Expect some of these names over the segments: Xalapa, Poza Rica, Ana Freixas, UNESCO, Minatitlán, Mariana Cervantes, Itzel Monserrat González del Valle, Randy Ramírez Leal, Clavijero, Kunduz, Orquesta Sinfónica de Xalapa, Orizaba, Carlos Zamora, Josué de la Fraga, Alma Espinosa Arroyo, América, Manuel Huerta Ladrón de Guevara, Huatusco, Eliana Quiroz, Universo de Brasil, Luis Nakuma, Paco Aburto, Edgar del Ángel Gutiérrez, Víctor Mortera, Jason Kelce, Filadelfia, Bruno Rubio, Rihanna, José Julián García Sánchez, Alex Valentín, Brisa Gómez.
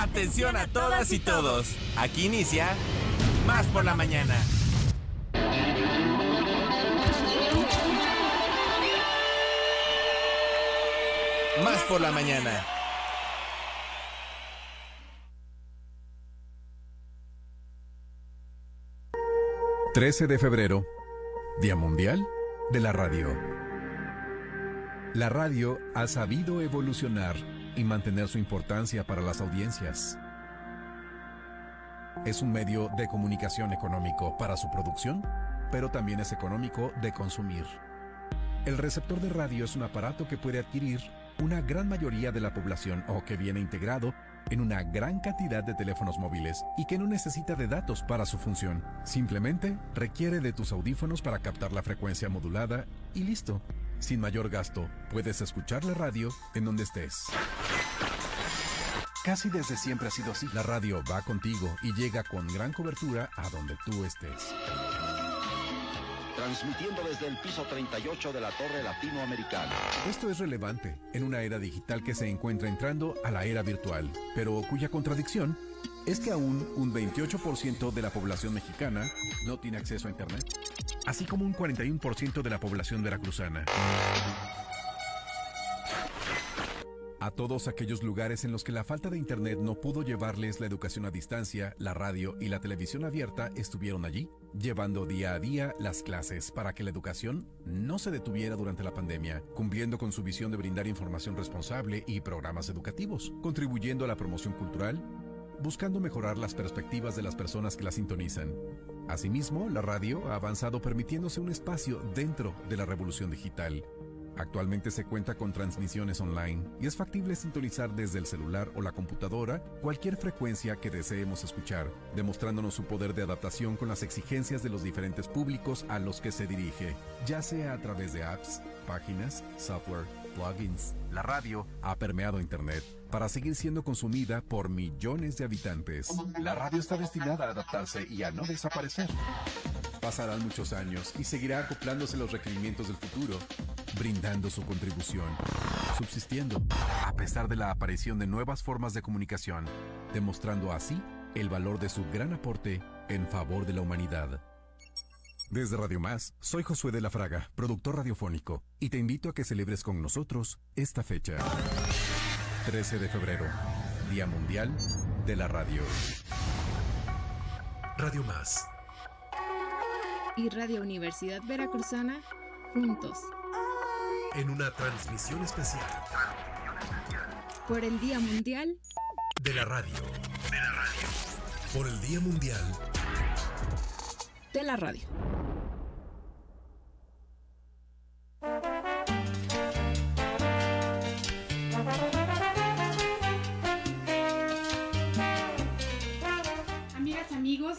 Atención a todas y todos. Aquí inicia Más por la Mañana. Más por la Mañana. ...13 de febrero... Día Mundial de la Radio. La radio ha sabido evolucionar y mantener su importancia para las audiencias. Es un medio de comunicación económico para su producción, pero también es económico de consumir. El receptor de radio es un aparato que puede adquirir una gran mayoría de la población o que viene integrado en una gran cantidad de teléfonos móviles y que no necesita de datos para su función. Simplemente requiere de tus audífonos para captar la frecuencia modulada y listo. Sin mayor gasto, puedes escuchar la radio en donde estés. Casi desde siempre ha sido así. La radio va contigo y llega con gran cobertura a donde tú estés. Transmitiendo desde el piso 38 de la Torre Latinoamericana. Esto es relevante en una era digital que se encuentra entrando a la era virtual, pero cuya contradicción es que aún un 28% de la población mexicana no tiene acceso a Internet, así como un 41% de la población veracruzana. A todos aquellos lugares en los que la falta de Internet no pudo llevarles la educación a distancia, la radio y la televisión abierta estuvieron allí, llevando día a día las clases para que la educación no se detuviera durante la pandemia, cumpliendo con su visión de brindar información responsable y programas educativos, contribuyendo a la promoción cultural, buscando mejorar las perspectivas de las personas que la sintonizan. Asimismo, la radio ha avanzado permitiéndose un espacio dentro de la revolución digital. Actualmente se cuenta con transmisiones online y es factible sintonizar desde el celular o la computadora cualquier frecuencia que deseemos escuchar, demostrándonos su poder de adaptación con las exigencias de los diferentes públicos a los que se dirige, ya sea a través de apps, páginas, software, plugins. La radio ha permeado Internet para seguir siendo consumida por millones de habitantes. La radio está destinada a adaptarse y a no desaparecer. Pasarán muchos años y seguirá acoplándose a los requerimientos del futuro, brindando su contribución, subsistiendo a pesar de la aparición de nuevas formas de comunicación, demostrando así el valor de su gran aporte en favor de la humanidad. Desde Radio Más, soy Josué de la Fraga, productor radiofónico, y te invito a que celebres con nosotros esta fecha. 13 de febrero, Día Mundial de la Radio. Radio Más y Radio Universidad Veracruzana, juntos. En una transmisión especial por el Día Mundial de la Radio. Por el Día Mundial de la Radio.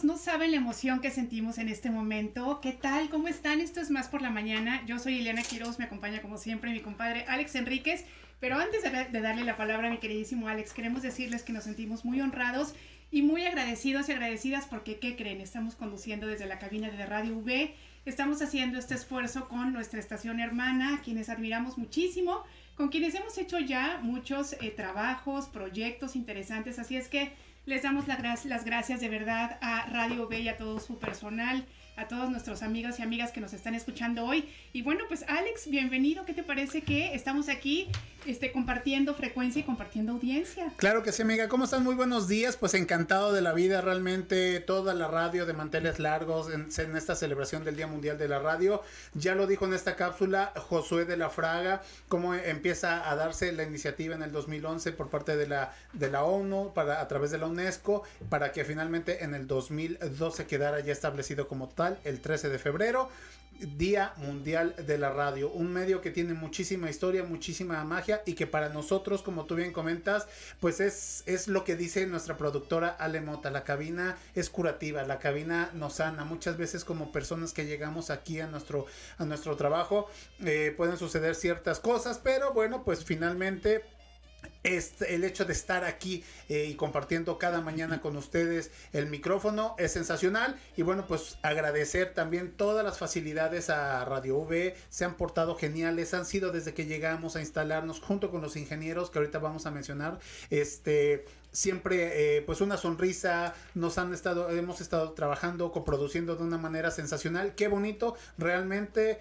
No saben la emoción que sentimos en este momento. ¿Qué tal? ¿Cómo están? Esto es Más por la Mañana. Yo soy Eliana Quiroz, me acompaña como siempre mi compadre Alex Enríquez. Pero antes de darle la palabra a mi queridísimo Alex, queremos decirles que nos sentimos muy honrados y muy agradecidos y agradecidas porque, ¿qué creen? Estamos conduciendo desde la cabina de Radio V. Estamos haciendo este esfuerzo con nuestra estación hermana, a quienes admiramos muchísimo, con quienes hemos hecho ya muchos trabajos, proyectos interesantes. Así es que les damos las gracias de verdad a Radio V y a todo su personal, a todos nuestros amigos y amigas que nos están escuchando hoy. Y bueno, pues Alex, bienvenido. ¿Qué te parece que estamos aquí compartiendo frecuencia y compartiendo audiencia? Claro que sí, amiga. ¿Cómo están? Muy buenos días. Pues encantado de la vida. Realmente toda la radio de manteles largos en esta celebración del Día Mundial de la Radio. Ya lo dijo en esta cápsula Josué de la Fraga, cómo empieza a darse la iniciativa en el 2011 por parte de la ONU a través de la UNESCO para que finalmente en el 2012 quedara ya establecido como tal el 13 de febrero, Día Mundial de la Radio, un medio que tiene muchísima historia, muchísima magia y que para nosotros, como tú bien comentas, pues es lo que dice nuestra productora Ale Mota, la cabina es curativa, la cabina nos sana. Muchas veces como personas que llegamos aquí a nuestro trabajo pueden suceder ciertas cosas, pero bueno, pues finalmente el hecho de estar aquí y compartiendo cada mañana con ustedes el micrófono es sensacional. Y bueno, pues agradecer también todas las facilidades a Radio V. Se han portado geniales, han sido desde que llegamos a instalarnos junto con los ingenieros que ahorita vamos a mencionar, siempre pues una sonrisa. Nos han estado, hemos estado trabajando, coproduciendo de una manera sensacional. Qué bonito, realmente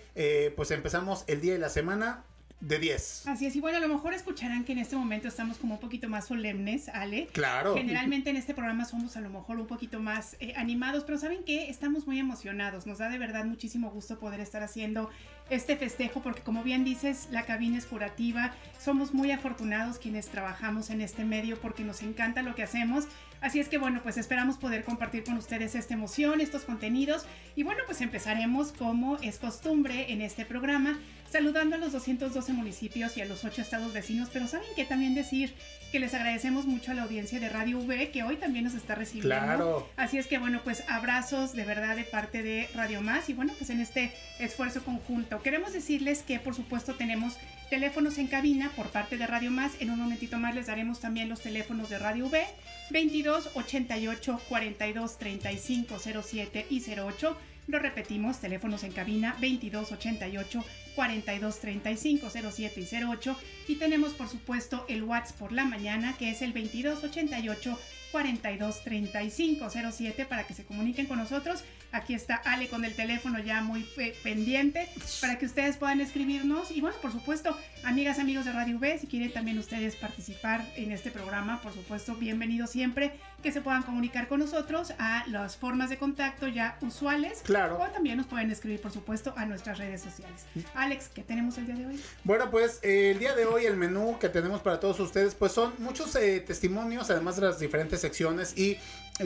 pues empezamos el día y la semana de 10. Así es, y bueno, a lo mejor escucharán que en este momento estamos como un poquito más solemnes, Ale. Claro. Generalmente en este programa somos a lo mejor un poquito más animados, pero ¿saben qué? Estamos muy emocionados. Nos da de verdad muchísimo gusto poder estar haciendo este festejo, porque como bien dices, la cabina es curativa. Somos muy afortunados quienes trabajamos en este medio porque nos encanta lo que hacemos. Así es que bueno, pues esperamos poder compartir con ustedes esta emoción, estos contenidos. Y bueno, pues empezaremos como es costumbre en este programa, saludando a los 212 municipios y a los 8 estados vecinos, pero ¿saben qué? También decir que les agradecemos mucho a la audiencia de Radio V, que hoy también nos está recibiendo. Claro. Así es que bueno, pues abrazos de verdad de parte de Radio Más y bueno, pues en este esfuerzo conjunto. Queremos decirles que por supuesto tenemos teléfonos en cabina por parte de Radio Más. En un momentito más les daremos también los teléfonos de Radio V, 22 88 42 35 07 y 08. Lo repetimos, teléfonos en cabina 22 88 42 35 07 y 08. Y tenemos por supuesto el WhatsApp por la mañana, que es el 22 88 42 35 07, para que se comuniquen con nosotros. Aquí está Ale con el teléfono ya muy pendiente para que ustedes puedan escribirnos. Y bueno, por supuesto, amigas, amigos de Radio V, si quieren también ustedes participar en este programa, por supuesto, bienvenidos siempre que se puedan comunicar con nosotros a las formas de contacto ya usuales. Claro. O también nos pueden escribir, por supuesto, a nuestras redes sociales. Alex, ¿qué tenemos el día de hoy? Bueno, pues el día de hoy el menú que tenemos para todos ustedes, pues son muchos testimonios, además de las diferentes secciones y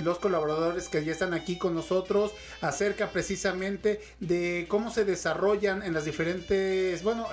los colaboradores que ya están aquí con nosotros acerca precisamente de cómo se desarrollan en las diferentes, bueno,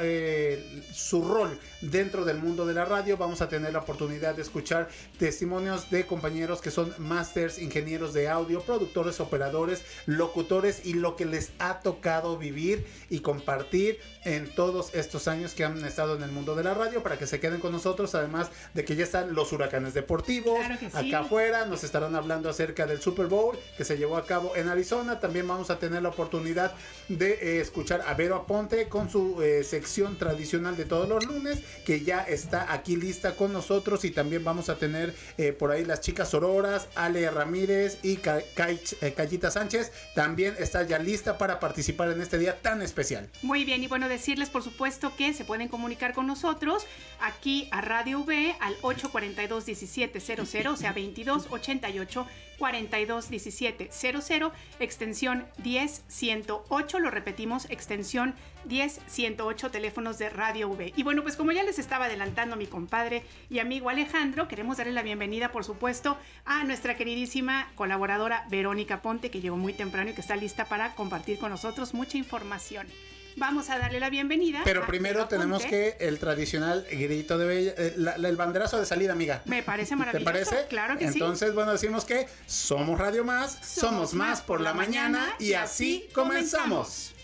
su rol dentro del mundo de la radio. Vamos a tener la oportunidad de escuchar testimonios de compañeros que son másters, ingenieros de audio, productores, operadores, locutores y lo que les ha tocado vivir y compartir en todos estos años que han estado en el mundo de la radio, para que se queden con nosotros, además de que ya están los huracanes deportivos. Claro que sí. Acá afuera nos estarán hablando acerca del Super Bowl que se llevó a cabo en Arizona. También vamos a tener la oportunidad de escuchar a Vero Aponte con su sección tradicional de todos los lunes, que ya está aquí lista con nosotros. Y también vamos a tener por ahí las chicas sororas, Ale Ramírez y Callita Sánchez, también está ya lista para participar en este día tan especial. Muy bien, y bueno, decirles por supuesto que se pueden comunicar con nosotros aquí a Radio V al 842-1700, o sea 2288 421700, extensión 10108. Lo repetimos, extensión 10108, teléfonos de Radio V. Y bueno, pues como ya les estaba adelantando mi compadre y amigo Alejandro, queremos darle la bienvenida, por supuesto, a nuestra queridísima colaboradora Verónica Aponte, que llegó muy temprano y que está lista para compartir con nosotros mucha información. Vamos a darle la bienvenida. Pero primero tenemos que el tradicional grito de el banderazo de salida, amiga. Me parece maravilloso. ¿Te parece? Claro que sí. Entonces, bueno, decimos que somos Radio Más, somos más por la mañana y así comenzamos.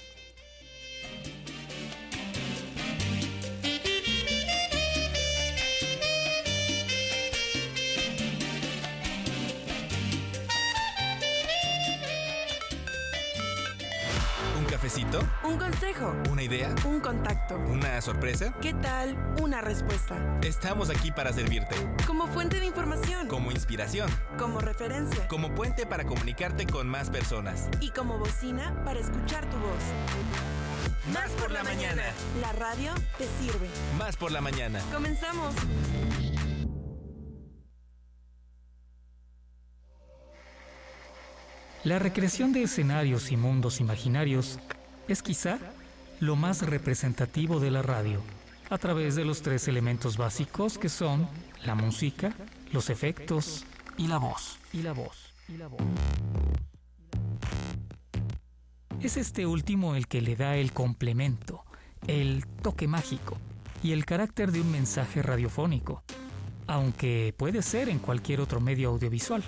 Un consejo, una idea, un contacto, una sorpresa, ¿qué tal? Una respuesta. Estamos aquí para servirte. Como fuente de información, como inspiración, como referencia, como puente para comunicarte con más personas y como bocina para escuchar tu voz. Más por la mañana. La radio te sirve. Más por la mañana. Comenzamos. La recreación de escenarios y mundos imaginarios es quizá lo más representativo de la radio, a través de los tres elementos básicos que son la música, los efectos y la voz. Es este último el que le da el complemento, el toque mágico y el carácter de un mensaje radiofónico, aunque puede ser en cualquier otro medio audiovisual.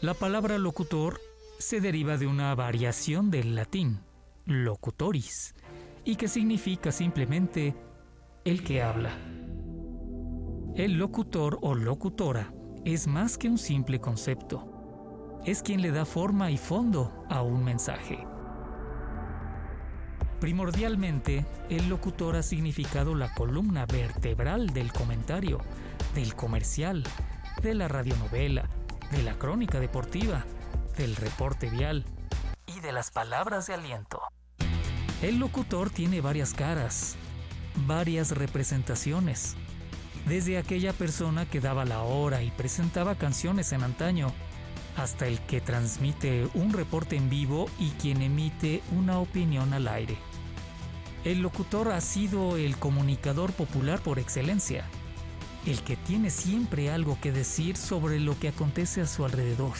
La palabra locutor se deriva de una variación del latín, locutoris, y que significa simplemente el que habla. El locutor o locutora es más que un simple concepto. Es quien le da forma y fondo a un mensaje. Primordialmente, el locutor ha significado la columna vertebral del comentario, del comercial, de la radionovela, de la crónica deportiva, del reporte vial y de las palabras de aliento. El locutor tiene varias caras, varias representaciones. Desde aquella persona que daba la hora y presentaba canciones en antaño, hasta el que transmite un reporte en vivo y quien emite una opinión al aire. El locutor ha sido el comunicador popular por excelencia, el que tiene siempre algo que decir sobre lo que acontece a su alrededor,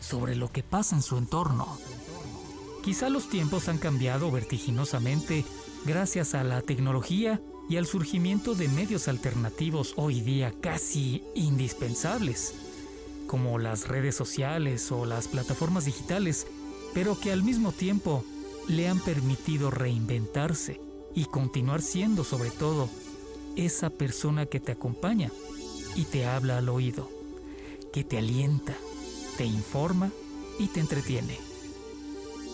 sobre lo que pasa en su entorno. Quizá los tiempos han cambiado vertiginosamente gracias a la tecnología y al surgimiento de medios alternativos hoy día casi indispensables, como las redes sociales o las plataformas digitales, pero que al mismo tiempo le han permitido reinventarse y continuar siendo, sobre todo, esa persona que te acompaña y te habla al oído, que te alienta, te informa y te entretiene.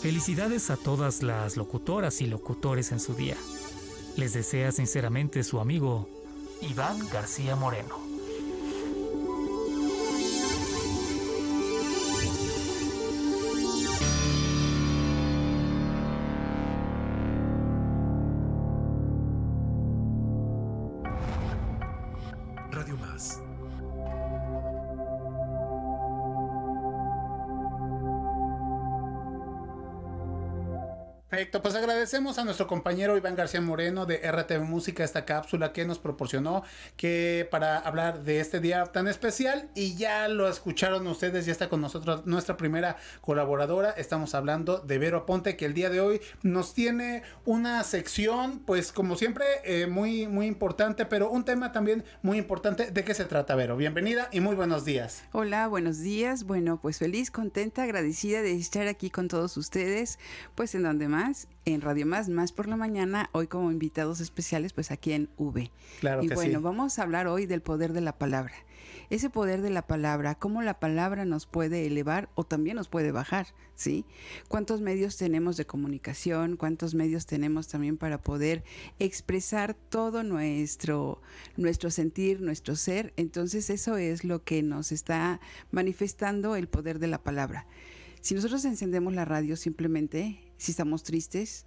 Felicidades a todas las locutoras y locutores en su día. Les desea sinceramente su amigo Iván García Moreno. Perfecto, pues agradecemos a nuestro compañero Iván García Moreno de RTV Música esta cápsula que nos proporcionó para hablar de este día tan especial, y ya lo escucharon ustedes, ya está con nosotros nuestra primera colaboradora. Estamos hablando de Vero Aponte, que el día de hoy nos tiene una sección, pues como siempre, muy, muy importante, pero un tema también muy importante. ¿De qué se trata, Vero? Bienvenida y muy buenos días. Hola, buenos días. Bueno, pues feliz, contenta, agradecida de estar aquí con todos ustedes, pues en donde más. En Radio Más por la mañana, hoy como invitados especiales, pues aquí en V. Claro, y que bueno, sí. Vamos a hablar hoy del poder de la palabra. Ese poder de la palabra, cómo la palabra nos puede elevar o también nos puede bajar, ¿sí? Cuántos medios tenemos de comunicación, cuántos medios tenemos también para poder expresar todo nuestro sentir, nuestro ser. Entonces, eso es lo que nos está manifestando el poder de la palabra. Si nosotros encendemos la radio simplemente, si estamos tristes,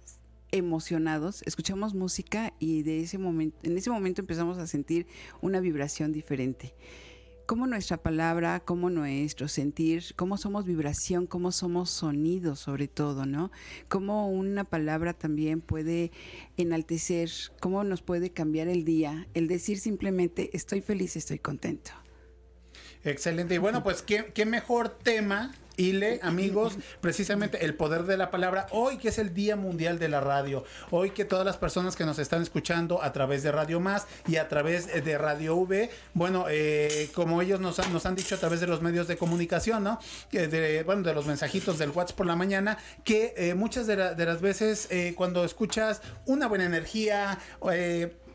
emocionados, escuchamos música y en ese momento empezamos a sentir una vibración diferente. Cómo nuestra palabra, cómo nuestro sentir, cómo somos vibración, cómo somos sonido sobre todo, ¿no? Cómo una palabra también puede enaltecer, cómo nos puede cambiar el día, el decir simplemente estoy feliz, estoy contento. Excelente. Y bueno, pues qué mejor tema, Ile, amigos, precisamente el poder de la palabra, hoy que es el Día Mundial de la Radio, hoy que todas las personas que nos están escuchando a través de Radio Más y a través de Radio V, bueno, como ellos nos han dicho a través de los medios de comunicación, ¿no? De los mensajitos del WhatsApp por la mañana, que muchas de las veces cuando escuchas una buena energía,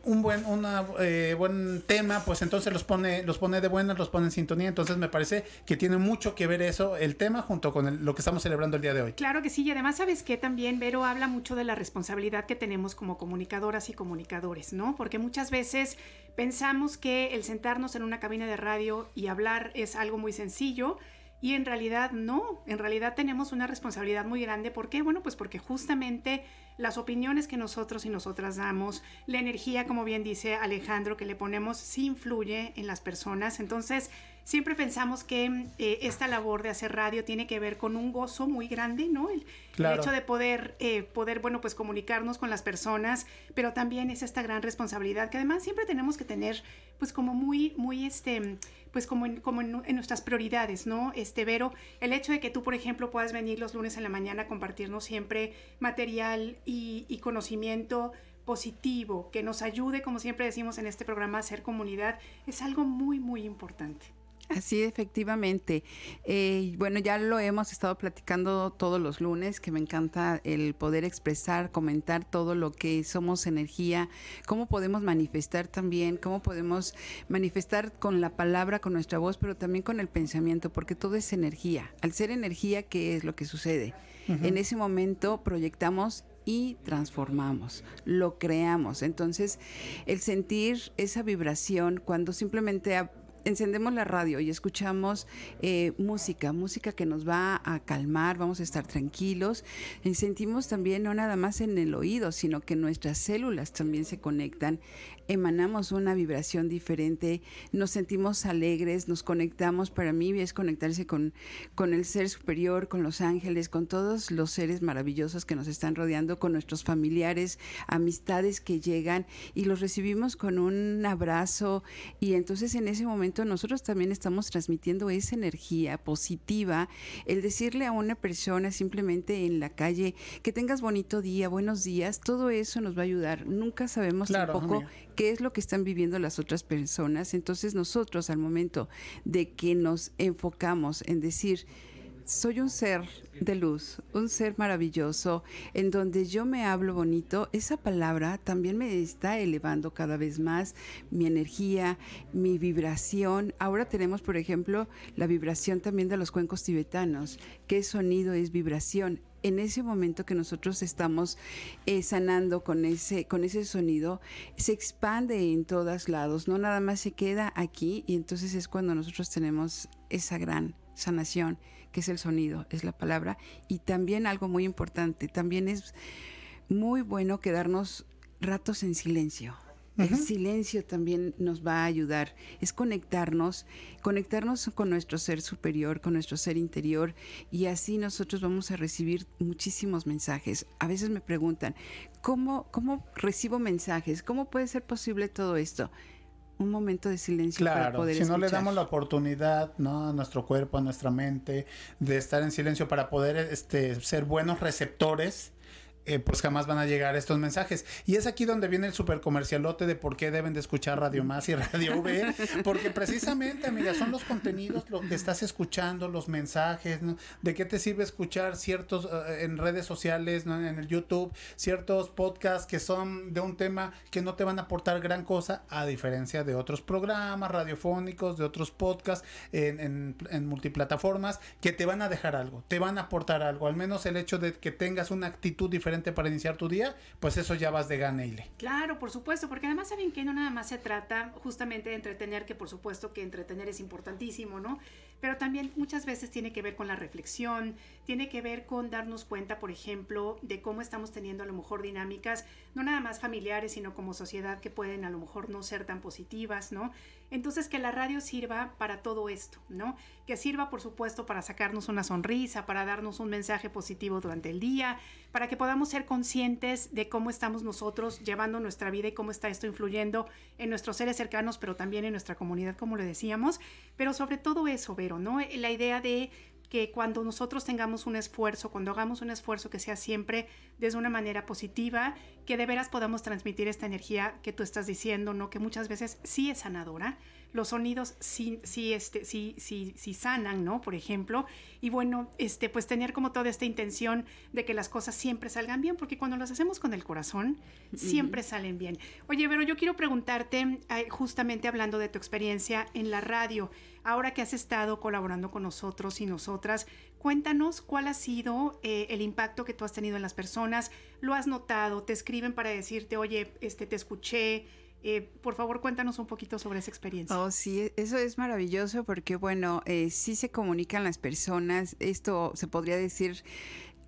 un buen tema, pues entonces los pone de buenas, los pone en sintonía. Entonces me parece que tiene mucho que ver eso, el tema, junto con lo que estamos celebrando el día de hoy. Claro que sí, y además, ¿sabes qué? También Vero habla mucho de la responsabilidad que tenemos como comunicadoras y comunicadores, ¿no? Porque muchas veces pensamos que el sentarnos en una cabina de radio y hablar es algo muy sencillo, y en realidad no, en realidad tenemos una responsabilidad muy grande. ¿Por qué? Bueno, pues porque justamente las opiniones que nosotros y nosotras damos, la energía, como bien dice Alejandro, que le ponemos, sí influye en las personas. Entonces, siempre pensamos que esta labor de hacer radio tiene que ver con un gozo muy grande, ¿no? El hecho de poder, bueno, pues comunicarnos con las personas, pero también es esta gran responsabilidad que además siempre tenemos que tener, pues como muy, muy pues como en nuestras prioridades, ¿no? Vero, el hecho de que tú, por ejemplo, puedas venir los lunes en la mañana a compartirnos siempre material y conocimiento positivo que nos ayude, como siempre decimos en este programa, a ser comunidad, es algo muy, muy importante. Así efectivamente. Bueno, ya lo hemos estado platicando todos los lunes, que me encanta el poder expresar, comentar todo lo que somos energía, cómo podemos manifestar también, cómo podemos manifestar con la palabra, con nuestra voz, pero también con el pensamiento, porque todo es energía. Al ser energía, ¿qué es lo que sucede? Uh-huh. En ese momento proyectamos y transformamos, lo creamos. Entonces, el sentir esa vibración cuando simplemente encendemos la radio y escuchamos música que nos va a calmar, vamos a estar tranquilos, y sentimos también no nada más en el oído, sino que nuestras células también se conectan, emanamos una vibración diferente, nos sentimos alegres, nos conectamos. Para mí es conectarse con el ser superior, con los ángeles, con todos los seres maravillosos que nos están rodeando, con nuestros familiares, amistades que llegan y los recibimos con un abrazo, y entonces en ese momento nosotros también estamos transmitiendo esa energía positiva. El decirle a una persona simplemente en la calle que tengas bonito día, buenos días, todo eso nos va a ayudar. Nunca sabemos tampoco qué es lo que están viviendo las otras personas. Entonces nosotros, al momento de que nos enfocamos en decir soy un ser de luz, un ser maravilloso, en donde yo me hablo bonito, esa palabra también me está elevando cada vez más mi energía, mi vibración. Ahora tenemos, por ejemplo, la vibración también de los cuencos tibetanos. ¿Qué sonido es vibración? En ese momento que nosotros estamos sanando con ese sonido, se expande en todos lados, no nada más se queda aquí, y entonces es cuando nosotros tenemos esa gran sanación, que es el sonido, es la palabra. Y también algo muy importante, también es muy bueno quedarnos ratos en silencio. Uh-huh. El silencio también nos va a ayudar, es conectarnos con nuestro ser superior, con nuestro ser interior, y así nosotros vamos a recibir muchísimos mensajes. A veces me preguntan, ¿cómo recibo mensajes? ¿Cómo puede ser posible todo esto? Un momento de silencio, claro, para poder escuchar. Si no le damos la oportunidad, ¿no?, a nuestro cuerpo, a nuestra mente, de estar en silencio para poder ser buenos receptores, pues jamás van a llegar estos mensajes. Y es aquí donde viene el supercomercialote de por qué deben de escuchar Radio Más y Radio V, porque precisamente, amiga, son los contenidos, lo que estás escuchando, los mensajes, ¿no? ¿De qué te sirve escuchar ciertos en redes sociales, ¿no?, en el YouTube, ciertos podcasts que son de un tema que no te van a aportar gran cosa, a diferencia de otros programas radiofónicos, de otros podcasts en multiplataformas, que te van a dejar algo, te van a aportar algo? Al menos el hecho de que tengas una actitud diferente para iniciar tu día, pues eso ya vas de gana, Ile. Claro, por supuesto, porque además saben que no nada más se trata justamente de entretener, que por supuesto que entretener es importantísimo, ¿no? Pero también muchas veces tiene que ver con la reflexión, tiene que ver con darnos cuenta, por ejemplo, de cómo estamos teniendo a lo mejor dinámicas, no nada más familiares, sino como sociedad, que pueden a lo mejor no ser tan positivas, ¿no? Entonces, que la radio sirva para todo esto, ¿no? Que sirva, por supuesto, para sacarnos una sonrisa, para darnos un mensaje positivo durante el día, para que podamos ser conscientes de cómo estamos nosotros llevando nuestra vida y cómo está esto influyendo en nuestros seres cercanos, pero también en nuestra comunidad, como lo decíamos. Pero sobre todo eso, Vero, ¿no? La idea de que cuando nosotros tengamos un esfuerzo, cuando hagamos un esfuerzo, que sea siempre desde una manera positiva, que de veras podamos transmitir esta energía que tú estás diciendo, ¿no?, que muchas veces sí es sanadora. Los sonidos sí sanan, ¿no?, por ejemplo. Y bueno, pues tener como toda esta intención de que las cosas siempre salgan bien, porque cuando las hacemos con el corazón, siempre salen bien. Oye, Vero, yo quiero preguntarte, justamente hablando de tu experiencia en la radio, ahora que has estado colaborando con nosotros y nosotras, cuéntanos cuál ha sido el impacto que tú has tenido en las personas. ¿Lo has notado? ¿Te escriben para decirte, oye, te escuché? Por favor, cuéntanos un poquito sobre esa experiencia. Oh, sí, eso es maravilloso porque, bueno, sí se comunican las personas. Esto se podría decir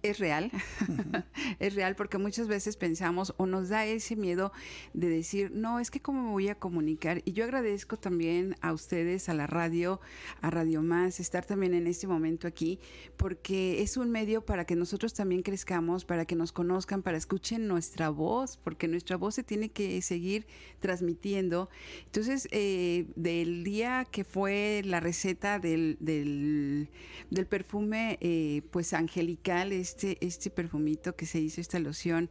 es real, uh-huh. Es real, porque muchas veces pensamos o nos da ese miedo de decir, no, es que cómo me voy a comunicar. Y yo agradezco también a ustedes, a la radio, a Radio Más, estar también en este momento aquí, porque es un medio para que nosotros también crezcamos, para que nos conozcan, para escuchen nuestra voz, porque nuestra voz se tiene que seguir transmitiendo. Entonces, del día que fue la receta del perfume, pues angelical, este perfumito que se hizo, esta loción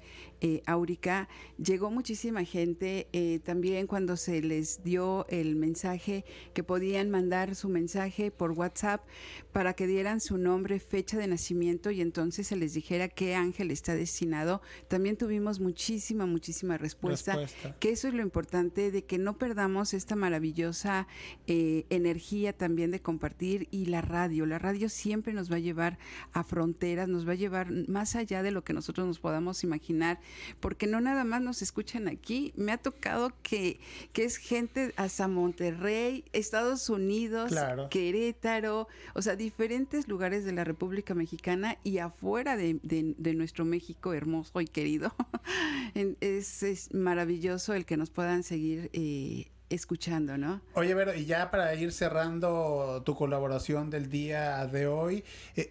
áurica, llegó muchísima gente. También cuando se les dio el mensaje, que podían mandar su mensaje por WhatsApp para que dieran su nombre, fecha de nacimiento, y entonces se les dijera qué ángel está destinado, también tuvimos muchísima respuesta. Que eso es lo importante, de que no perdamos esta maravillosa energía también de compartir. Y la radio siempre nos va a llevar a fronteras, nos va a llevar más allá de lo que nosotros nos podamos imaginar, porque no nada más nos escuchan aquí. Me ha tocado que es gente hasta Monterrey, Estados Unidos, claro, Querétaro, o sea, diferentes lugares de la República Mexicana y afuera de nuestro México hermoso y querido. Es maravilloso el que nos puedan seguir escuchando, ¿no? Oye, Vero, y ya para ir cerrando tu colaboración del día de hoy,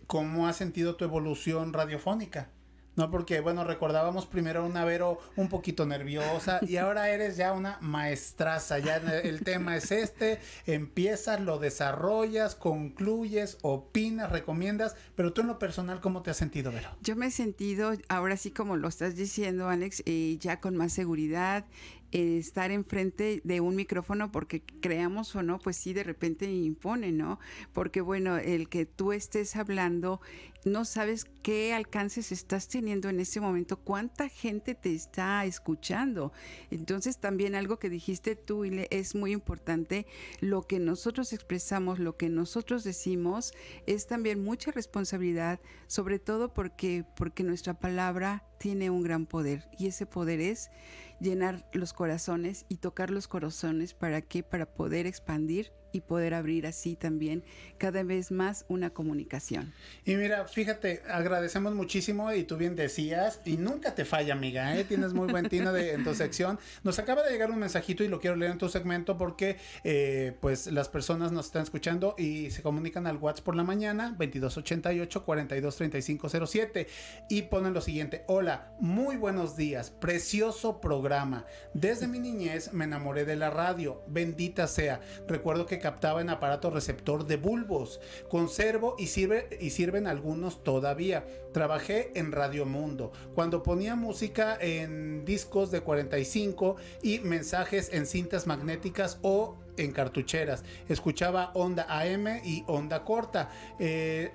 ¿cómo has sentido tu evolución radiofónica? No, porque, bueno, recordábamos primero una Vero un poquito nerviosa y ahora eres ya una maestraza. Ya el tema es este, empiezas, lo desarrollas, concluyes, opinas, recomiendas, pero tú en lo personal, ¿cómo te has sentido, Vero? Yo me he sentido, ahora sí como lo estás diciendo, Alex, ya con más seguridad, estar enfrente de un micrófono, porque creamos o no, pues sí, de repente impone, ¿no? Porque, bueno, el que tú estés hablando, no sabes qué alcances estás teniendo en este momento, cuánta gente te está escuchando. Entonces, también algo que dijiste tú, Ile, es muy importante, lo que nosotros expresamos, lo que nosotros decimos, es también mucha responsabilidad, sobre todo porque nuestra palabra tiene un gran poder, y ese poder es llenar los corazones y tocar los corazones. ¿Para qué? Para poder expandir y poder abrir así también cada vez más una comunicación. Y mira, fíjate, agradecemos muchísimo, y tú bien decías, y nunca te falla, amiga, tienes muy buen tino en tu sección. Nos acaba de llegar un mensajito y lo quiero leer en tu segmento porque pues las personas nos están escuchando y se comunican al WhatsApp por la mañana 2288-423507 y ponen lo siguiente: hola, muy buenos días, precioso programa, desde mi niñez me enamoré de la radio, bendita sea, recuerdo que captaba en aparato receptor de bulbos. Conservo y sirven algunos todavía. Trabajé en Radio Mundo cuando ponía música en discos de 45 y mensajes en cintas magnéticas o en cartucheras. Escuchaba Onda AM y Onda Corta,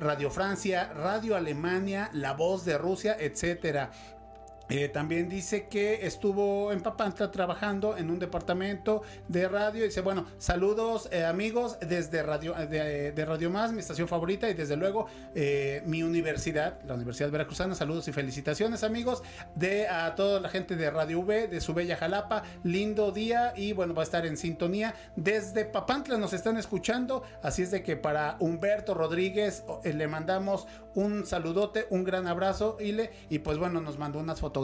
Radio Francia, Radio Alemania, La Voz de Rusia, etcétera. También dice que estuvo en Papantla trabajando en un departamento de radio. Dice, bueno, saludos amigos desde Radio Más, mi estación favorita, y desde luego mi universidad, la Universidad Veracruzana. Saludos y felicitaciones, amigos, a toda la gente de Radio V, de su bella Xalapa. Lindo día, y bueno, va a estar en sintonía. Desde Papantla nos están escuchando, así es de que para Humberto Rodríguez le mandamos un saludote, un gran abrazo, y pues bueno, nos mandó unas fotografías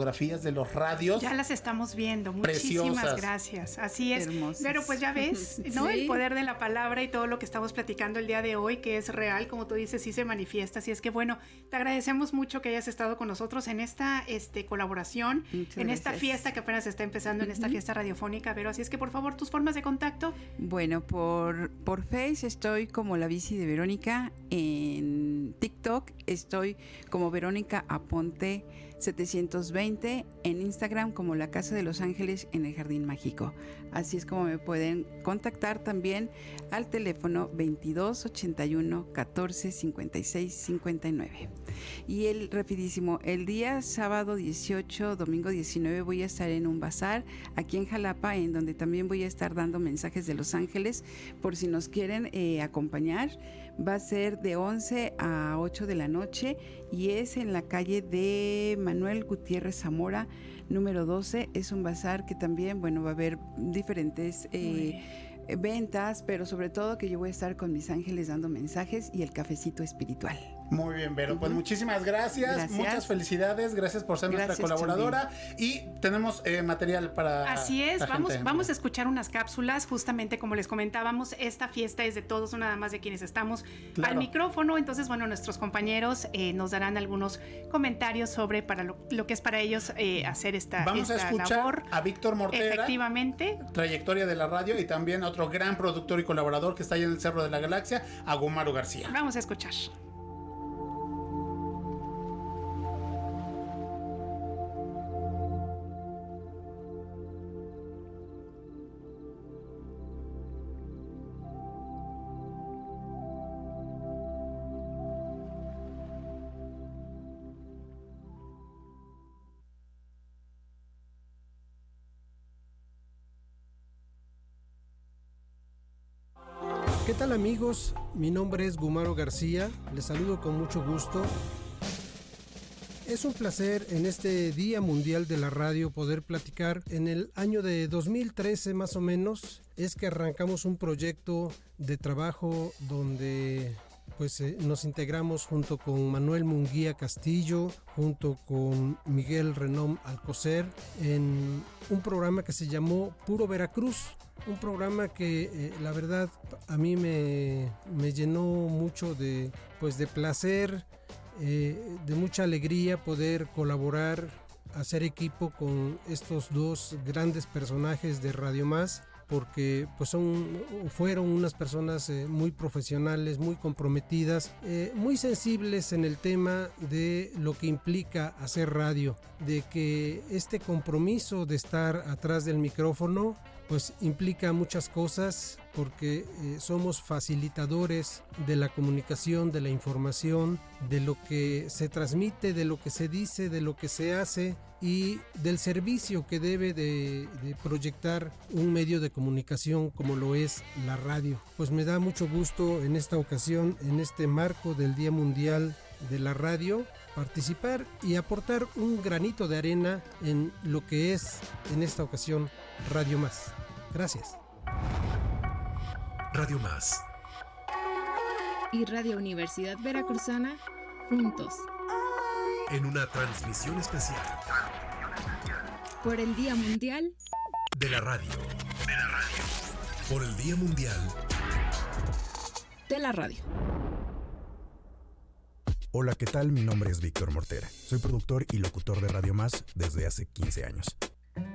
de los radios. Ya las estamos viendo. Muchísimas preciosas. Gracias. Así es. Hermosas. Pero pues ya ves, ¿no? Sí. El poder de la palabra y todo lo que estamos platicando el día de hoy, que es real, como tú dices, sí se manifiesta. Así es que bueno, te agradecemos mucho que hayas estado con nosotros en esta colaboración, muchas en gracias. Esta fiesta que apenas está empezando, en esta fiesta radiofónica, Vero. Así es que por favor, tus formas de contacto. Bueno, por Face estoy como La Bici de Verónica, en TikTok estoy como Verónica Aponte 720, en Instagram como La Casa de los Ángeles en el Jardín Mágico. Así es como me pueden contactar, también al teléfono 2281 14 56 59. Y rapidísimo, el día sábado 18, domingo 19 voy a estar en un bazar aquí en Xalapa, en donde también voy a estar dando mensajes de los ángeles, por si nos quieren acompañar. Va a ser de 11 a 8 de la noche y es en la calle de Manuel Gutiérrez Zamora, número 12. Es un bazar que también, bueno, va a haber diferentes ventas, pero sobre todo que yo voy a estar con mis ángeles dando mensajes y el cafecito espiritual. Muy bien, Vero. Pues muchísimas gracias. Muchas felicidades. Gracias por ser nuestra colaboradora. También. Y tenemos material para. Así es. Vamos a escuchar unas cápsulas. Justamente como les comentábamos, esta fiesta es de todos, no nada más de quienes estamos al micrófono. Entonces, bueno, nuestros compañeros nos darán algunos comentarios sobre para lo que es para ellos hacer esta labor. Vamos a escuchar a Víctor Mortera. Efectivamente. Trayectoria de la radio y también otro gran productor y colaborador que está allá en el Cerro de la Galaxia, a Gumaru García. Vamos a escuchar. ¿Qué tal, amigos? Mi nombre es Gumaro García, les saludo con mucho gusto. Es un placer en este Día Mundial de la Radio poder platicar. En el año de 2013 más o menos es que arrancamos un proyecto de trabajo donde nos integramos junto con Manuel Munguía Castillo, junto con Miguel Renom Alcocer, en un programa que se llamó Puro Veracruz. Un programa que la verdad a mí me llenó mucho de placer, de mucha alegría poder colaborar, hacer equipo con estos dos grandes personajes de Radio Más, porque fueron unas personas muy profesionales, muy comprometidas, muy sensibles en el tema de lo que implica hacer radio, de que este compromiso de estar atrás del micrófono implica muchas cosas, porque somos facilitadores de la comunicación, de la información, de lo que se transmite, de lo que se dice, de lo que se hace y del servicio que debe de proyectar un medio de comunicación como lo es la radio. Pues me da mucho gusto en esta ocasión, en este marco del Día Mundial de la Radio, participar y aportar un granito de arena en lo que es, en esta ocasión, Radio Más. Gracias. Radio Más y Radio Universidad Veracruzana, juntos en una transmisión especial por el Día Mundial de la Radio. Por el Día Mundial de la Radio. Hola, ¿qué tal? Mi nombre es Víctor Mortera. Soy productor y locutor de Radio Más desde hace 15 años.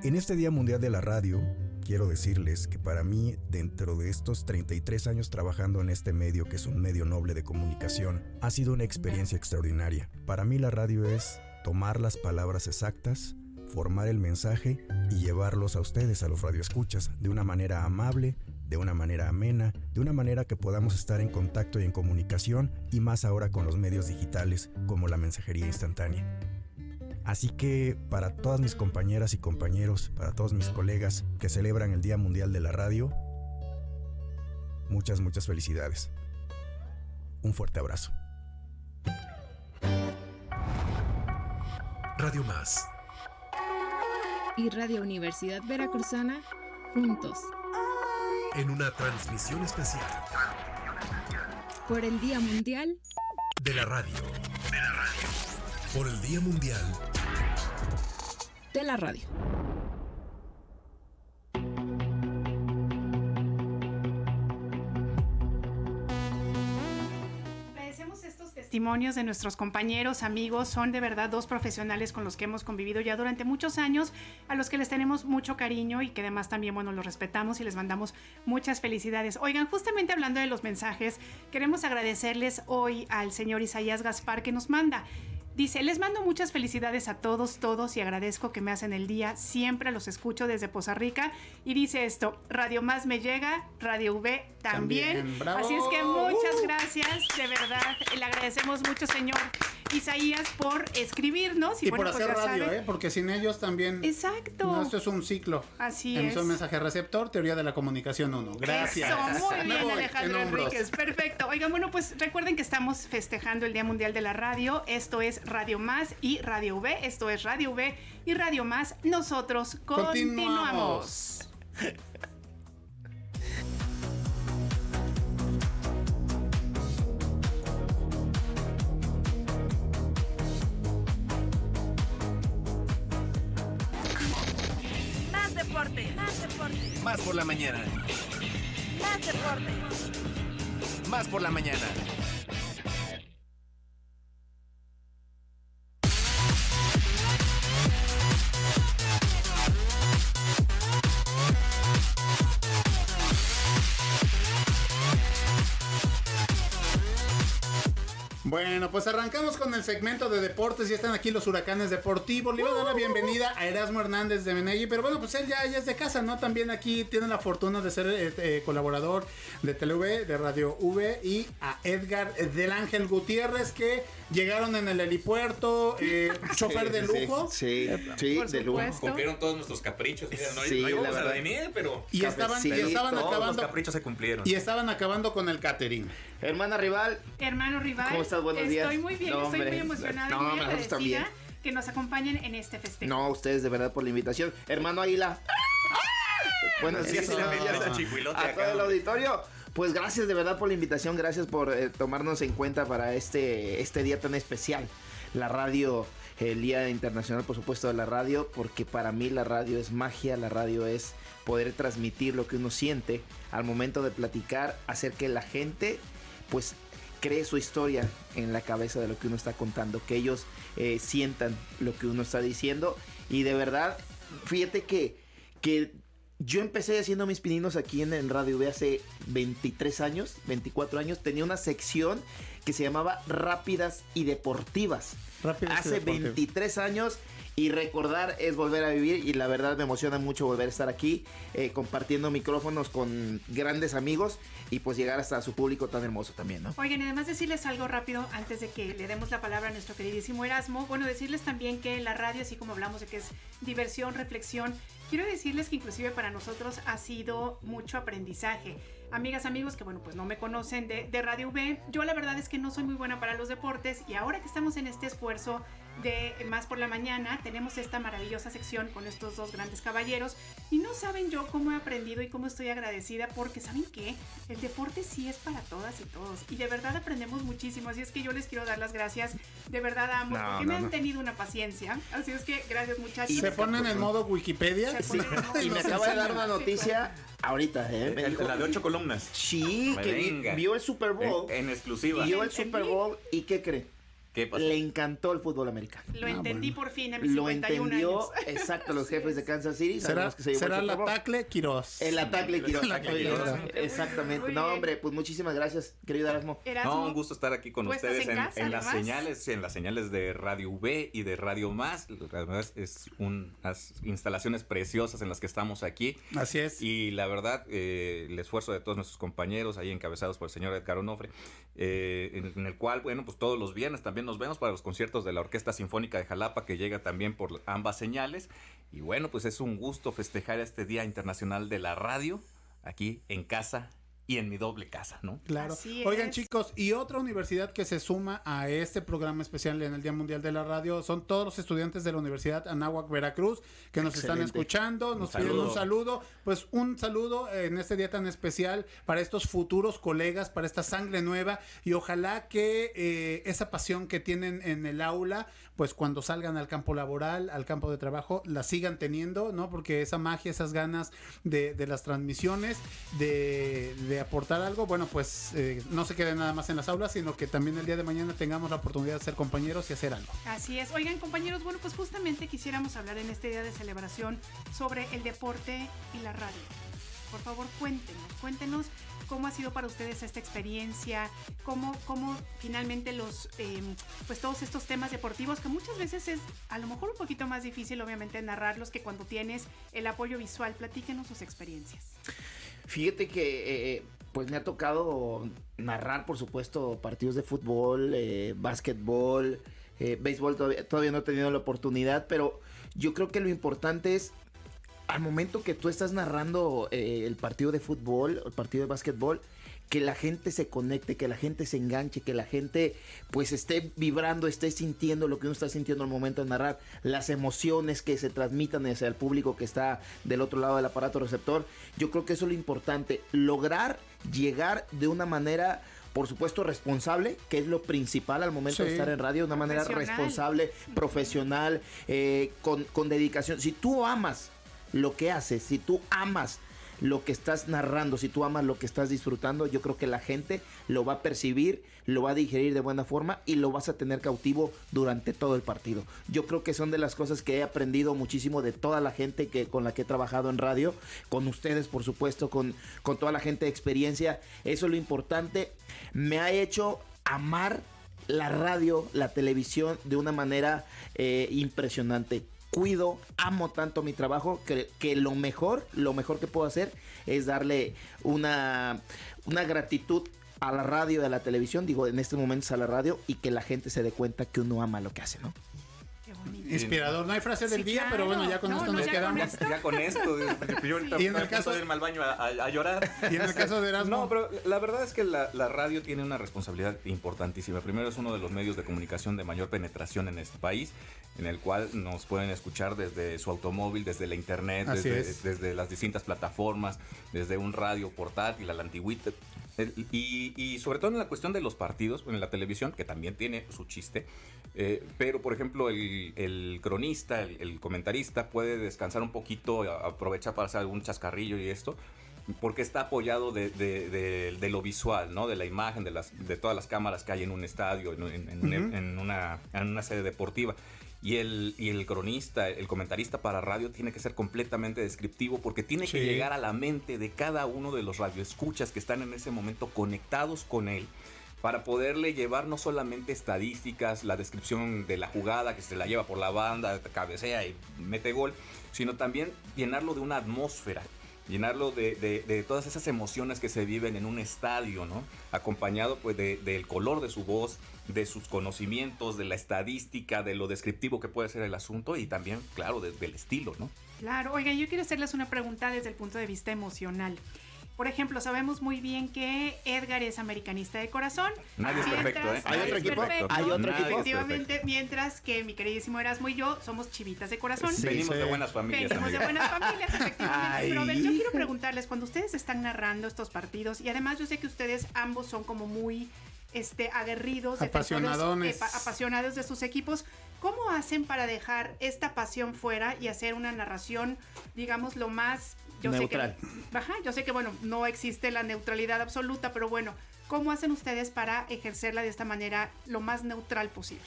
En este Día Mundial de la Radio, quiero decirles que para mí, dentro de estos 33 años trabajando en este medio, que es un medio noble de comunicación, ha sido una experiencia extraordinaria. Para mí la radio es tomar las palabras exactas, formar el mensaje y llevarlos a ustedes, a los radioescuchas, de una manera amable, de una manera amena, de una manera que podamos estar en contacto y en comunicación, y más ahora con los medios digitales como la mensajería instantánea. Así que para todas mis compañeras y compañeros, para todos mis colegas que celebran el Día Mundial de la Radio, muchas, muchas felicidades. Un fuerte abrazo. Radio Más y Radio Universidad Veracruzana, juntos en una transmisión especial por el Día Mundial de la Radio. Por el Día Mundial de la Radio. Agradecemos estos testimonios de nuestros compañeros, amigos. Son de verdad dos profesionales con los que hemos convivido ya durante muchos años, a los que les tenemos mucho cariño y que además también, los respetamos y les mandamos muchas felicidades. Oigan, justamente hablando de los mensajes, queremos agradecerles hoy al señor Isaías Gaspar, que nos manda. Dice: les mando muchas felicidades a todos y agradezco que me hacen el día. Siempre los escucho desde Poza Rica. Y dice esto: Radio Más me llega, Radio V también. Bravo. Así es que muchas gracias, de verdad. Le agradecemos mucho, señor Isaías, por escribirnos y por hacer radio, porque sin ellos también. Exacto. No, esto es un ciclo. Así es. Un mensaje receptor, teoría de la comunicación 1. Gracias. Eso, muy bien, Alejandra Enríquez. Perfecto. Oigan, recuerden que estamos festejando el Día Mundial de la Radio. Esto es Radio Más y Radio V. Esto es Radio V y Radio Más. Nosotros continuamos. Más por la mañana. Más deporte. Más por la mañana. Bueno, pues arrancamos con el segmento de deportes. Ya están aquí los huracanes deportivos. Le iba a dar la bienvenida a Erasmo Hernández de Menegui, pero bueno, pues él ya es de casa, ¿no? También aquí tiene la fortuna de ser colaborador de TV, de Radio V, y a Edgar del Ángel Gutiérrez, que llegaron en el helipuerto, chofer de lujo. Sí, de lujo. Cumplieron todos nuestros caprichos. Mira, no hay la verdad de miel, pero... Y estaban acabando... Los caprichos se cumplieron. Y estaban acabando con el catering. Hermano rival. ¿Cómo estás? Buenos días. Estoy muy bien, estoy muy emocionada. No, me gusta bien. Que nos acompañen en este festejo. No, ustedes de verdad por la invitación. Hermano Águila. Buenos días a todo el auditorio. Pues gracias de verdad por la invitación, gracias por tomarnos en cuenta para este día tan especial. La radio, el Día Internacional, por supuesto, de la radio, porque para mí la radio es magia, la radio es poder transmitir lo que uno siente al momento de platicar, hacer que la gente pues cree su historia en la cabeza de lo que uno está contando, que ellos sientan lo que uno está diciendo. Y de verdad, fíjate que yo empecé haciendo mis pininos aquí en Radio V hace 23 años, 24 años. Tenía una sección que se llamaba Rápidas y Deportivas. Hace 23 años, y recordar es volver a vivir, y la verdad me emociona mucho volver a estar aquí compartiendo micrófonos con grandes amigos y pues llegar hasta su público tan hermoso también, ¿no? Oigan, además decirles algo rápido antes de que le demos la palabra a nuestro queridísimo Erasmo. Bueno, decirles también que la radio, así como hablamos de que es diversión, reflexión, quiero decirles que inclusive para nosotros ha sido mucho aprendizaje. Amigas, amigos que, bueno, pues no me conocen de Radio V, yo la verdad es que no soy muy buena para los deportes, y ahora que estamos en este esfuerzo de Más por la Mañana, tenemos esta maravillosa sección con estos dos grandes caballeros, y no saben yo cómo he aprendido y cómo estoy agradecida, porque ¿saben qué? El deporte sí es para todas y todos, y de verdad aprendemos muchísimo, así es que yo les quiero dar las gracias de verdad a ambos, porque me han tenido una paciencia, así es que gracias, muchachos. ¿Se ponen en modo Wikipedia? Sí. Y me acaba de dar una noticia ahorita, la de 8 columnas. Sí, que vio el Super Bowl. En exclusiva. Vio el Super Bowl y ¿qué cree? ¿Qué pasó? Le encantó el fútbol americano. Lo entendí por fin a mis 51 años. Lo entendió, exacto, los jefes de Kansas City. ¿Será el ataque Quiroz? El ataque Quiroz. Exactamente. No, hombre, pues muchísimas gracias, querido Erasmo. No, un gusto estar aquí con ustedes en las señales de Radio V y de Radio Más. Radio Más es unas instalaciones preciosas en las que estamos aquí. Así es. Y la verdad, el esfuerzo de todos nuestros compañeros, ahí encabezados por el señor Edgar Onofre, en el cual, bueno, pues todos los viernes también nos vemos para los conciertos de la Orquesta Sinfónica de Xalapa, que llega también por ambas señales. Y bueno, pues es un gusto festejar este Día Internacional de la Radio aquí en casa y en mi doble casa, ¿no? Claro. Oigan, chicos, y otra universidad que se suma a este programa especial en el Día Mundial de la Radio son todos los estudiantes de la Universidad Anáhuac Veracruz que nos están escuchando, nos piden un saludo. Pues un saludo en este día tan especial para estos futuros colegas, para esta sangre nueva, y ojalá que esa pasión que tienen en el aula, pues cuando salgan al campo laboral, al campo de trabajo, la sigan teniendo, ¿no? Porque esa magia, esas ganas de las transmisiones, de aportar algo, bueno, pues no se quede nada más en las aulas, sino que también el día de mañana tengamos la oportunidad de ser compañeros y hacer algo. Así es. Oigan, compañeros, bueno, pues justamente quisiéramos hablar en este día de celebración sobre el deporte y la radio. Por favor, cuéntenos cómo ha sido para ustedes esta experiencia, cómo finalmente los pues todos estos temas deportivos, que muchas veces es a lo mejor un poquito más difícil obviamente narrarlos que cuando tienes el apoyo visual. Platíquenos sus experiencias. Fíjate que pues me ha tocado narrar, por supuesto, partidos de fútbol, básquetbol, béisbol. Todavía no he tenido la oportunidad, pero yo creo que lo importante es, al momento que tú estás narrando el partido de fútbol, el partido de básquetbol, que la gente se conecte, que la gente se enganche, que la gente pues esté vibrando, esté sintiendo lo que uno está sintiendo al momento de narrar, las emociones que se transmitan hacia el público que está del otro lado del aparato receptor. Yo creo que eso es lo importante, lograr llegar de una manera, por supuesto, responsable, que es lo principal al momento de estar en radio, de una manera responsable, profesional, con dedicación. Si tú amas lo que haces, si tú amas lo que estás narrando, si tú amas lo que estás disfrutando, yo creo que la gente lo va a percibir, lo va a digerir de buena forma y lo vas a tener cautivo durante todo el partido. Yo creo que son de las cosas que he aprendido muchísimo de toda la gente con la que he trabajado en radio, con ustedes, por supuesto, con toda la gente de experiencia. Eso es lo importante. Me ha hecho amar la radio, la televisión de una manera impresionante. Cuido, amo tanto mi trabajo que lo mejor que puedo hacer es darle una gratitud a la radio y a la televisión, digo, en estos momentos a la radio, y que la gente se dé cuenta que uno ama lo que hace, ¿no? Inspirador, no hay frase del día, claro. Pero bueno, ya con esto nos quedamos. Ya con esto, yo ahorita de irme al baño a llorar. Y en el caso de Erasmo. No, pero la verdad es que la radio tiene una responsabilidad importantísima. Primero, es uno de los medios de comunicación de mayor penetración en este país, en el cual nos pueden escuchar desde su automóvil, desde la internet, desde las distintas plataformas, desde un radio portátil, a la antigüita. Y sobre todo en la cuestión de los partidos, en la televisión, que también tiene su chiste, pero por ejemplo el cronista, el comentarista puede descansar un poquito, aprovecha para hacer algún chascarrillo y esto, porque está apoyado de lo visual, ¿no? De la imagen, de todas las cámaras que hay en un estadio, en una sede deportiva. Y el cronista, el comentarista para radio tiene que ser completamente descriptivo, porque tiene que llegar a la mente de cada uno de los radioescuchas que están en ese momento conectados con él, para poderle llevar no solamente estadísticas, la descripción de la jugada que se la lleva por la banda, cabecea y mete gol, sino también llenarlo de una atmósfera, llenarlo de todas esas emociones que se viven en un estadio, ¿no? Acompañado pues del color de su voz, de sus conocimientos, de la estadística, de lo descriptivo que puede ser el asunto, y también, claro, del estilo, ¿no? Claro. Oigan, yo quiero hacerles una pregunta desde el punto de vista emocional. Por ejemplo, sabemos muy bien que Edgar es americanista de corazón. Nadie es perfecto, ¿eh? Hay otro equipo. Efectivamente, mientras que mi queridísimo Erasmo y yo somos chivitas de corazón. Sí, venimos de buenas familias. Efectivamente. Ay. Pero a ver, yo quiero preguntarles, cuando ustedes están narrando estos partidos, y además yo sé que ustedes ambos son como muy aguerridos, apasionados de sus equipos, ¿cómo hacen para dejar esta pasión fuera y hacer una narración, digamos, lo más neutral? Yo sé que bueno, no existe la neutralidad absoluta, pero bueno, ¿cómo hacen ustedes para ejercerla de esta manera lo más neutral posible?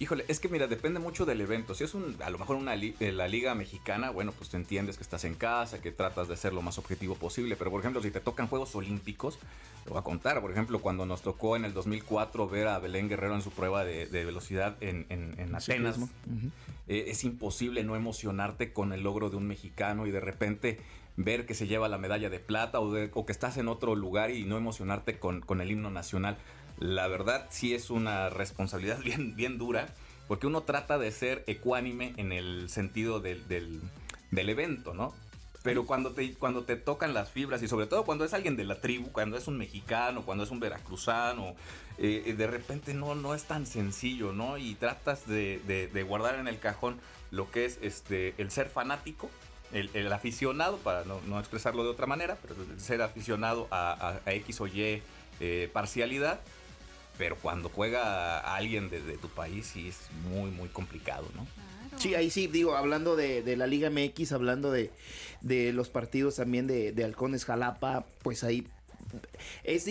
Híjole, es que mira, depende mucho del evento. Si es a lo mejor la liga mexicana, bueno, pues te entiendes que estás en casa, que tratas de ser lo más objetivo posible. Pero por ejemplo, si te tocan Juegos Olímpicos, te voy a contar, por ejemplo, cuando nos tocó en el 2004 ver a Belén Guerrero en su prueba de velocidad en Atenas, es imposible no emocionarte con el logro de un mexicano y de repente ver que se lleva la medalla de plata o que estás en otro lugar y no emocionarte con el himno nacional. La verdad sí es una responsabilidad bien, bien dura, porque uno trata de ser ecuánime en el sentido del evento, ¿no? Pero cuando te tocan las fibras, y sobre todo cuando es alguien de la tribu, cuando es un mexicano, cuando es un veracruzano, de repente no es tan sencillo, ¿no? Y tratas de guardar en el cajón lo que es el ser fanático, el aficionado, para no expresarlo de otra manera, pero el ser aficionado a X o Y parcialidad. Pero cuando juega a alguien de tu país sí es muy, muy complicado, ¿no? Claro. Sí, ahí sí, digo, hablando de la Liga MX, hablando de los partidos también de Halcones-Jalapa, pues ahí es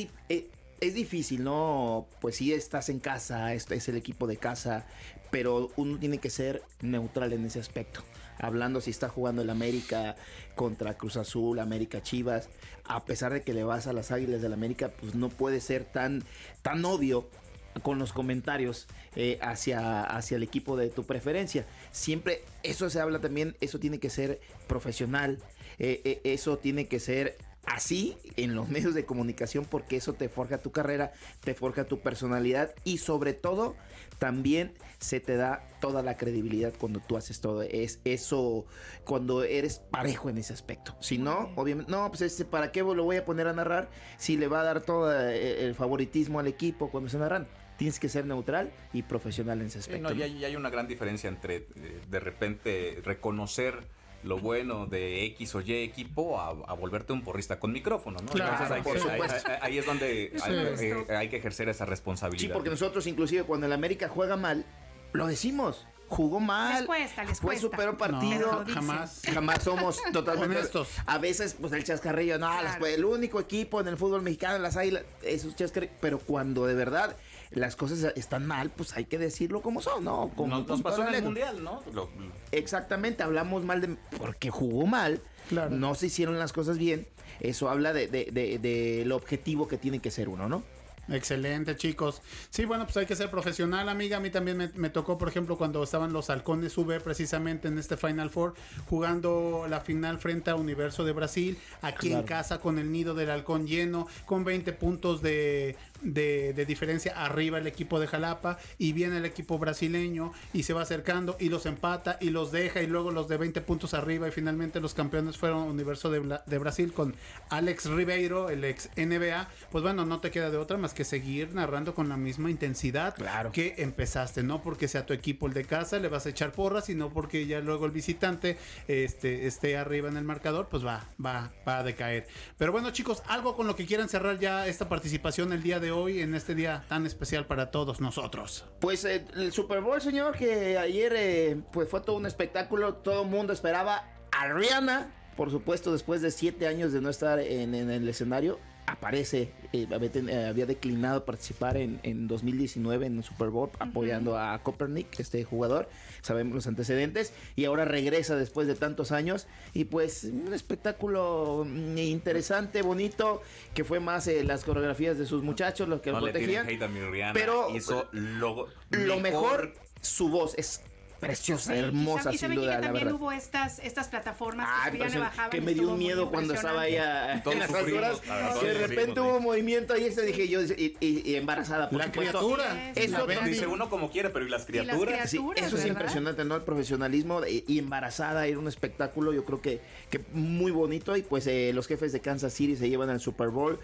difícil, ¿no? Pues sí, estás en casa, es el equipo de casa, pero uno tiene que ser neutral en ese aspecto. Hablando si está jugando el América contra Cruz Azul, América Chivas, a pesar de que le vas a las Águilas del América, pues no puede ser tan obvio con los comentarios hacia el equipo de tu preferencia. Siempre eso se habla también, eso tiene que ser profesional, eso tiene que ser así en los medios de comunicación, porque eso te forja tu carrera, te forja tu personalidad, y sobre todo también se te da toda la credibilidad cuando tú haces todo eso, cuando eres parejo en ese aspecto. Si no, obviamente, no, pues ¿para qué lo voy a poner a narrar si le va a dar todo el favoritismo al equipo cuando se narran? Tienes que ser neutral y profesional en ese aspecto. No, y hay una gran diferencia entre de repente reconocer lo bueno de X o Y equipo a volverte un porrista con micrófono, ¿no? Claro. Entonces ahí es donde hay que ejercer esa responsabilidad. Sí, porque nosotros inclusive cuando el América juega mal, lo decimos. Jugó mal, les cuesta. Fue su peor partido. No, jamás somos totalmente honestos. A veces, pues el chascarrillo, claro. El único equipo en el fútbol mexicano, las Águilas, esos chascarrillos. Pero cuando de verdad las cosas están mal, pues hay que decirlo como son, ¿no? Como nos pasó en el Mundial, ¿no? Exactamente, hablamos mal porque jugó mal. Claro. No se hicieron las cosas bien. Eso habla del objetivo que tiene que ser uno, ¿no? Excelente, chicos. Sí, bueno, pues hay que ser profesional, amiga. A mí también me tocó, por ejemplo, cuando estaban los Halcones V, precisamente en este Final Four, jugando la final frente a Universo de Brasil, aquí en casa, con el nido del halcón lleno, con 20 puntos de diferencia arriba el equipo de Xalapa, y viene el equipo brasileño y se va acercando y los empata y los deja, y luego los de 20 puntos arriba, y finalmente los campeones fueron Universo de Brasil con Alex Ribeiro, el ex NBA. Pues bueno, no te queda de otra más que seguir narrando con la misma intensidad que empezaste, no porque sea tu equipo el de casa, le vas a echar porras, sino porque ya luego el visitante esté arriba en el marcador, pues va a decaer. Pero bueno, chicos, algo con lo que quieran cerrar ya esta participación el día de hoy, en este día tan especial para todos nosotros. Pues el Super Bowl, señor, que ayer pues fue todo un espectáculo, todo el mundo esperaba a Rihanna, por supuesto, después de 7 años de no estar en el escenario. Aparece, había declinado participar en 2019 en el Super Bowl, apoyando a Kaepernick, este jugador, sabemos los antecedentes, y ahora regresa después de tantos años, y pues un espectáculo interesante, bonito, que fue más las coreografías de sus muchachos, los que lo protegían, pero hizo lo mejor, su voz es preciosa, hermosa, sí, sin duda, la verdad. Y también hubo estas plataformas que se bajaban. Que me dio un miedo cuando estaba ahí en las alturas. Que de repente hubo movimiento ahí, dije yo, y embarazada. Por la criatura. Eso dice uno como quiere, pero ¿y las criaturas? Sí, eso es impresionante, ¿no? El profesionalismo y embarazada, era un espectáculo, yo creo que muy bonito. Y pues los jefes de Kansas City se llevan al Super Bowl.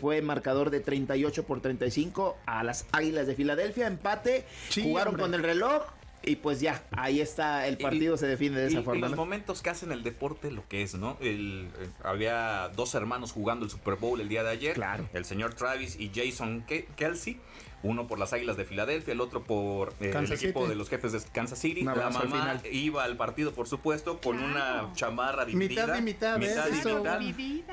Fue marcador de 38-35 a las Águilas de Filadelfia. Empate, jugaron con el reloj. Y pues ya, ahí está, el partido se define de esa forma. Y los momentos que hacen el deporte lo que es, ¿no? Había dos hermanos jugando el Super Bowl el día de ayer. Claro. El señor Travis y Jason Kelce. Uno por las Águilas de Filadelfia, el otro por el equipo de los jefes de Kansas City. La mamá iba al partido, por supuesto, con una chamarra dividida. Mitad y mitad.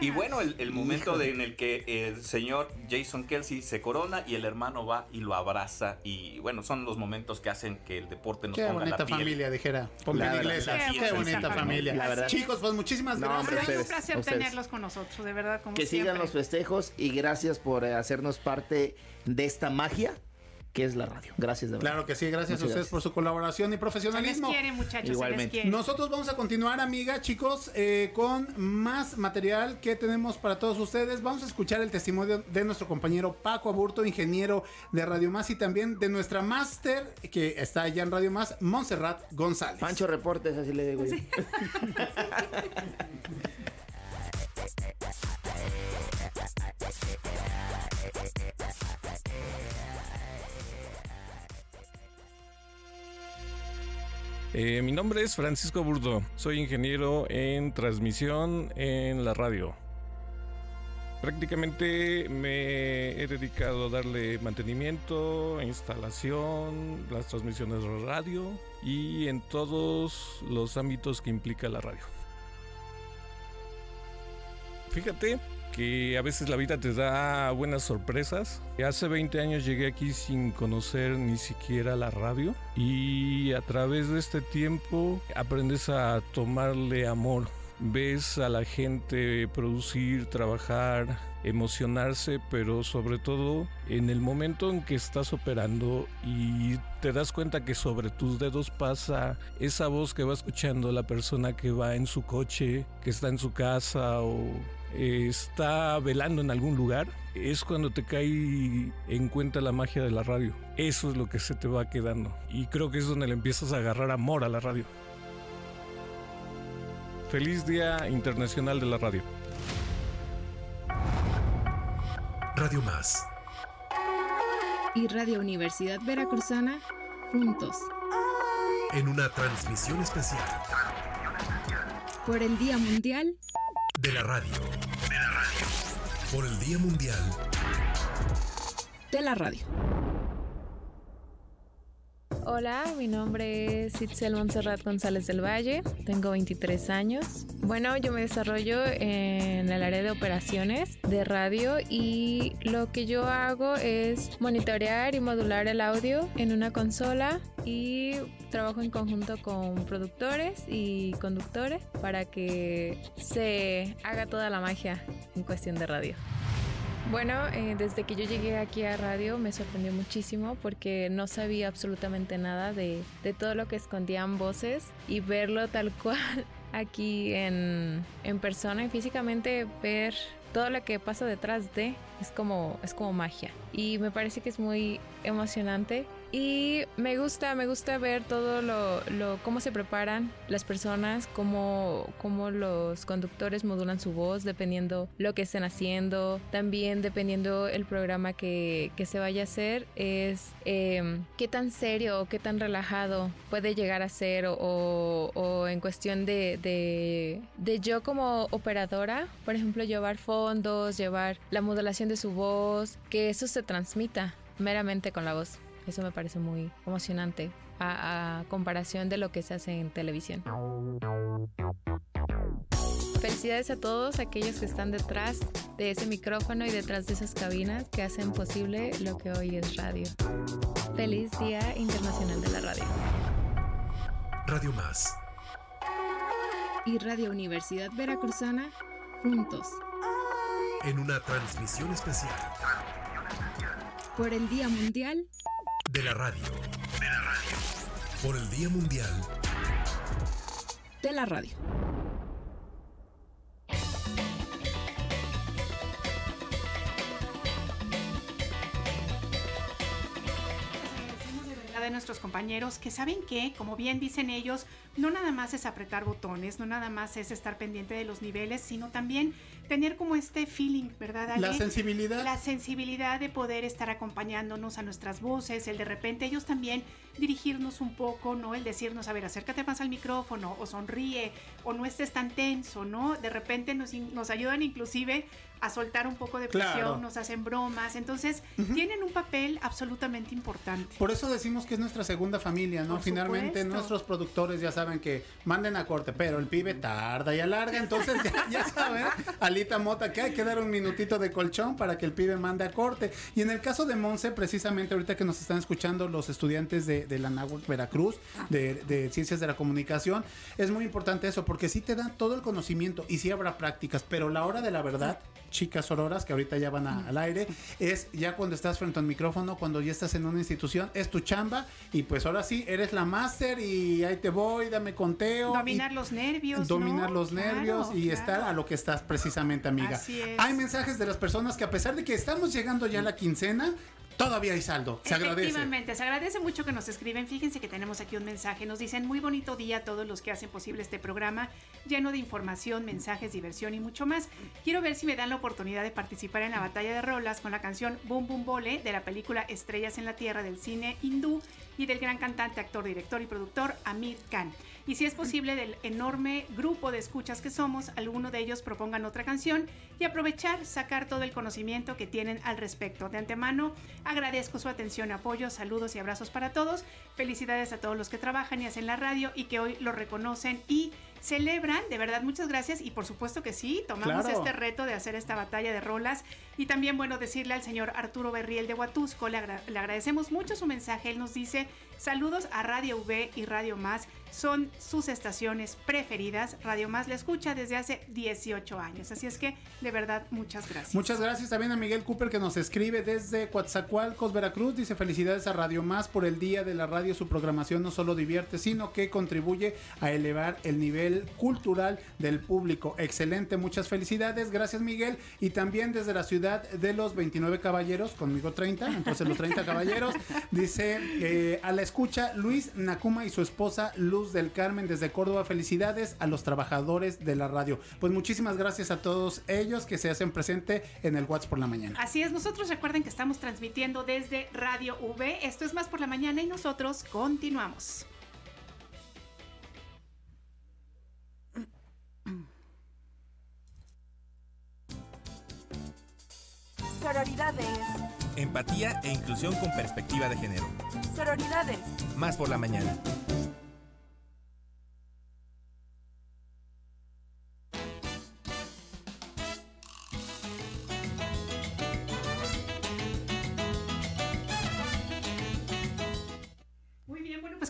Y bueno, el momento en el que el señor Jason Kelce se corona y el hermano va y lo abraza. Y bueno, son los momentos que hacen que el deporte nos ponga la piel. Qué bonita familia, dijera. Qué bonita familia. La verdad. Chicos, pues muchísimas gracias. Es un placer tenerlos con nosotros, de verdad, como siempre. Que sigan los festejos y gracias por hacernos parte de esta magia que es la radio. Gracias, de verdad. Claro que sí, gracias a ustedes por su colaboración y profesionalismo. Se les quiere, muchachos. Igualmente. Se les quiere. Nosotros vamos a continuar, amiga, chicos, con más material que tenemos para todos ustedes. Vamos a escuchar el testimonio de nuestro compañero Paco Aburto, ingeniero de Radio Más, y también de nuestra máster, que está allá en Radio Más, Monserrat González. Pancho Reportes, así le digo yo. Sí. Mi nombre es Francisco Aburto, soy ingeniero en transmisión en la radio. Prácticamente me he dedicado a darle mantenimiento, instalación, las transmisiones de radio y en todos los ámbitos que implica la radio. Fíjate que a veces la vida te da buenas sorpresas. Hace 20 años llegué aquí sin conocer ni siquiera la radio, y a través de este tiempo aprendes a tomarle amor. Ves a la gente producir, trabajar, emocionarse, pero sobre todo en el momento en que estás operando y te das cuenta que sobre tus dedos pasa esa voz que va escuchando la persona que va en su coche, que está en su casa o está velando en algún lugar, es cuando te cae en cuenta la magia de la radio. Eso es lo que se te va quedando y creo que es donde le empiezas a agarrar amor a la radio. Feliz Día Internacional de la Radio. Radio Más y Radio Universidad Veracruzana, juntos. En una transmisión especial por el Día Mundial de la Radio. Por el Día Mundial de la Radio. Hola, mi nombre es Itzel Monserrat González del Valle, tengo 23 años. Bueno, yo me desarrollo en el área de operaciones de radio y lo que yo hago es monitorear y modular el audio en una consola y trabajo en conjunto con productores y conductores para que se haga toda la magia en cuestión de radio. Bueno, desde que yo llegué aquí a radio me sorprendió muchísimo porque no sabía absolutamente nada de todo lo que escondían voces, y verlo tal cual aquí en persona y físicamente ver todo lo que pasa detrás de es como magia, y me parece que es muy emocionante. Y me gusta ver todo cómo se preparan las personas, cómo los conductores modulan su voz dependiendo lo que estén haciendo, también dependiendo el programa que se vaya a hacer, es qué tan serio o qué tan relajado puede llegar a ser, o en cuestión de yo como operadora, por ejemplo, llevar fondos, llevar la modulación de su voz, que eso se transmita meramente con la voz. Eso me parece muy emocionante a comparación de lo que se hace en televisión. Felicidades a todos aquellos que están detrás de ese micrófono y detrás de esas cabinas que hacen posible lo que hoy es radio. Feliz Día Internacional de la Radio. Radio Más y Radio Universidad Veracruzana, juntos. En una transmisión especial. Por el Día Mundial de la radio. Por el Día Mundial de la Radio. De nuestros compañeros que saben que, como bien dicen ellos, no nada más es apretar botones, no nada más es estar pendiente de los niveles, sino también tener como este feeling, ¿verdad, Ale? La sensibilidad de poder estar acompañándonos a nuestras voces, el de repente ellos también dirigirnos un poco, ¿no? El decirnos, a ver, acércate más al micrófono, o sonríe, o no estés tan tenso, ¿no? De repente nos ayudan inclusive a soltar un poco de presión, claro. Nos hacen bromas, entonces tienen un papel absolutamente importante. Por eso decimos que es nuestra segunda familia, ¿no? Por finalmente supuesto. Nuestros productores ya saben que manden a corte, pero el pibe tarda y alarga, entonces ya saben, Alita Mota, que hay que dar un minutito de colchón para que el pibe mande a corte. Y en el caso de Monse, precisamente ahorita que nos están escuchando los estudiantes de la Anáhuac Veracruz, de Ciencias de la Comunicación, es muy importante eso, porque sí te dan todo el conocimiento y sí habrá prácticas, pero la hora de la verdad, chicas sororas que ahorita ya van al aire, es ya cuando estás frente al micrófono, cuando ya estás en una institución, es tu chamba, y pues ahora sí, eres la máster y ahí te voy, dame conteo. Dominar los nervios, estar a lo que estás precisamente, amiga. Así es. Hay mensajes de las personas que, a pesar de que estamos llegando ya a la quincena, todavía hay saldo, se agradece. Efectivamente, se agradece mucho que nos escriben. Fíjense que tenemos aquí un mensaje, nos dicen: muy bonito día a todos los que hacen posible este programa, lleno de información, mensajes, diversión y mucho más. Quiero ver si me dan la oportunidad de participar en la batalla de rolas con la canción Boom Boom Bole de la película Estrellas en la Tierra del cine hindú y del gran cantante, actor, director y productor Amir Khan. Y si es posible, del enorme grupo de escuchas que somos, alguno de ellos propongan otra canción y aprovechar, sacar todo el conocimiento que tienen al respecto. De antemano, agradezco su atención, apoyo, saludos y abrazos para todos. Felicidades a todos los que trabajan y hacen la radio y que hoy lo reconocen y celebran. De verdad, muchas gracias. Y por supuesto que sí, tomamos este reto de hacer esta batalla de rolas. Y también, bueno, decirle al señor Arturo Berriel de Huatusco, le agradecemos mucho su mensaje. Él nos dice: saludos a Radio V y Radio Más, son sus estaciones preferidas. Radio Más la escucha desde hace 18 años. Así es que, de verdad, muchas gracias. Muchas gracias también a Miguel Cooper, que nos escribe desde Coatzacoalcos, Veracruz. Dice: felicidades a Radio Más por el Día de la Radio. Su programación no solo divierte, sino que contribuye a elevar el nivel cultural del público. Excelente, muchas felicidades. Gracias, Miguel. Y también desde la ciudad de los 29 caballeros, conmigo 30, entonces los 30 caballeros, dice: a la escucha, Luis Nakuma y su esposa Luz del Carmen desde Córdoba. Felicidades a los trabajadores de la radio. Pues muchísimas gracias a todos ellos que se hacen presente en el WhatsApp por la mañana. Así es, nosotros recuerden que estamos transmitiendo desde Radio V. Esto es Más por la Mañana y nosotros continuamos. Sororidades. Empatía e inclusión con perspectiva de género. Sororidades. Más por la mañana.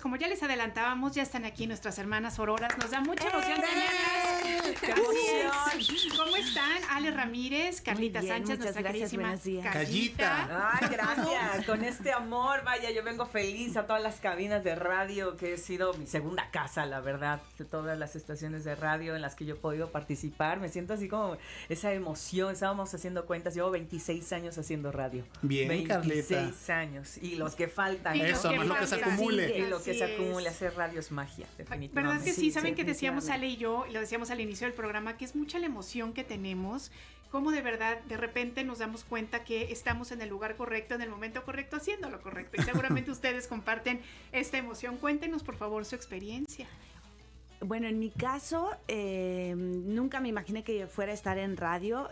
como ya les adelantábamos, ya están aquí nuestras hermanas Auroras. Nos da mucha emoción tenerlas. ¡Qué emoción! ¿Cómo están? Ale Ramírez, Carlita bien, Sánchez, nuestra gracias, carísima Callita. Ay, gracias. Con este amor, vaya, yo vengo feliz a todas las cabinas de radio, que ha sido mi segunda casa, la verdad. Todas las estaciones de radio en las que yo he podido participar. Me siento así como esa emoción. Estábamos haciendo cuentas. Llevo 26 años haciendo radio. Bien, 26 años. Y los que faltan. Eso, más lo que se acumule. Sí, lo que se acumule, hacer radio es magia, definitivamente. ¿Verdad que sí? ¿Saben que decíamos Ale y yo, y lo decíamos al inicio del programa, que es mucha la emoción que tenemos? Cómo de verdad, de repente nos damos cuenta que estamos en el lugar correcto, en el momento correcto, haciendo lo correcto. Y seguramente ustedes comparten esta emoción. Cuéntenos, por favor, su experiencia. Bueno, en mi caso, nunca me imaginé que fuera a estar en radio.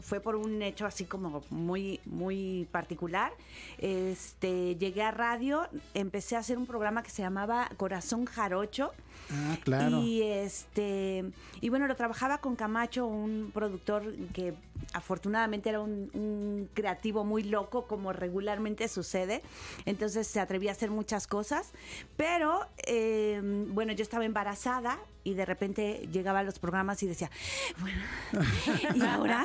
Fue por un hecho así como muy, muy particular. Llegué a radio, empecé a hacer un programa que se llamaba Corazón Jarocho. Ah, claro. Y bueno, lo trabajaba con Camacho, un productor que afortunadamente era un creativo muy loco, como regularmente sucede. Entonces se atrevía a hacer muchas cosas. Pero, bueno, yo estaba embarazada. Y de repente llegaba a los programas y decía, bueno, y ahora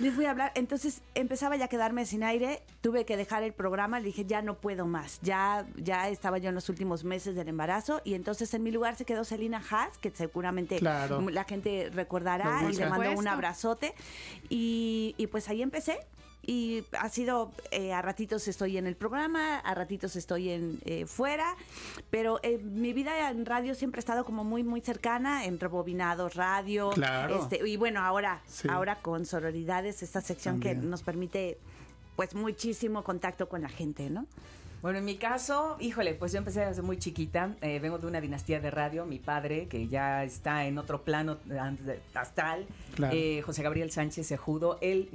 les voy a hablar. Entonces empezaba ya a quedarme sin aire, tuve que dejar el programa, le dije, ya no puedo más. Ya estaba yo en los últimos meses del embarazo y entonces en mi lugar se quedó Selina Haas, que seguramente la gente recordará y le mandó un abrazote. Y pues ahí empecé. Y ha sido, a ratitos estoy en el programa, a ratitos estoy en fuera, pero mi vida en radio siempre ha estado como muy, muy cercana, en rebobinados, radio. Claro. Y bueno, ahora con Sororidades, esta sección también, que nos permite pues muchísimo contacto con la gente, ¿no? Bueno, en mi caso, híjole, pues yo empecé desde muy chiquita, vengo de una dinastía de radio, mi padre, que ya está en otro plano astral, claro. José Gabriel Sánchez Cejudo, él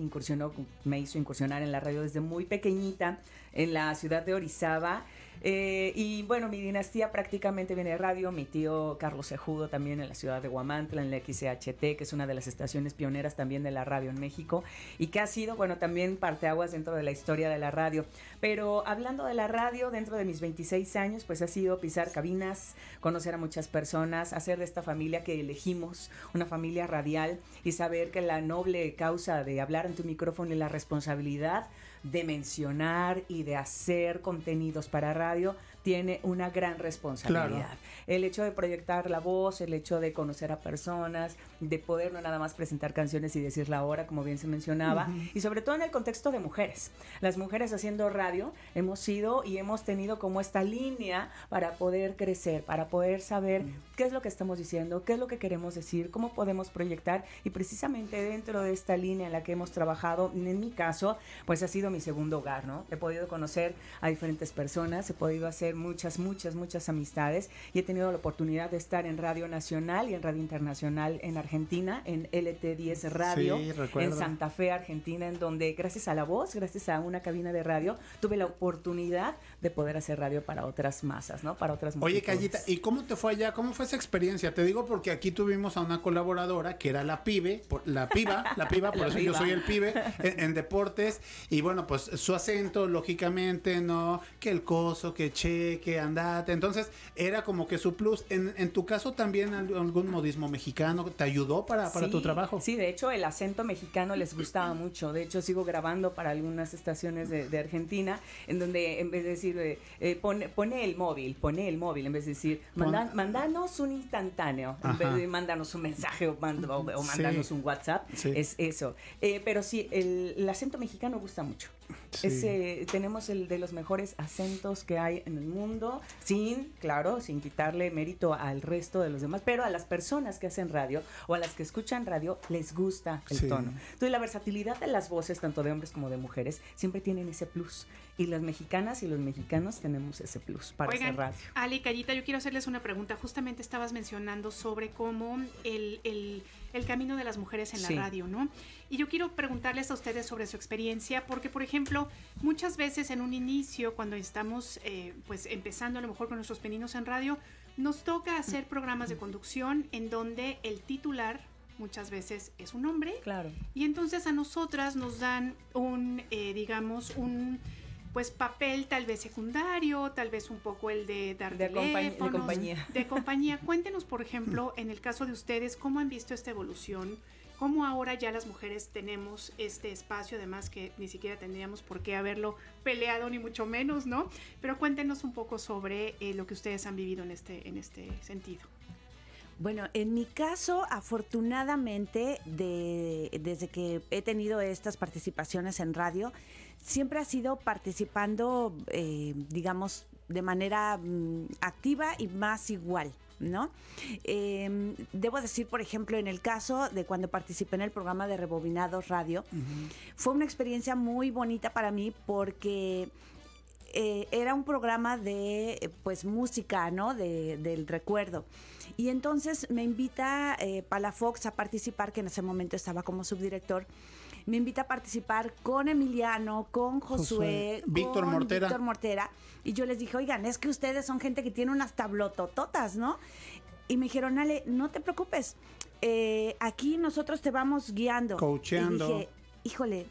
me hizo incursionar en la radio desde muy pequeñita, en la ciudad de Orizaba, y bueno, mi dinastía prácticamente viene de radio. Mi tío Carlos Cejudo también en la ciudad de Huamantla, en la XCHT, que es una de las estaciones pioneras también de la radio en México, y que ha sido, bueno, también parteaguas dentro de la historia de la radio. Pero hablando de la radio, dentro de mis 26 años, pues ha sido pisar cabinas, conocer a muchas personas, hacer de esta familia que elegimos, una familia radial, y saber que la noble causa de hablar en tu micrófono y la responsabilidad de mencionar y de hacer contenidos para radio tiene una gran responsabilidad. Claro. El hecho de proyectar la voz, el hecho de conocer a personas, de poder no nada más presentar canciones y decir la hora, como bien se mencionaba, uh-huh. Y sobre todo en el contexto de mujeres. Las mujeres haciendo radio hemos sido y hemos tenido como esta línea para poder crecer, para poder saber qué es lo que estamos diciendo, qué es lo que queremos decir, cómo podemos proyectar, y precisamente dentro de esta línea en la que hemos trabajado, en mi caso, pues ha sido mi segundo hogar, ¿no? He podido conocer a diferentes personas, he podido hacer muchas, muchas, muchas amistades, y he tenido la oportunidad de estar en Radio Nacional y en Radio Internacional en Argentina, en LT10 Radio, sí, en Santa Fe, Argentina, en donde gracias a la voz, gracias a una cabina de radio, tuve la oportunidad de poder hacer radio para otras masas, ¿no? Para otras multitudes. Oye, Callita, ¿y cómo te fue allá? ¿Cómo fue esa experiencia? Te digo porque aquí tuvimos a una colaboradora que era la piba, por eso yo soy el pibe, en deportes, y bueno, pues su acento, lógicamente, ¿no? Que el coso, que che, que andate, entonces era como que su plus. En tu caso también algún modismo mexicano te ayudó para tu trabajo. Sí, de hecho el acento mexicano les gustaba mucho, de hecho sigo grabando para algunas estaciones de Argentina, en donde en vez de decir, pone el móvil, en vez de decir, mándanos un instantáneo, en vez de mándanos un mensaje o mándanos un WhatsApp, es eso. Pero sí, el acento mexicano gusta mucho. Sí. Tenemos el de los mejores acentos que hay en el mundo, sin quitarle mérito al resto de los demás, pero a las personas que hacen radio o a las que escuchan radio les gusta el tono. Entonces la versatilidad de las voces, tanto de hombres como de mujeres, siempre tienen ese plus, y las mexicanas y los mexicanos tenemos ese plus para hacer radio. Ale, Callita, yo quiero hacerles una pregunta. Justamente estabas mencionando sobre cómo el camino de las mujeres en la radio, ¿no? Y yo quiero preguntarles a ustedes sobre su experiencia, porque por ejemplo, muchas veces en un inicio, cuando estamos pues empezando a lo mejor con nuestros pininos en radio, nos toca hacer programas de conducción en donde el titular muchas veces es un hombre. Claro. Y entonces a nosotras nos dan un, digamos, un pues papel tal vez secundario, tal vez un poco el de dar teléfonos, de compañía. Cuéntenos, por ejemplo, en el caso de ustedes, ¿cómo han visto esta evolución? ¿Cómo ahora ya las mujeres tenemos este espacio, además que ni siquiera tendríamos por qué haberlo peleado, ni mucho menos, ¿no? Pero cuéntenos un poco sobre lo que ustedes han vivido en este sentido. Bueno, en mi caso, afortunadamente, desde que he tenido estas participaciones en radio, siempre ha sido participando, digamos, de manera activa y más igual, ¿no? Debo decir, por ejemplo, en el caso de cuando participé en el programa de Rebobinados Radio, uh-huh, fue una experiencia muy bonita para mí porque era un programa de, pues, música, ¿no? Del recuerdo. Y entonces me invita Palafox a participar, que en ese momento estaba como subdirector. Me invita a participar con Emiliano, con Josué, Víctor Mortera. Y yo les dije, oigan, es que ustedes son gente que tiene unas tablotototas, ¿no? Y me dijeron, Ale, no te preocupes, aquí nosotros te vamos guiando, coacheando. Y dije, híjole,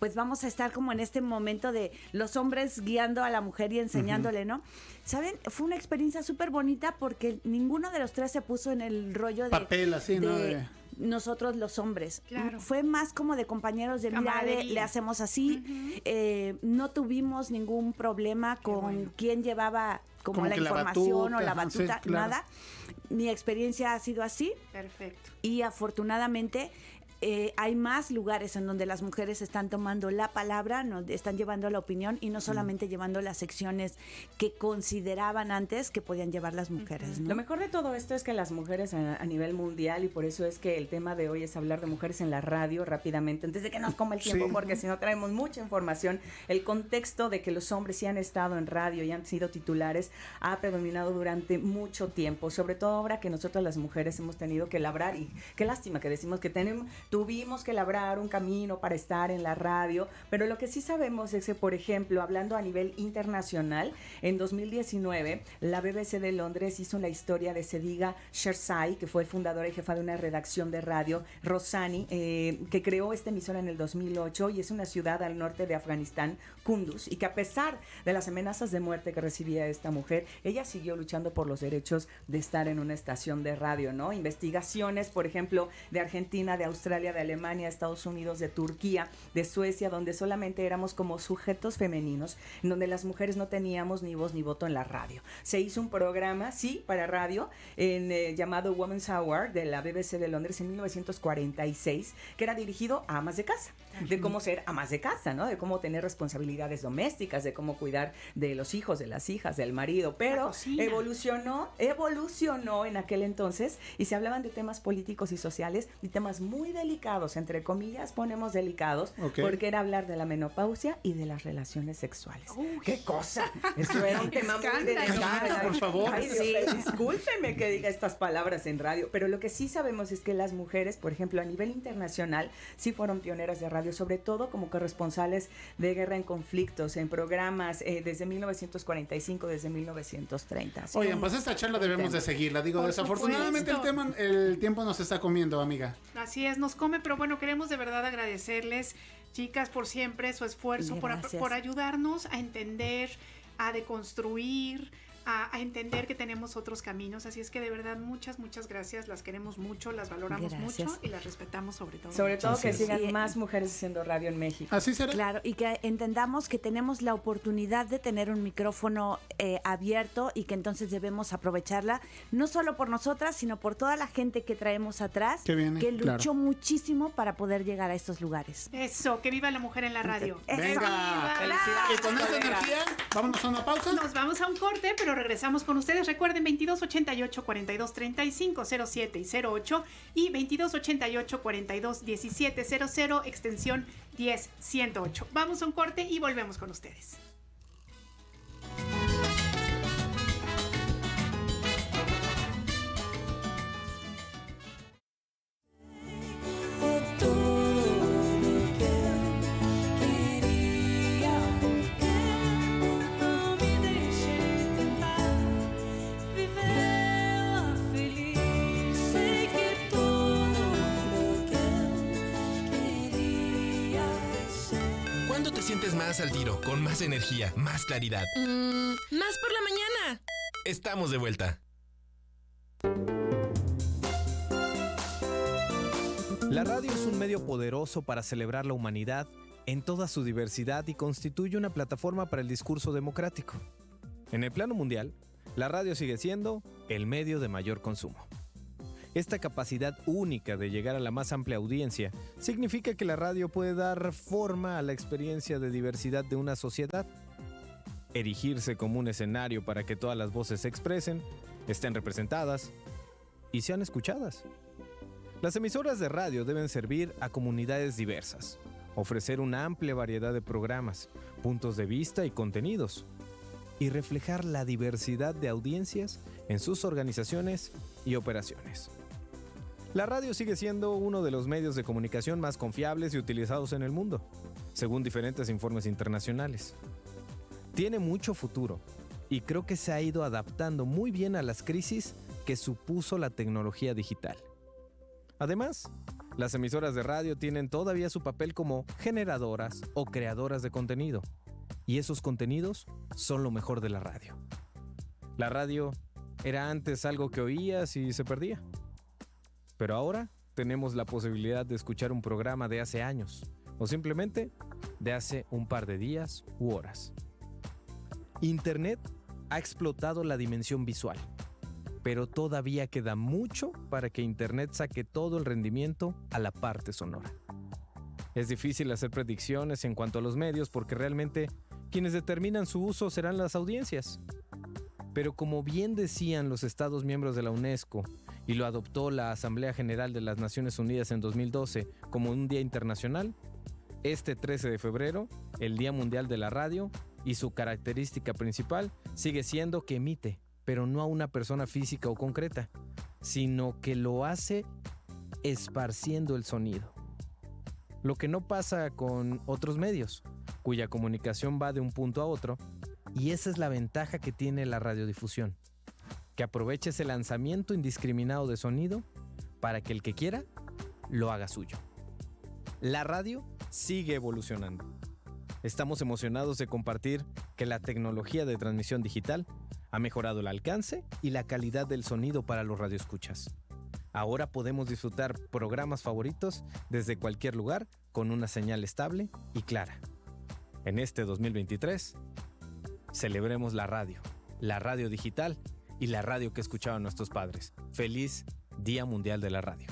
pues vamos a estar como en este momento de los hombres guiando a la mujer y enseñándole, uh-huh, ¿no? ¿Saben? Fue una experiencia súper bonita porque ninguno de los tres se puso en el rollo de papel, así, ¿no? De nosotros los hombres. Claro. Fue más como de compañeros de mira, le hacemos así. Uh-huh. No tuvimos ningún problema con quién llevaba como la información o la batuta, sí, claro, nada. Mi experiencia ha sido así. Perfecto. Y afortunadamente hay más lugares en donde las mujeres están tomando la palabra, nos están llevando la opinión y no solamente llevando las secciones que consideraban antes que podían llevar las mujeres, ¿no? Lo mejor de todo esto es que las mujeres a nivel mundial, y por eso es que el tema de hoy es hablar de mujeres en la radio rápidamente, antes de que nos coma el tiempo, sí, porque si no traemos mucha información. El contexto de que los hombres sí han estado en radio y han sido titulares ha predominado durante mucho tiempo, sobre todo ahora que nosotras las mujeres hemos tenido que labrar, y qué lástima que decimos que tuvimos que labrar un camino para estar en la radio, pero lo que sí sabemos es que, por ejemplo, hablando a nivel internacional, en 2019 la BBC de Londres hizo la historia de Sediga Shersai, que fue fundadora y jefa de una redacción de radio, Rosani, que creó esta emisora en el 2008, y es una ciudad al norte de Afganistán, Kunduz, y que a pesar de las amenazas de muerte que recibía esta mujer, ella siguió luchando por los derechos de estar en una estación de radio, ¿no? Investigaciones, por ejemplo, de Argentina, de Australia, de Alemania, Estados Unidos, de Turquía, de Suecia, donde solamente éramos como sujetos femeninos, en donde las mujeres no teníamos ni voz ni voto en la radio. Se hizo un programa, sí, para radio, llamado Women's Hour de la BBC de Londres en 1946, que era dirigido a amas de casa, de cómo ser amas de casa, ¿no? De cómo tener responsabilidades domésticas, de cómo cuidar de los hijos, de las hijas, del marido, pero evolucionó en aquel entonces, y se hablaban de temas políticos y sociales, y temas muy delicados, entre comillas ponemos delicados, porque era hablar de la menopausia y de las relaciones sexuales. Uy, ¡qué cosa! Eso era un tema muy delicado. Por favor. Ay, Dios, sí. Discúlpeme que diga estas palabras en radio, pero lo que sí sabemos es que las mujeres, por ejemplo, a nivel internacional, sí fueron pioneras de radio, sobre todo como corresponsales de guerra en conflictos, en programas desde 1945, desde 1930. ¿Sí? Oigan, pues esta charla debemos de seguirla. Digo, por desafortunadamente el tiempo nos está comiendo, amiga. Así es, nos come, pero bueno, queremos de verdad agradecerles, chicas, por siempre su esfuerzo, por ayudarnos a entender, a deconstruir, a entender que tenemos otros caminos, así es que de verdad muchas, muchas gracias, las queremos mucho, las valoramos mucho y las respetamos sobre todo. Sobre todo que sigan más mujeres haciendo radio en México. Así será. Claro, y que entendamos que tenemos la oportunidad de tener un micrófono abierto, y que entonces debemos aprovecharla, no solo por nosotras, sino por toda la gente que traemos atrás, que luchó muchísimo para poder llegar a estos lugares. Eso, que viva la mujer en la radio. Venga, ¡viva! Felicidades. Y con esta energía, vámonos a una pausa. Nos vamos a un corte, pero regresamos con ustedes. Recuerden 2288-4235-07 y 08 y 2288-4217-00 extensión 10-108. Vamos a un corte y volvemos con ustedes. ¿Cuándo te sientes más al tiro, con más energía, más claridad? Más por la mañana. Estamos de vuelta. La radio es un medio poderoso para celebrar la humanidad en toda su diversidad y constituye una plataforma para el discurso democrático. En el plano mundial, la radio sigue siendo el medio de mayor consumo. Esta capacidad única de llegar a la más amplia audiencia significa que la radio puede dar forma a la experiencia de diversidad de una sociedad, erigirse como un escenario para que todas las voces se expresen, estén representadas y sean escuchadas. Las emisoras de radio deben servir a comunidades diversas, ofrecer una amplia variedad de programas, puntos de vista y contenidos, y reflejar la diversidad de audiencias en sus organizaciones y operaciones. La radio sigue siendo uno de los medios de comunicación más confiables y utilizados en el mundo, según diferentes informes internacionales. Tiene mucho futuro y creo que se ha ido adaptando muy bien a las crisis que supuso la tecnología digital. Además, las emisoras de radio tienen todavía su papel como generadoras o creadoras de contenido, y esos contenidos son lo mejor de la radio. La radio era antes algo que oías y se perdía, pero ahora tenemos la posibilidad de escuchar un programa de hace años, o simplemente de hace un par de días u horas. Internet ha explotado la dimensión visual, pero todavía queda mucho para que Internet saque todo el rendimiento a la parte sonora. Es difícil hacer predicciones en cuanto a los medios porque realmente quienes determinan su uso serán las audiencias. Pero como bien decían los estados miembros de la UNESCO y lo adoptó la Asamblea General de las Naciones Unidas en 2012 como un día internacional, este 13 de febrero, el Día Mundial de la Radio, y su característica principal sigue siendo que emite, pero no a una persona física o concreta, sino que lo hace esparciendo el sonido. Lo que no pasa con otros medios, cuya comunicación va de un punto a otro, y esa es la ventaja que tiene la radiodifusión, que aprovecha ese lanzamiento indiscriminado de sonido para que el que quiera lo haga suyo. La radio sigue evolucionando. Estamos emocionados de compartir que la tecnología de transmisión digital ha mejorado el alcance y la calidad del sonido para los radioescuchas. Ahora podemos disfrutar programas favoritos desde cualquier lugar con una señal estable y clara. En este 2023, celebremos la radio digital y la radio que escuchaban nuestros padres. ¡Feliz Día Mundial de la Radio!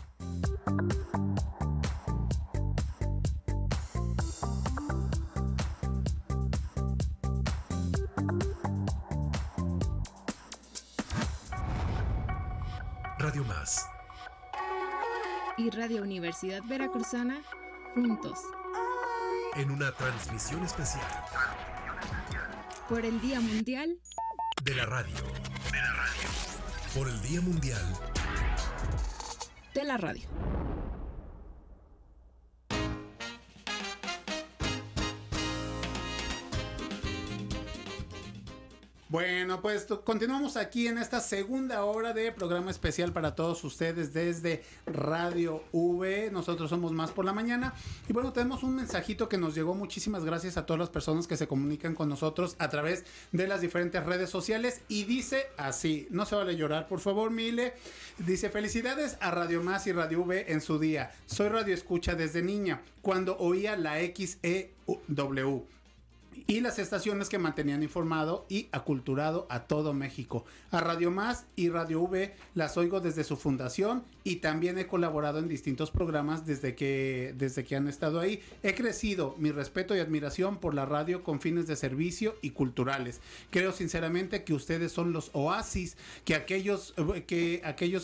Radio Más y Radio Universidad Veracruzana, juntos en una transmisión especial por el Día Mundial de la Radio. Por el Día Mundial de la Radio. Bueno, pues continuamos aquí en esta segunda hora de programa especial para todos ustedes desde Radio V. Nosotros somos Más por la Mañana. Y bueno, tenemos un mensajito que nos llegó. Muchísimas gracias a todas las personas que se comunican con nosotros a través de las diferentes redes sociales. Y dice así, no se vale llorar, por favor, Mile. Dice, felicidades a Radio Más y Radio V en su día. Soy radioescucha desde niña, cuando oía la XEW. Y las estaciones que mantenían informado y aculturado a todo México. A Radio Más y Radio V las oigo desde su fundación y también he colaborado en distintos programas desde que han estado ahí. He crecido, mi respeto y admiración por la radio con fines de servicio y culturales. Creo sinceramente que ustedes son los oasis, que aquellos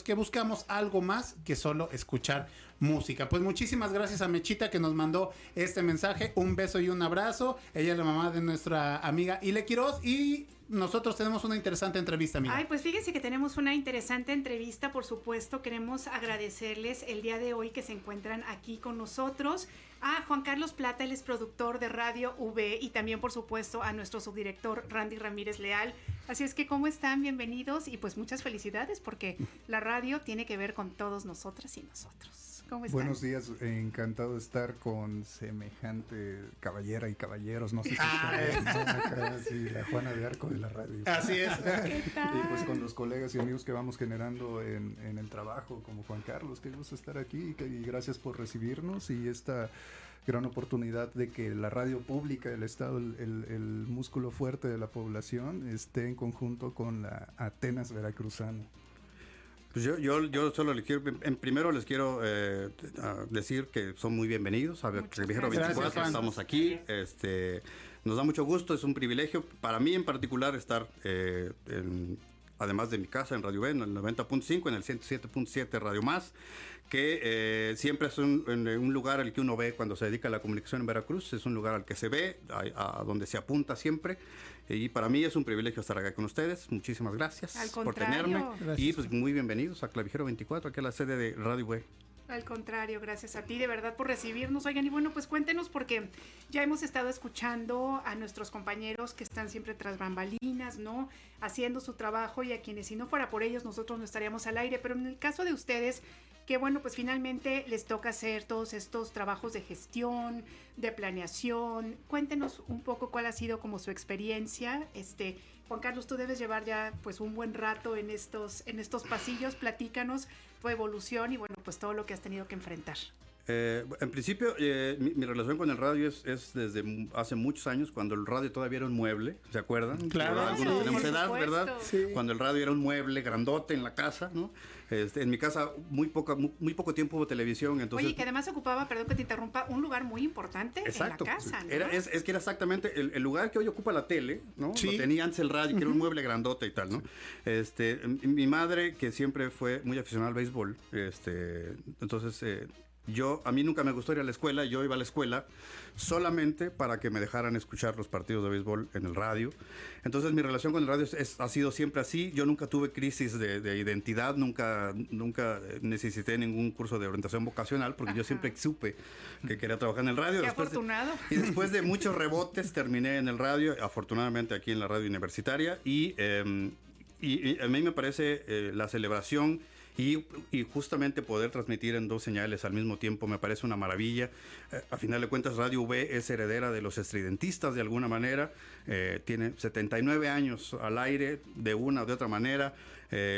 que buscamos algo más que solo escuchar música. Pues muchísimas gracias a Mechita que nos mandó este mensaje. Un beso y un abrazo. Ella es la mamá de nuestra amiga Ile Quiroz y nosotros tenemos una interesante entrevista, amiga. Ay, pues fíjense que tenemos una interesante entrevista, por supuesto. Queremos agradecerles el día de hoy que se encuentran aquí con nosotros a Juan Carlos Plata, él es productor de Radio V, y también, por supuesto, a nuestro subdirector Randy Ramírez Leal. Así es que, ¿cómo están? Bienvenidos y pues muchas felicidades porque la radio tiene que ver con todos nosotras y nosotros. ¿Cómo están? Buenos días, encantado de estar con semejante caballera y caballeros, no sé si así, la Juana de Arco de la radio. Así es. ¿Qué tal? Y pues con los colegas y amigos que vamos generando en el trabajo, como Juan Carlos, que gusto estar aquí y gracias por recibirnos y esta gran oportunidad de que la radio pública, el Estado, el músculo fuerte de la población esté en conjunto con la Atenas Veracruzana. Pues yo solo les quiero, primero les quiero decir que son muy bienvenidos a Clavijero 24, gracias. Estamos aquí, nos da mucho gusto, es un privilegio para mí en particular estar además de mi casa en Radio V, en el 90.5, en el 107.7 Radio Más, que siempre es un lugar al que uno ve cuando se dedica a la comunicación en Veracruz, es un lugar al que se ve, a donde se apunta siempre, y para mí es un privilegio estar acá con ustedes, muchísimas gracias por tenerme, gracias. Y pues muy bienvenidos a Clavijero 24, aquí a la sede de Radio V. Al contrario, gracias a ti de verdad por recibirnos. Oigan, y bueno, pues cuéntenos porque ya hemos estado escuchando a nuestros compañeros que están siempre tras bambalinas, ¿no? Haciendo su trabajo y a quienes si no fuera por ellos nosotros no estaríamos al aire, pero en el caso de ustedes, que bueno, pues finalmente les toca hacer todos estos trabajos de gestión, de planeación. Cuéntenos un poco cuál ha sido como su experiencia. Juan Carlos, tú debes llevar ya pues un buen rato en estos pasillos. Platícanos tu evolución y bueno, pues todo lo que has tenido que enfrentar. En principio, mi relación con el radio es desde hace muchos años, cuando el radio todavía era un mueble, ¿se acuerdan? Claro. Algunos tenemos edad, ¿verdad? Sí. Cuando el radio era un mueble grandote en la casa, ¿no? En mi casa muy poco tiempo hubo televisión, entonces... Oye, que además ocupaba, perdón que te interrumpa, un lugar muy importante. Exacto. En la casa, ¿no? Es que era exactamente el lugar que hoy ocupa la tele, ¿no? Sí. Lo tenía antes el radio, que era un mueble grandote y tal, ¿no? Mi madre, que siempre fue muy aficionada al béisbol, entonces... A mí nunca me gustó ir a la escuela, yo iba a la escuela solamente para que me dejaran escuchar los partidos de béisbol en el radio. Entonces mi relación con el radio ha sido siempre así, yo nunca tuve crisis de identidad, nunca necesité ningún curso de orientación vocacional porque yo siempre supe que quería trabajar en el radio. Qué afortunado. Después de muchos rebotes terminé en el radio, afortunadamente aquí en la radio universitaria y a mí me parece la celebración y justamente poder transmitir en dos señales al mismo tiempo me parece una maravilla. A final de cuentas, Radio V es heredera de los estridentistas de alguna manera. Tiene 79 años al aire, de una o de otra manera,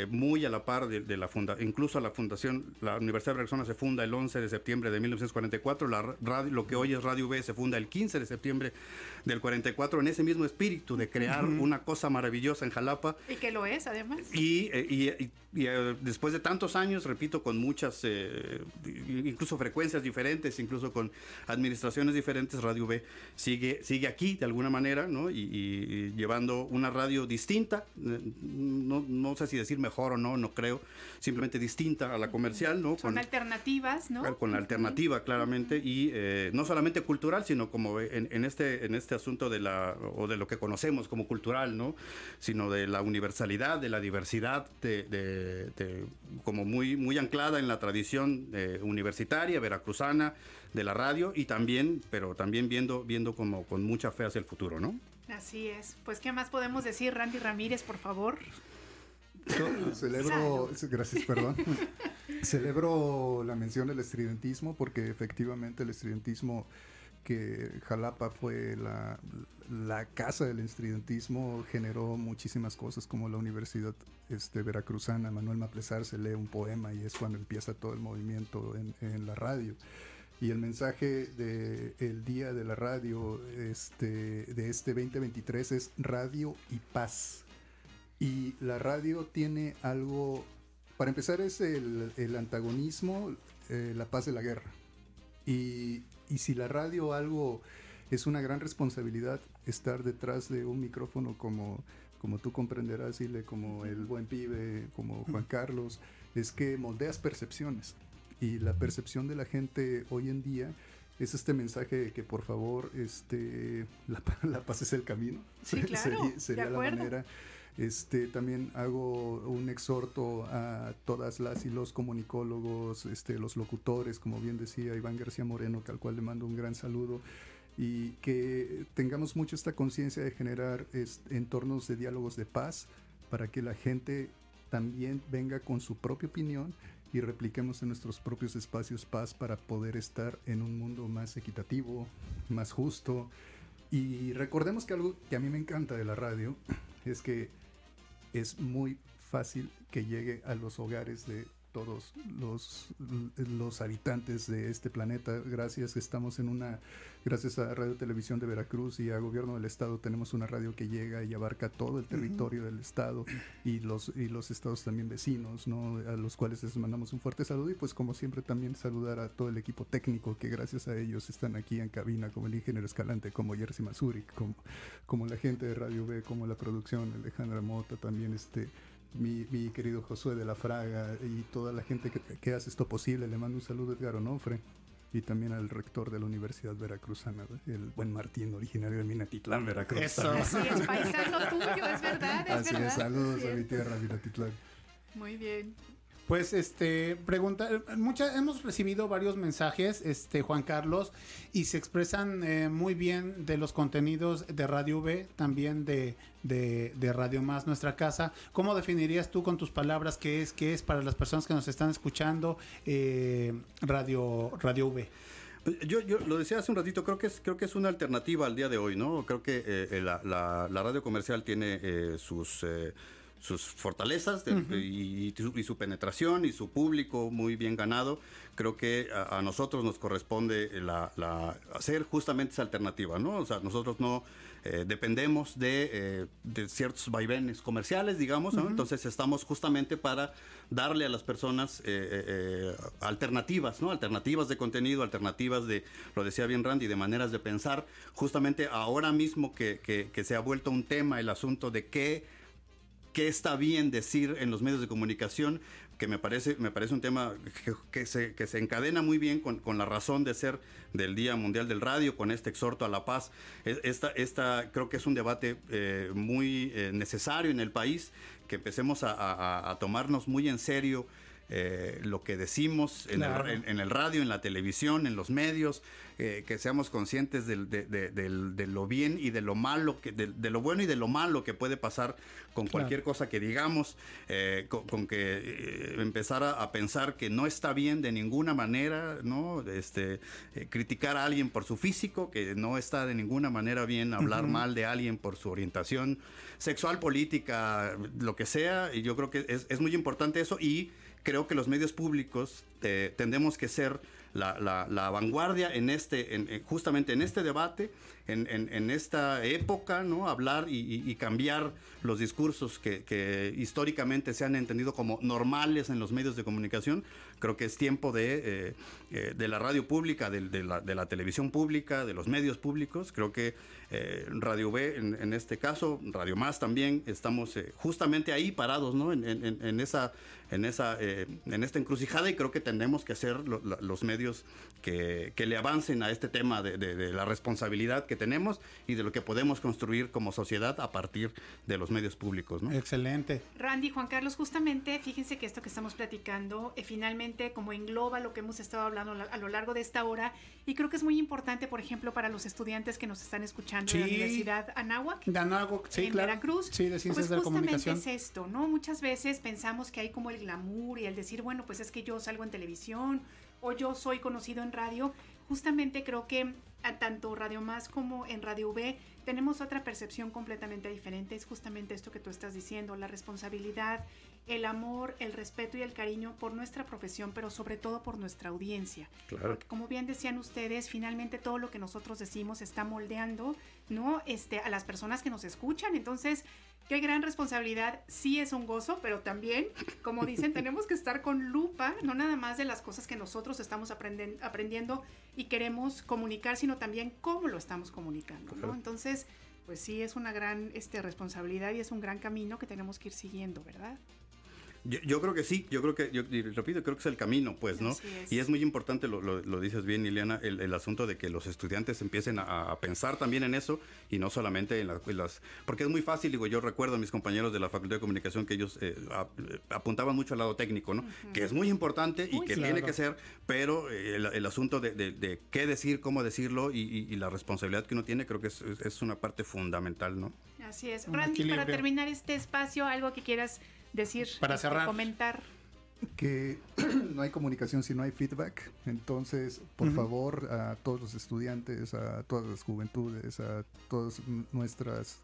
muy a la par de la fundación. Incluso la fundación, la Universidad Veracruzana se funda el 11 de septiembre de 1944. Lo que hoy es Radio V se funda el 15 de septiembre del 44, en ese mismo espíritu de crear una cosa maravillosa en Xalapa. Y que lo es, además. Y después de tantos años, repito, con muchas incluso frecuencias diferentes, incluso con administraciones diferentes, Radio V sigue aquí de alguna manera, ¿no? Y llevando una radio distinta, no sé si decir mejor o no creo, simplemente distinta a la comercial, ¿no? Son alternativas, ¿no? Con la alternativa, claramente, y no solamente cultural, sino como en este asunto de lo que conocemos como cultural, ¿no? Sino de la universalidad, de la diversidad, de como muy, muy anclada en la tradición universitaria, veracruzana, de la radio, y también viendo como con mucha fe hacia el futuro, ¿no? Así es. Pues, ¿qué más podemos decir, Randy Ramírez, por favor? Celebro la mención del estridentismo, porque efectivamente el estridentismo, que Xalapa fue la casa del estridentismo, generó muchísimas cosas como la Universidad Veracruzana. Manuel Maplesar se lee un poema y es cuando empieza todo el movimiento en la radio. Y el mensaje del Día de la Radio de este 2023 es Radio y Paz. Y la radio tiene algo... Para empezar es el antagonismo, la paz de la guerra. Y si la radio algo es una gran responsabilidad, estar detrás de un micrófono como tú comprenderás, Ile, como el buen pibe, como Juan Carlos, es que moldeas percepciones. Y la percepción de la gente hoy en día es este mensaje de que, por favor, la paz es el camino. Sí, claro, sería de acuerdo. La manera. También hago un exhorto a todas las y los comunicólogos, los locutores, como bien decía Iván García Moreno, al cual le mando un gran saludo, y que tengamos mucho esta conciencia de generar entornos de diálogos de paz para que la gente también venga con su propia opinión y repliquemos en nuestros propios espacios paz para poder estar en un mundo más equitativo, más justo. Y recordemos que algo que a mí me encanta de la radio es que es muy fácil que llegue a los hogares de todos los habitantes de este planeta. Gracias a Radio Televisión de Veracruz y a Gobierno del Estado tenemos una radio que llega y abarca todo el territorio del estado y los estados también vecinos, ¿no? A los cuales les mandamos un fuerte saludo, y pues como siempre también saludar a todo el equipo técnico que gracias a ellos están aquí en cabina, como el ingeniero Escalante, como Jerzy Mazuri, como la gente de Radio V, como la producción, Alejandra Mota, también mi querido Josué de la Fraga y toda la gente que hace esto posible. Le mando un saludo a Edgar Onofre y también al rector de la Universidad Veracruzana, el buen Martín, originario de Minatitlán, Veracruz. Eso. Sí, es paisano tuyo, es verdad, es así verdad. Es, saludos a mi tierra, Minatitlán. Muy bien. Pues hemos recibido varios mensajes, Juan Carlos, y se expresan muy bien de los contenidos de Radio V, también de Radio Más, nuestra casa. ¿Cómo definirías tú con tus palabras qué es para las personas que nos están escuchando Radio V? Yo lo decía hace un ratito, creo que es una alternativa al día de hoy, ¿no? Creo que la radio comercial tiene sus fortalezas y su penetración y su público muy bien ganado. Creo que a nosotros nos corresponde hacer justamente esa alternativa, ¿no? O sea, nosotros no dependemos de ciertos vaivenes comerciales, digamos, ¿no? Entonces estamos justamente para darle a las personas alternativas, ¿no? Alternativas de contenido, alternativas de, lo decía bien Randy, de maneras de pensar. Justamente ahora mismo que se ha vuelto un tema el asunto de qué está bien decir en los medios de comunicación, que me parece un tema que se encadena muy bien con la razón de ser del Día Mundial del Radio, con este exhorto a la paz. Esta creo que es un debate muy necesario en el país, que empecemos a tomarnos muy en serio lo que decimos en el radio, en la televisión, en los medios, que seamos conscientes de lo bien y de lo malo, de lo bueno y de lo malo que puede pasar con cualquier cosa que digamos, con que empezar a pensar que no está bien de ninguna manera, ¿no? Criticar a alguien por su físico, que no está de ninguna manera bien, hablar mal de alguien por su orientación sexual, política, lo que sea. Y yo creo que es muy importante eso, y creo que los medios públicos tendemos que ser la vanguardia justamente en este debate, en esta época, ¿no? Hablar y cambiar los discursos que históricamente se han entendido como normales en los medios de comunicación. Creo que es tiempo de la radio pública, de la televisión pública, de los medios públicos. Creo que Radio V, en este caso, Radio Más también, estamos justamente ahí parados, ¿no? En esta encrucijada, y creo que tenemos que hacer los medios que le avancen a este tema de la responsabilidad que tenemos y de lo que podemos construir como sociedad a partir de los medios públicos, ¿no? Excelente. Randy, Juan Carlos, justamente fíjense que esto que estamos platicando finalmente como engloba lo que hemos estado hablando a lo largo de esta hora, y creo que es muy importante, por ejemplo, para los estudiantes que nos están escuchando de la Universidad Anáhuac. De Anáhuac, sí, en Veracruz. Sí, de Ciencias de la Comunicación. Justamente es esto, ¿no? Muchas veces pensamos que hay como el glamour y el decir, bueno, pues es que yo salgo en televisión o yo soy conocido en radio. Justamente creo que tanto Radio Más como en Radio V tenemos otra percepción completamente diferente. Es justamente esto que tú estás diciendo, la responsabilidad, el amor, el respeto y el cariño por nuestra profesión, pero sobre todo por nuestra audiencia. Claro. Porque como bien decían ustedes, finalmente todo lo que nosotros decimos está moldeando, ¿no? A las personas que nos escuchan. Entonces, qué gran responsabilidad. Sí es un gozo, pero también, como dicen, tenemos que estar con lupa, no nada más de las cosas que nosotros estamos aprendiendo y queremos comunicar, sino también cómo lo estamos comunicando, ¿no? Entonces, pues sí, es una gran responsabilidad y es un gran camino que tenemos que ir siguiendo, ¿verdad? Yo creo que sí, creo que es el camino, pues, ¿no? Es. Y es muy importante, lo dices bien, Ileana, el asunto de que los estudiantes empiecen a pensar también en eso, y no solamente en las... Porque es muy fácil, digo, yo recuerdo a mis compañeros de la Facultad de Comunicación que ellos apuntaban mucho al lado técnico, ¿no? Que es muy importante y que tiene que ser, pero el asunto de qué decir, cómo decirlo y la responsabilidad que uno tiene, creo que es una parte fundamental, ¿no? Así es. Randy, para terminar este espacio, algo que quieras decir, para cerrar, comentar. que no hay comunicación si no hay feedback. Entonces, por favor, a todos los estudiantes, a todas las juventudes, a todas nuestras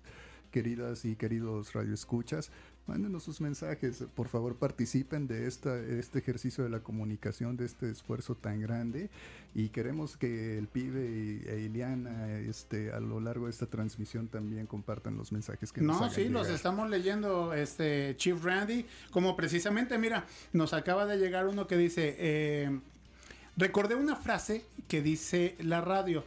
queridas y queridos radioescuchas, mándenos sus mensajes, por favor participen de este ejercicio de la comunicación, de este esfuerzo tan grande, y queremos que el pibe e Eliana a lo largo de esta transmisión también compartan los mensajes que nos hagan llegar. Los estamos leyendo, Chief Randy, como precisamente, mira, nos acaba de llegar uno que dice, recordé una frase que dice la radio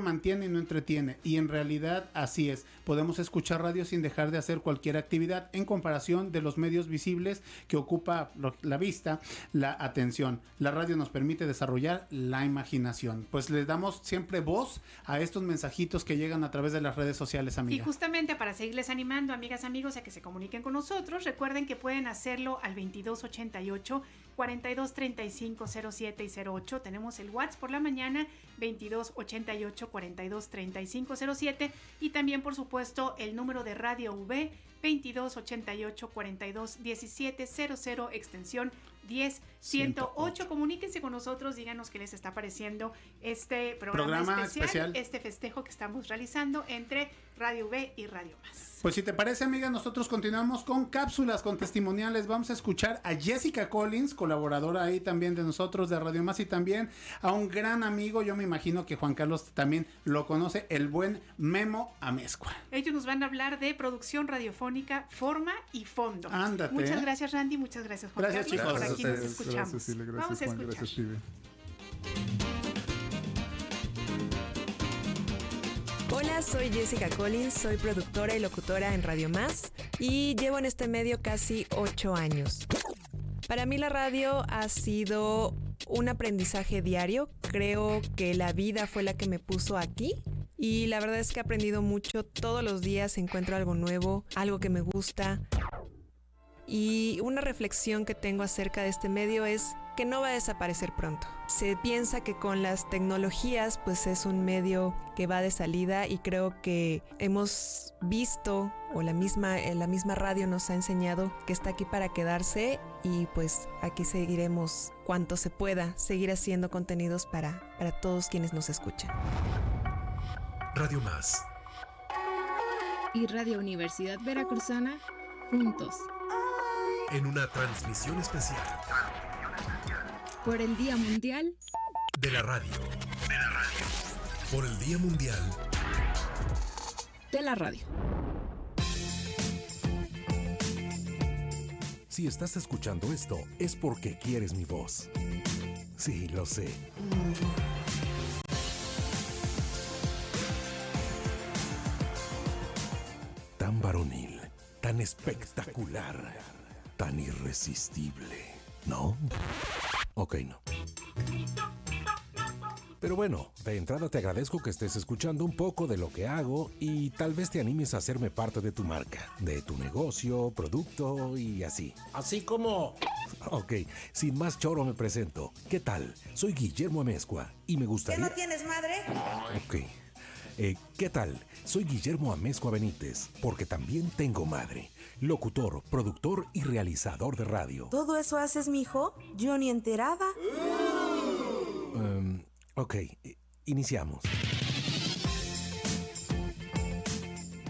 mantiene y no entretiene, y en realidad así es. Podemos escuchar radio sin dejar de hacer cualquier actividad en comparación de los medios visibles que ocupa la vista, la atención. La radio nos permite desarrollar la imaginación. Pues les damos siempre voz a estos mensajitos que llegan a través de las redes sociales, amiga. Y justamente para seguirles animando, amigas, amigos, a que se comuniquen con nosotros, recuerden que pueden hacerlo al 2288 4235 07 y 08. Tenemos el WhatsApp por la mañana, 2288 42 35 07, y también por supuesto el número de Radio V, 2288 42 17 00, extensión 10 108. Comuníquense con nosotros, díganos qué les está pareciendo este programa especial, este festejo que estamos realizando entre Radio V y Radio Más. Pues si te parece, amiga, nosotros continuamos con cápsulas, con testimoniales. Vamos a escuchar a Jessica Collins, colaboradora ahí también de nosotros de Radio Más, y también a un gran amigo, yo me imagino que Juan Carlos también lo conoce, el buen Memo Amezcua. Ellos nos van a hablar de producción radiofónica, forma y fondo. Ándate. Muchas gracias, Randy, muchas gracias, Juan Carlos. Gracias, chicos. Por aquí nos escuchamos. Gracias, Chile, gracias, vamos a escuchar. Gracias, Chile. Hola, soy Jessica Collins, soy productora y locutora en Radio Más y llevo en este medio casi 8 años. Para mí la radio ha sido un aprendizaje diario. Creo que la vida fue la que me puso aquí y la verdad es que he aprendido mucho. Todos los días encuentro algo nuevo, algo que me gusta. Y una reflexión que tengo acerca de este medio es que no va a desaparecer pronto. Se piensa que con las tecnologías pues es un medio que va de salida, y creo que hemos visto, o la misma radio nos ha enseñado, que está aquí para quedarse, y pues aquí seguiremos cuanto se pueda, seguir haciendo contenidos para todos quienes nos escuchan. Radio Más y Radio Universidad Veracruzana, juntos. En una transmisión especial por el Día Mundial de la Radio. Por el Día Mundial de la Radio. Si estás escuchando esto, es porque quieres mi voz. Sí, lo sé. Tan varonil, tan espectacular, tan irresistible, ¿no? Ok, no. Pero bueno, de entrada te agradezco que estés escuchando un poco de lo que hago y tal vez te animes a hacerme parte de tu marca, de tu negocio, producto y así. Así como... Ok, sin más choro me presento. ¿Qué tal? Soy Guillermo Amezcua y me gustaría... ¿Qué no tienes, madre? Ok. ¿Qué tal? Soy Guillermo Amezcua Benítez, porque también tengo madre. Locutor, productor y realizador de radio. ¿Todo eso haces, mijo? Yo ni enterada. Ok, iniciamos.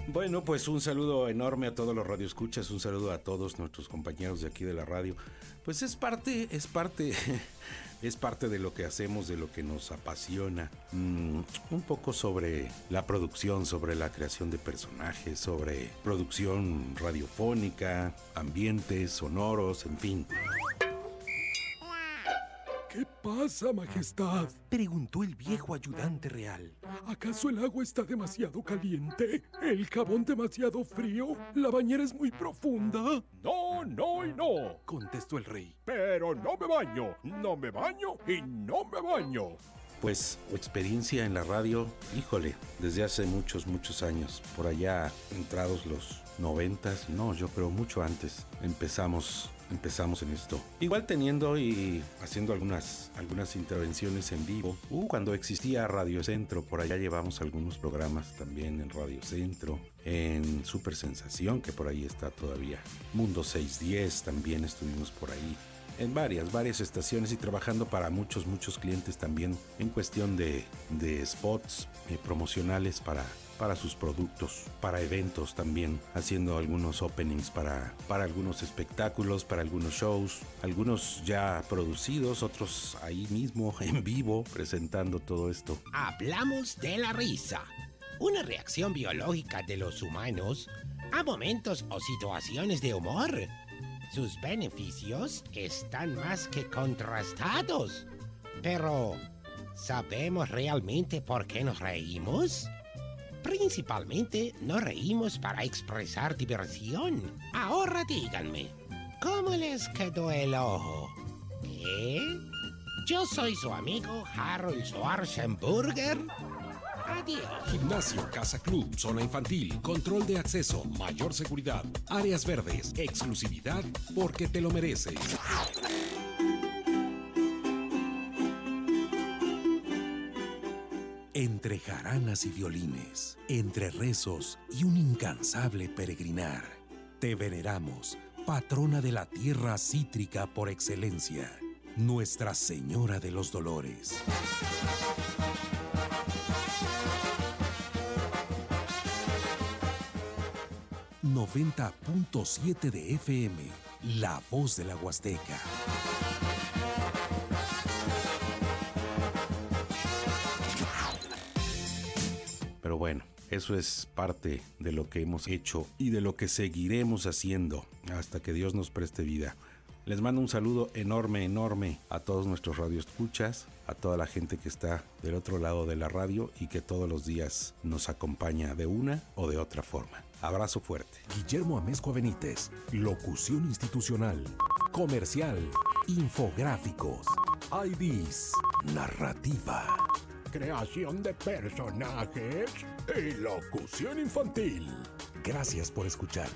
Bueno, pues un saludo enorme a todos los radioescuchas, un saludo a todos nuestros compañeros de aquí de la radio. Pues es parte de lo que hacemos, de lo que nos apasiona. Un poco sobre la producción, sobre la creación de personajes, sobre producción radiofónica, ambientes sonoros, en fin. ¿Qué pasa, majestad?, preguntó el viejo ayudante real. ¿Acaso el agua está demasiado caliente? ¿El jabón demasiado frío? ¿La bañera es muy profunda? No, no y no, contestó el rey. Pero no me baño y no me baño. Pues, experiencia en la radio, híjole, desde hace muchos años. Por allá, entrados los 90s, no, yo creo mucho antes, empezamos en esto. Igual teniendo y haciendo algunas intervenciones en vivo. Cuando existía Radio Centro, por allá llevamos algunos programas también en Radio Centro, en Super Sensación, que por ahí está todavía. Mundo 610 también estuvimos por ahí. en varias estaciones y trabajando para muchos clientes también en cuestión de spots promocionales para sus productos, para eventos también, haciendo algunos openings para algunos espectáculos, para algunos shows, algunos ya producidos, otros ahí mismo en vivo presentando todo esto. Hablamos de la risa, una reacción biológica de los humanos a momentos o situaciones de humor. Sus beneficios están más que contrastados. Pero, ¿sabemos realmente por qué nos reímos? Principalmente no reímos para expresar diversión. Ahora díganme, ¿cómo les quedó el ojo? ¿Qué? Yo soy su amigo Harold Schwarzenburger. Adiós. Gimnasio, casa club, zona infantil, control de acceso, mayor seguridad, áreas verdes, exclusividad, porque te lo mereces. Entre jaranas y violines, entre rezos y un incansable peregrinar, te veneramos, patrona de la tierra cítrica por excelencia, Nuestra Señora de los Dolores. ...90.7 de FM... La Voz de la Huasteca. Pero bueno, eso es parte de lo que hemos hecho y de lo que seguiremos haciendo hasta que Dios nos preste vida. Les mando un saludo enorme a todos nuestros radioescuchas, a toda la gente que está del otro lado de la radio y que todos los días nos acompaña de una o de otra forma. Abrazo fuerte. Guillermo Amezcua Benítez, locución institucional, comercial, infográficos, IDs, narrativa, creación de personajes y locución infantil. Gracias por escucharme.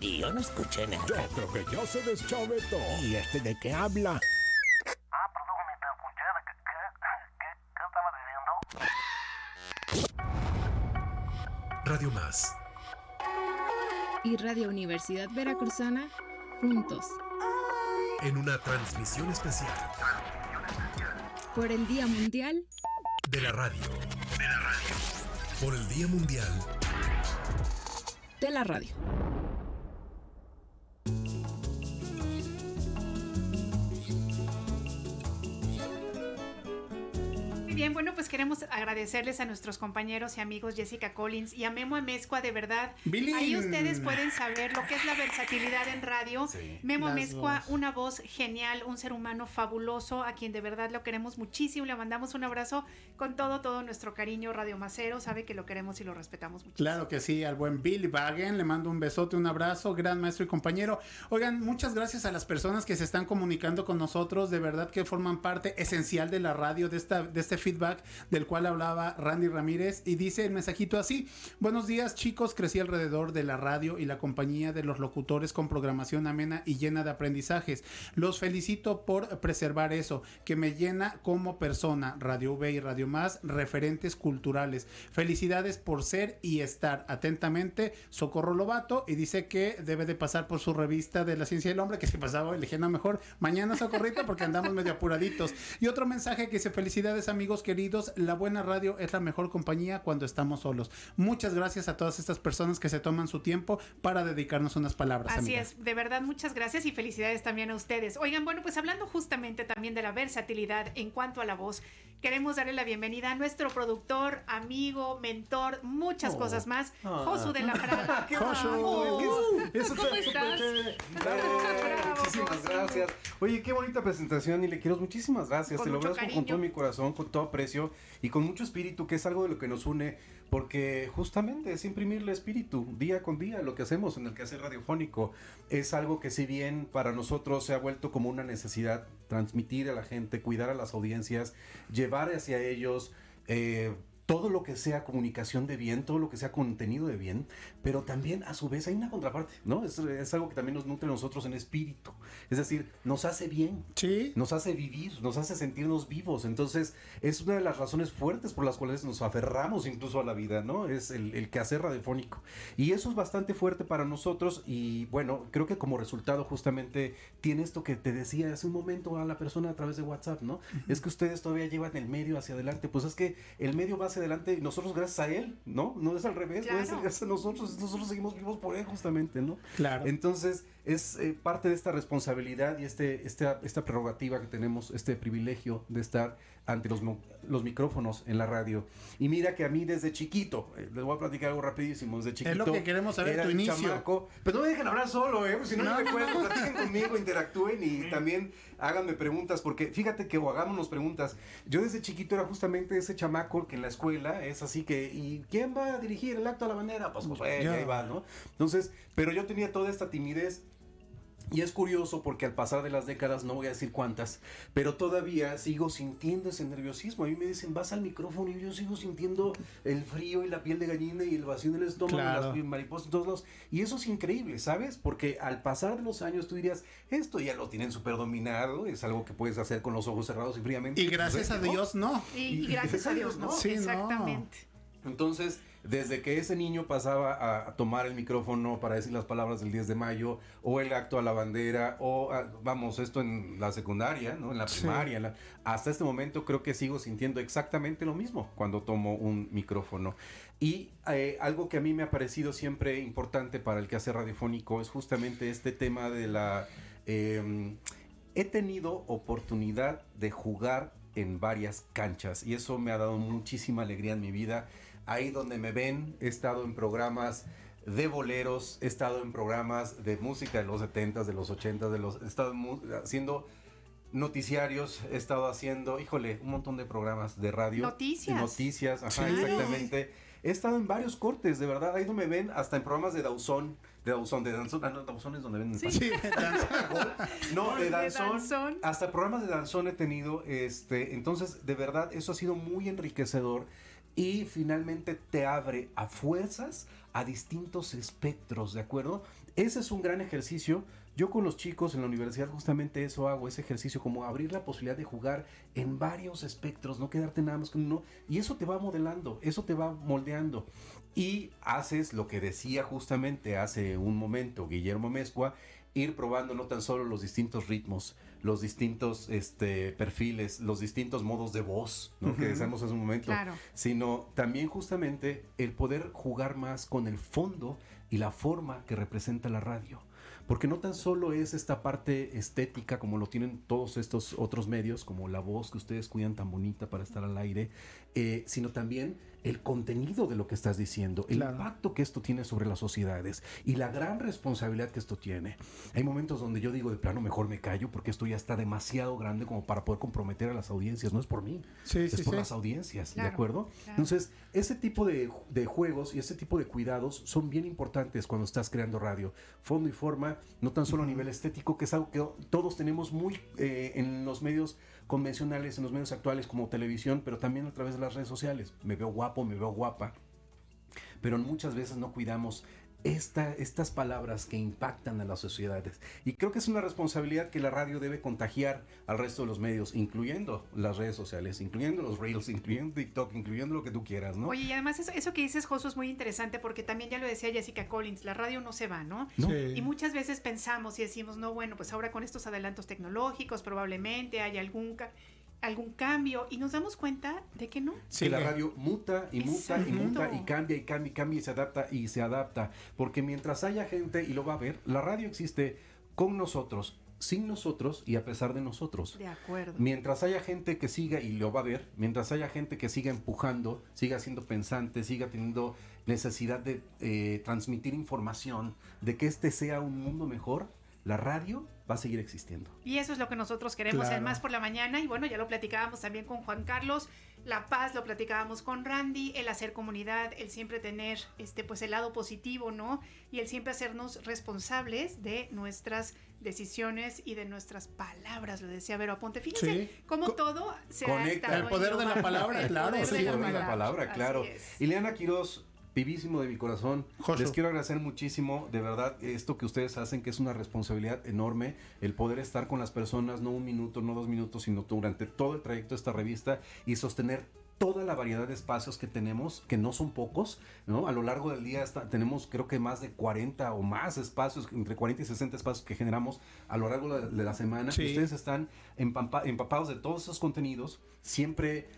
Y yo no escuché nada. Yo creo que ya se deschavetó. ¿Y este de qué habla? Perdón, ni te escuché. ¿Qué estaba diciendo? Radio Más y Radio Universidad Veracruzana, juntos. En una transmisión especial. Por el Día Mundial de la Radio. Por el Día Mundial de la Radio. Bien, bueno, pues queremos agradecerles a nuestros compañeros y amigos Jessica Collins y a Memo Amezcua, de verdad. ¡Bilín! Ahí ustedes pueden saber lo que es la versatilidad en radio. Sí, Memo Amezcua, una voz genial, un ser humano fabuloso, a quien de verdad lo queremos muchísimo. Le mandamos un abrazo con todo nuestro cariño. Radio Macero sabe que lo queremos y lo respetamos muchísimo. Claro que sí, al buen Billy Bagen le mando un besote, un abrazo, gran maestro y compañero. Oigan, muchas gracias a las personas que se están comunicando con nosotros, de verdad que forman parte esencial de la radio, de este feedback del cual hablaba Randy Ramírez, y dice el mensajito así: buenos días chicos, crecí alrededor de la radio y la compañía de los locutores con programación amena y llena de aprendizajes, los felicito por preservar eso, que me llena como persona. Radio V y Radio Más, referentes culturales, felicidades por ser y estar. Atentamente, Socorro Lobato, y dice que debe de pasar por su revista de la ciencia del hombre, que se pasaba eligiendo mejor mañana, Socorrita, porque andamos medio apuraditos. Y otro mensaje que dice: felicidades amigos queridos, la buena radio es la mejor compañía cuando estamos solos. Muchas gracias a todas estas personas que se toman su tiempo para dedicarnos unas palabras. Así es, de verdad, muchas gracias y felicidades también a ustedes. Oigan, bueno, pues hablando justamente también de la versatilidad en cuanto a la voz, queremos darle la bienvenida a nuestro productor, amigo, mentor, muchas cosas más, Josué de la Fraga. ¿Cómo estás? Muchísimas gracias. Oye, qué bonita presentación, y le quiero muchísimas gracias. Te lo agradezco con todo mi corazón, con todo aprecio y con mucho espíritu, que es algo de lo que nos une, porque justamente es imprimirle espíritu día con día. Lo que hacemos en el quehacer radiofónico es algo que, si bien para nosotros se ha vuelto como una necesidad, transmitir a la gente, cuidar a las audiencias, llevar hacia ellos todo lo que sea comunicación de bien, todo lo que sea contenido de bien, pero también a su vez hay una contraparte, ¿no? Es algo que también nos nutre a nosotros en espíritu, es decir, nos hace bien, ¿sí?, nos hace vivir, nos hace sentirnos vivos. Entonces es una de las razones fuertes por las cuales nos aferramos incluso a la vida, ¿no? Es el quehacer radiofónico, y eso es bastante fuerte para nosotros. Y bueno, creo que como resultado justamente tiene esto que te decía hace un momento a la persona a través de WhatsApp, ¿no? Es que ustedes todavía llevan el medio hacia adelante, pues es que el medio va hacia adelante y nosotros gracias a él, ¿no? No es al revés, claro. No es gracias a nosotros seguimos vivos por él justamente, ¿no? Claro. Entonces es parte de esta responsabilidad y esta prerrogativa que tenemos, este privilegio de estar ante los micrófonos en la radio. Y mira que a mí desde chiquito, les voy a platicar algo rapidísimo, desde chiquito. Es lo que queremos saber, tu inicio. Chamaco, pero no me dejen hablar solo, pues si no, no me pueden, platiquen conmigo, interactúen y también háganme preguntas, porque fíjate que, o hagámonos preguntas. Yo desde chiquito era justamente ese chamaco que en la escuela es así que, ¿y quién va a dirigir el acto a la bandera? Pues José, ya ahí va, ¿no? Entonces, pero yo tenía toda esta timidez. Y es curioso porque al pasar de las décadas, no voy a decir cuántas, pero todavía sigo sintiendo ese nerviosismo. A mí me dicen, vas al micrófono, y yo sigo sintiendo el frío y la piel de gallina y el vacío del estómago, claro, y las mariposas en todos lados. Y eso es increíble, ¿sabes? Porque al pasar de los años tú dirías, esto ya lo tienen súper dominado, es algo que puedes hacer con los ojos cerrados y fríamente. Y gracias a Dios, no. Y gracias a Dios, no. Sí, exactamente. No. Entonces, desde que ese niño pasaba a tomar el micrófono para decir las palabras del 10 de mayo, o el acto a la bandera, o vamos, esto en la secundaria, ¿no? En la primaria, sí. Hasta este momento creo que sigo sintiendo exactamente lo mismo cuando tomo un micrófono. Y algo que a mí me ha parecido siempre importante para el quehacer radiofónico es justamente este tema de la... he tenido oportunidad de jugar en varias canchas y eso me ha dado muchísima alegría en mi vida. Ahí donde me ven, he estado en programas de boleros, he estado en programas de música de los 70s, de los 80s, he estado haciendo noticiarios, he estado haciendo, híjole, un montón de programas de radio. Noticias, ajá, sí, exactamente. He estado en varios cortes, de verdad, ahí no me ven, hasta en programas de Dauzón, de Danzón es donde venden sí. Sí, de Danzón, hasta programas de Danzón he tenido, entonces, de verdad, eso ha sido muy enriquecedor y finalmente te abre a fuerzas a distintos espectros, ¿de acuerdo? Ese es un gran ejercicio. Yo con los chicos en la universidad justamente eso hago, ese ejercicio, como abrir la posibilidad de jugar en varios espectros, no quedarte nada más con uno, y eso te va modelando, eso te va moldeando, y haces lo que decía justamente hace un momento Guillermo Amezcua, ir probando no tan solo los distintos ritmos, los distintos perfiles, los distintos modos de voz, ¿no? Uh-huh. Que decíamos hace un momento, claro, sino también justamente el poder jugar más con el fondo y la forma que representa la radio. Porque no tan solo es esta parte estética como lo tienen todos estos otros medios, como la voz que ustedes cuidan tan bonita para estar al aire, sino también el contenido de lo que estás diciendo, el impacto que esto tiene sobre las sociedades y la gran responsabilidad que esto tiene. Hay momentos donde yo digo, de plano, mejor me callo porque esto ya está demasiado grande como para poder comprometer a las audiencias. No es por mí, es por las audiencias, claro, ¿de acuerdo? Claro. Entonces, ese tipo de juegos y ese tipo de cuidados son bien importantes cuando estás creando radio. Fondo y forma, no tan solo a nivel estético, que es algo que todos tenemos muy en los medios convencionales, en los medios actuales como televisión, pero también a través de las redes sociales. Me veo guapo, me veo guapa, pero muchas veces no cuidamos estas palabras que impactan a las sociedades. Y creo que es una responsabilidad que la radio debe contagiar al resto de los medios, incluyendo las redes sociales, incluyendo los Reels, incluyendo TikTok, incluyendo lo que tú quieras, ¿no? Oye, y además eso que dices, Josu, es muy interesante porque también ya lo decía Jessica Collins, la radio no se va, ¿no? Sí. Y muchas veces pensamos y decimos, no, bueno, pues ahora con estos adelantos tecnológicos probablemente haya algún cambio, y nos damos cuenta de que no. Sí, la radio muta y muta y muta y cambia y se adapta, porque mientras haya gente, y lo va a ver, la radio existe con nosotros, sin nosotros y a pesar de nosotros. De acuerdo. Mientras haya gente que siga, y lo va a ver, mientras haya gente que siga empujando, siga siendo pensante, siga teniendo necesidad de transmitir información, de que este sea un mundo mejor, la radio va a seguir existiendo. Y eso es lo que nosotros queremos, claro, en Más por la Mañana. Y bueno, ya lo platicábamos también con Juan Carlos La Paz, lo platicábamos con Randy, el hacer comunidad, el siempre tener pues el lado positivo, ¿no? Y el siempre hacernos responsables de nuestras decisiones y de nuestras palabras, lo decía Vero Aponte. Fíjense cómo todo se conecta. El poder de la palabra, claro. El poder de la palabra, claro. Eliana Quiroz, vivísimo de mi corazón, Joshua, les quiero agradecer muchísimo, de verdad, esto que ustedes hacen, que es una responsabilidad enorme, el poder estar con las personas, no un minuto, no 2 minutos, sino durante todo el trayecto de esta revista y sostener toda la variedad de espacios que tenemos, que no son pocos, ¿no? A lo largo del día tenemos creo que más de 40 o más espacios, entre 40 y 60 espacios que generamos a lo largo de la semana. Sí. Ustedes están empapados de todos esos contenidos, siempre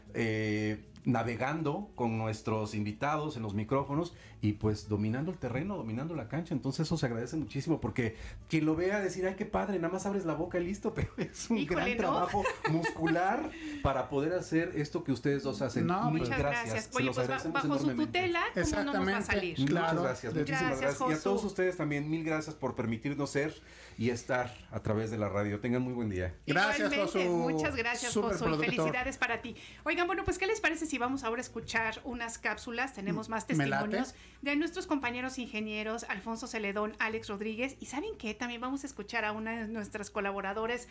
navegando con nuestros invitados en los micrófonos y pues dominando el terreno, dominando la cancha. Entonces eso se agradece muchísimo porque quien lo vea decir, ay, qué padre, nada más abres la boca y listo, pero es un gran trabajo muscular para poder hacer esto que ustedes dos hacen. No, muchas gracias. Oye, pues bajo su tutela, ¿cómo no nos va a salir? Claro. Muchas gracias, muchísimas gracias. Y a todos ustedes también, mil gracias por permitirnos ser y estar a través de la radio. Tengan muy buen día. Gracias, Josu. Muchas gracias, Josu. Felicidades para ti. Oigan, bueno, pues, ¿qué les parece si vamos ahora a escuchar unas cápsulas? Tenemos más testimonios de nuestros compañeros ingenieros, Alfonso Celedón, Alex Rodríguez, y ¿saben qué? También vamos a escuchar a una de nuestras colaboradoras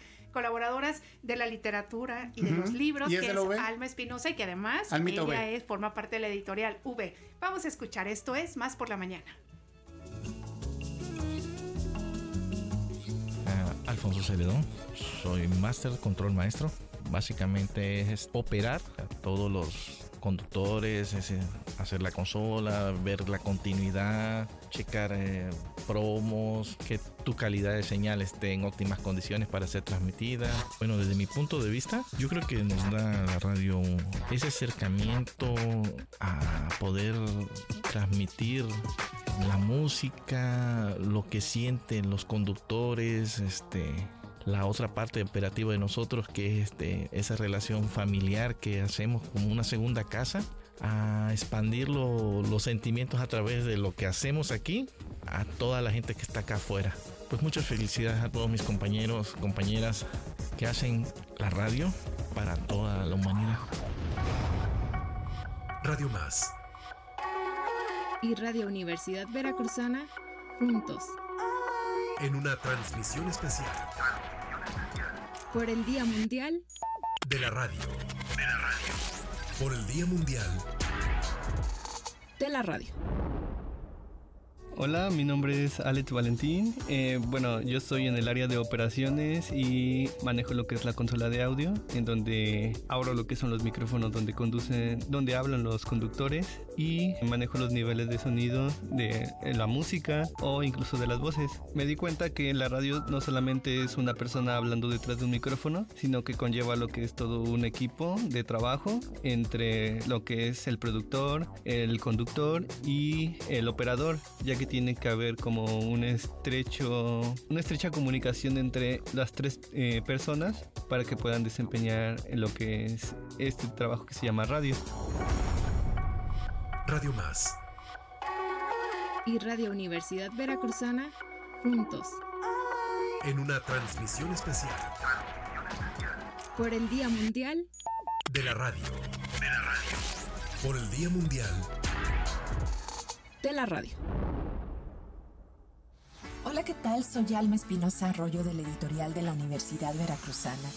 de la literatura y de los libros, que es Alma Espinosa, y que además ella forma parte de la editorial V. Vamos a escuchar, esto es Más por la Mañana. Alfonso Celedón, soy Master Control Maestro. Básicamente es operar a todos los conductores, es hacer la consola, ver la continuidad, checar promos, que tu calidad de señal esté en óptimas condiciones para ser transmitida. Bueno, desde mi punto de vista, yo creo que nos da la radio ese acercamiento a poder transmitir la música, lo que sienten los conductores, la otra parte operativa de nosotros, que es esa relación familiar que hacemos como una segunda casa, a expandir los sentimientos a través de lo que hacemos aquí a toda la gente que está acá afuera. Pues muchas felicidades a todos mis compañeros, compañeras que hacen la radio para toda la humanidad. Radio Más y Radio Universidad Veracruzana, juntos en una transmisión especial por el Día Mundial de la Radio. Por el Día Mundial de la Radio. Hola, mi nombre es Alex Valentín. Bueno, yo estoy en el área de operaciones y manejo lo que es la consola de audio, en donde abro lo que son los micrófonos donde hablan los conductores, y manejo los niveles de sonido de la música o incluso de las voces. Me di cuenta que la radio no solamente es una persona hablando detrás de un micrófono, sino que conlleva lo que es todo un equipo de trabajo entre lo que es el productor, el conductor y el operador, ya que tiene que haber como una estrecha comunicación entre las tres personas para que puedan desempeñar lo que es este trabajo que se llama radio. Radio Más y Radio Universidad Veracruzana, juntos en una transmisión especial por el Día Mundial de la Radio. Por el Día Mundial de la Radio. Hola, ¿qué tal? Soy Alma Espinosa Arroyo, de la Editorial de la Universidad Veracruzana.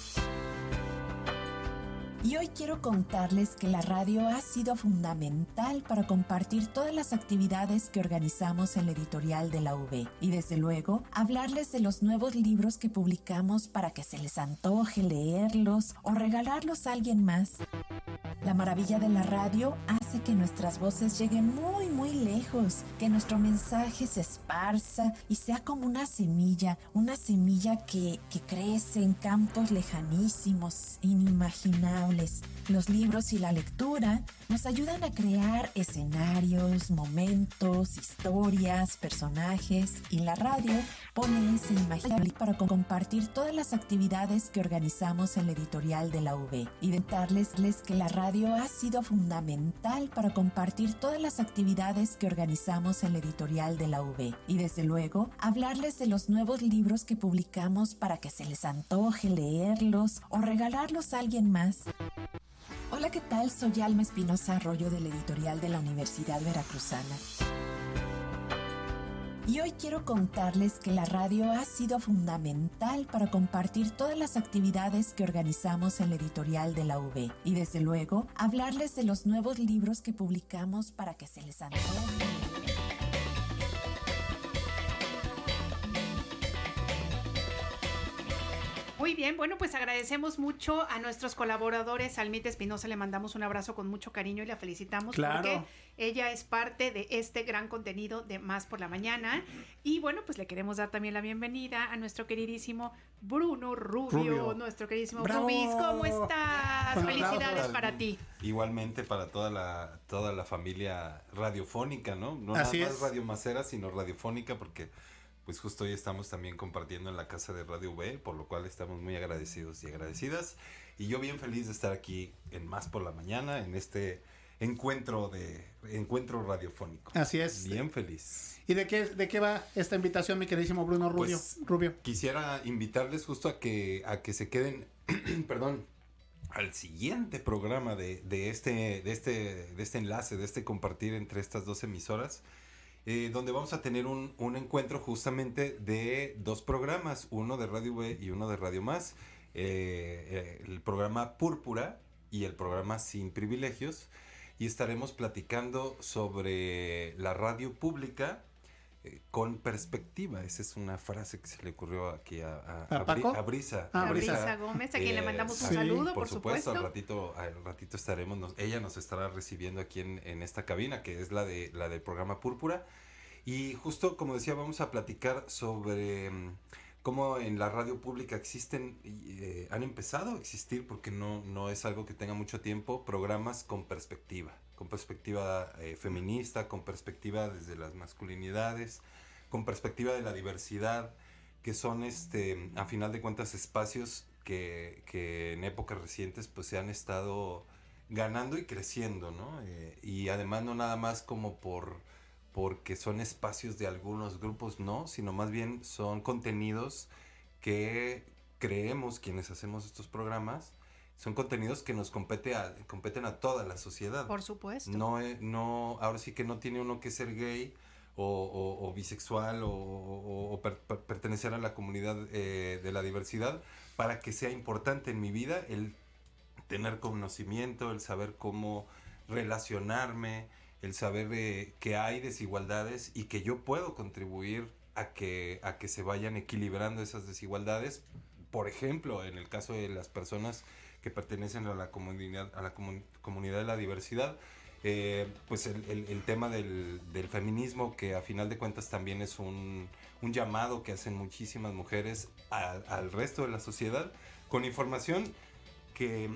Y hoy quiero contarles que la radio ha sido fundamental para compartir todas las actividades que organizamos en la Editorial de la UV. Y desde luego, hablarles de los nuevos libros que publicamos para que se les antoje leerlos o regalarlos a alguien más. La maravilla de la radio hace que nuestras voces lleguen muy, muy lejos, que nuestro mensaje se esparza y sea como una semilla que crece en campos lejanísimos, inimaginables. Los libros y la lectura nos ayudan a crear escenarios, momentos, historias, personajes, y la radio pone ese imaginario para compartir todas las actividades que organizamos en la Editorial de la UV. Y contarles que la radio ha sido fundamental para compartir todas las actividades que organizamos en la Editorial de la UV. Y desde luego, hablarles de los nuevos libros que publicamos para que se les antoje leerlos o regalarlos a alguien más. Hola, ¿qué tal? Soy Alma Espinosa Arroyo, de la Editorial de la Universidad Veracruzana. Y hoy quiero contarles que la radio ha sido fundamental para compartir todas las actividades que organizamos en la editorial de la UV. Y desde luego, hablarles de los nuevos libros que publicamos para que se les antoje. Muy bien, bueno, pues agradecemos mucho a nuestros colaboradores. A Almita Espinosa le mandamos un abrazo con mucho cariño y la felicitamos porque ella es parte de este gran contenido de Más por la Mañana. Y bueno, pues le queremos dar también la bienvenida a nuestro queridísimo Bruno Rubio. Nuestro queridísimo Rubis. ¿Cómo estás? Felicidades para ti. Igualmente para toda la familia radiofónica, ¿no? No así nada más Radio Macera, sino radiofónica, porque pues justo hoy estamos también compartiendo en la casa de Radio V, por lo cual estamos muy agradecidos y agradecidas. Y yo bien feliz de estar aquí en Más por la Mañana, en este encuentro radiofónico. Así es. Bien feliz. ¿Y de qué va esta invitación, mi queridísimo Bruno Rubio? Pues, quisiera invitarles justo a que se queden, perdón, al siguiente programa de este enlace, de este compartir entre estas dos emisoras. Donde vamos a tener un encuentro justamente de dos programas, uno de Radio V y uno de Radio Más, el programa Púrpura y el programa Sin Privilegios, y estaremos platicando sobre la radio pública con perspectiva. Esa es una frase que se le ocurrió aquí a Brisa Gómez, a quien le mandamos un saludo, por supuesto. Al ratito estaremos, ella nos estará recibiendo aquí en esta cabina, que es la del programa Púrpura. Y justo, como decía, vamos a platicar sobre cómo en la radio pública han empezado a existir, porque no es algo que tenga mucho tiempo, programas con perspectiva feminista, con perspectiva desde las masculinidades, con perspectiva de la diversidad, que son a final de cuentas espacios que en épocas recientes pues se han estado ganando y creciendo, ¿no? Y además no nada más como porque son espacios de algunos grupos, no, sino más bien son contenidos que creemos quienes hacemos estos programas. Son contenidos que nos competen a toda la sociedad. Por supuesto. No, ahora sí que no tiene uno que ser gay o bisexual o pertenecer a la comunidad de la diversidad para que sea importante en mi vida el tener conocimiento, el saber cómo relacionarme, el saber que hay desigualdades y que yo puedo contribuir a que se vayan equilibrando esas desigualdades. Por ejemplo, en el caso de las personas que pertenecen a la comunidad comunidad de la diversidad, pues el tema del feminismo, que a final de cuentas también es un llamado que hacen muchísimas mujeres al resto de la sociedad, con información que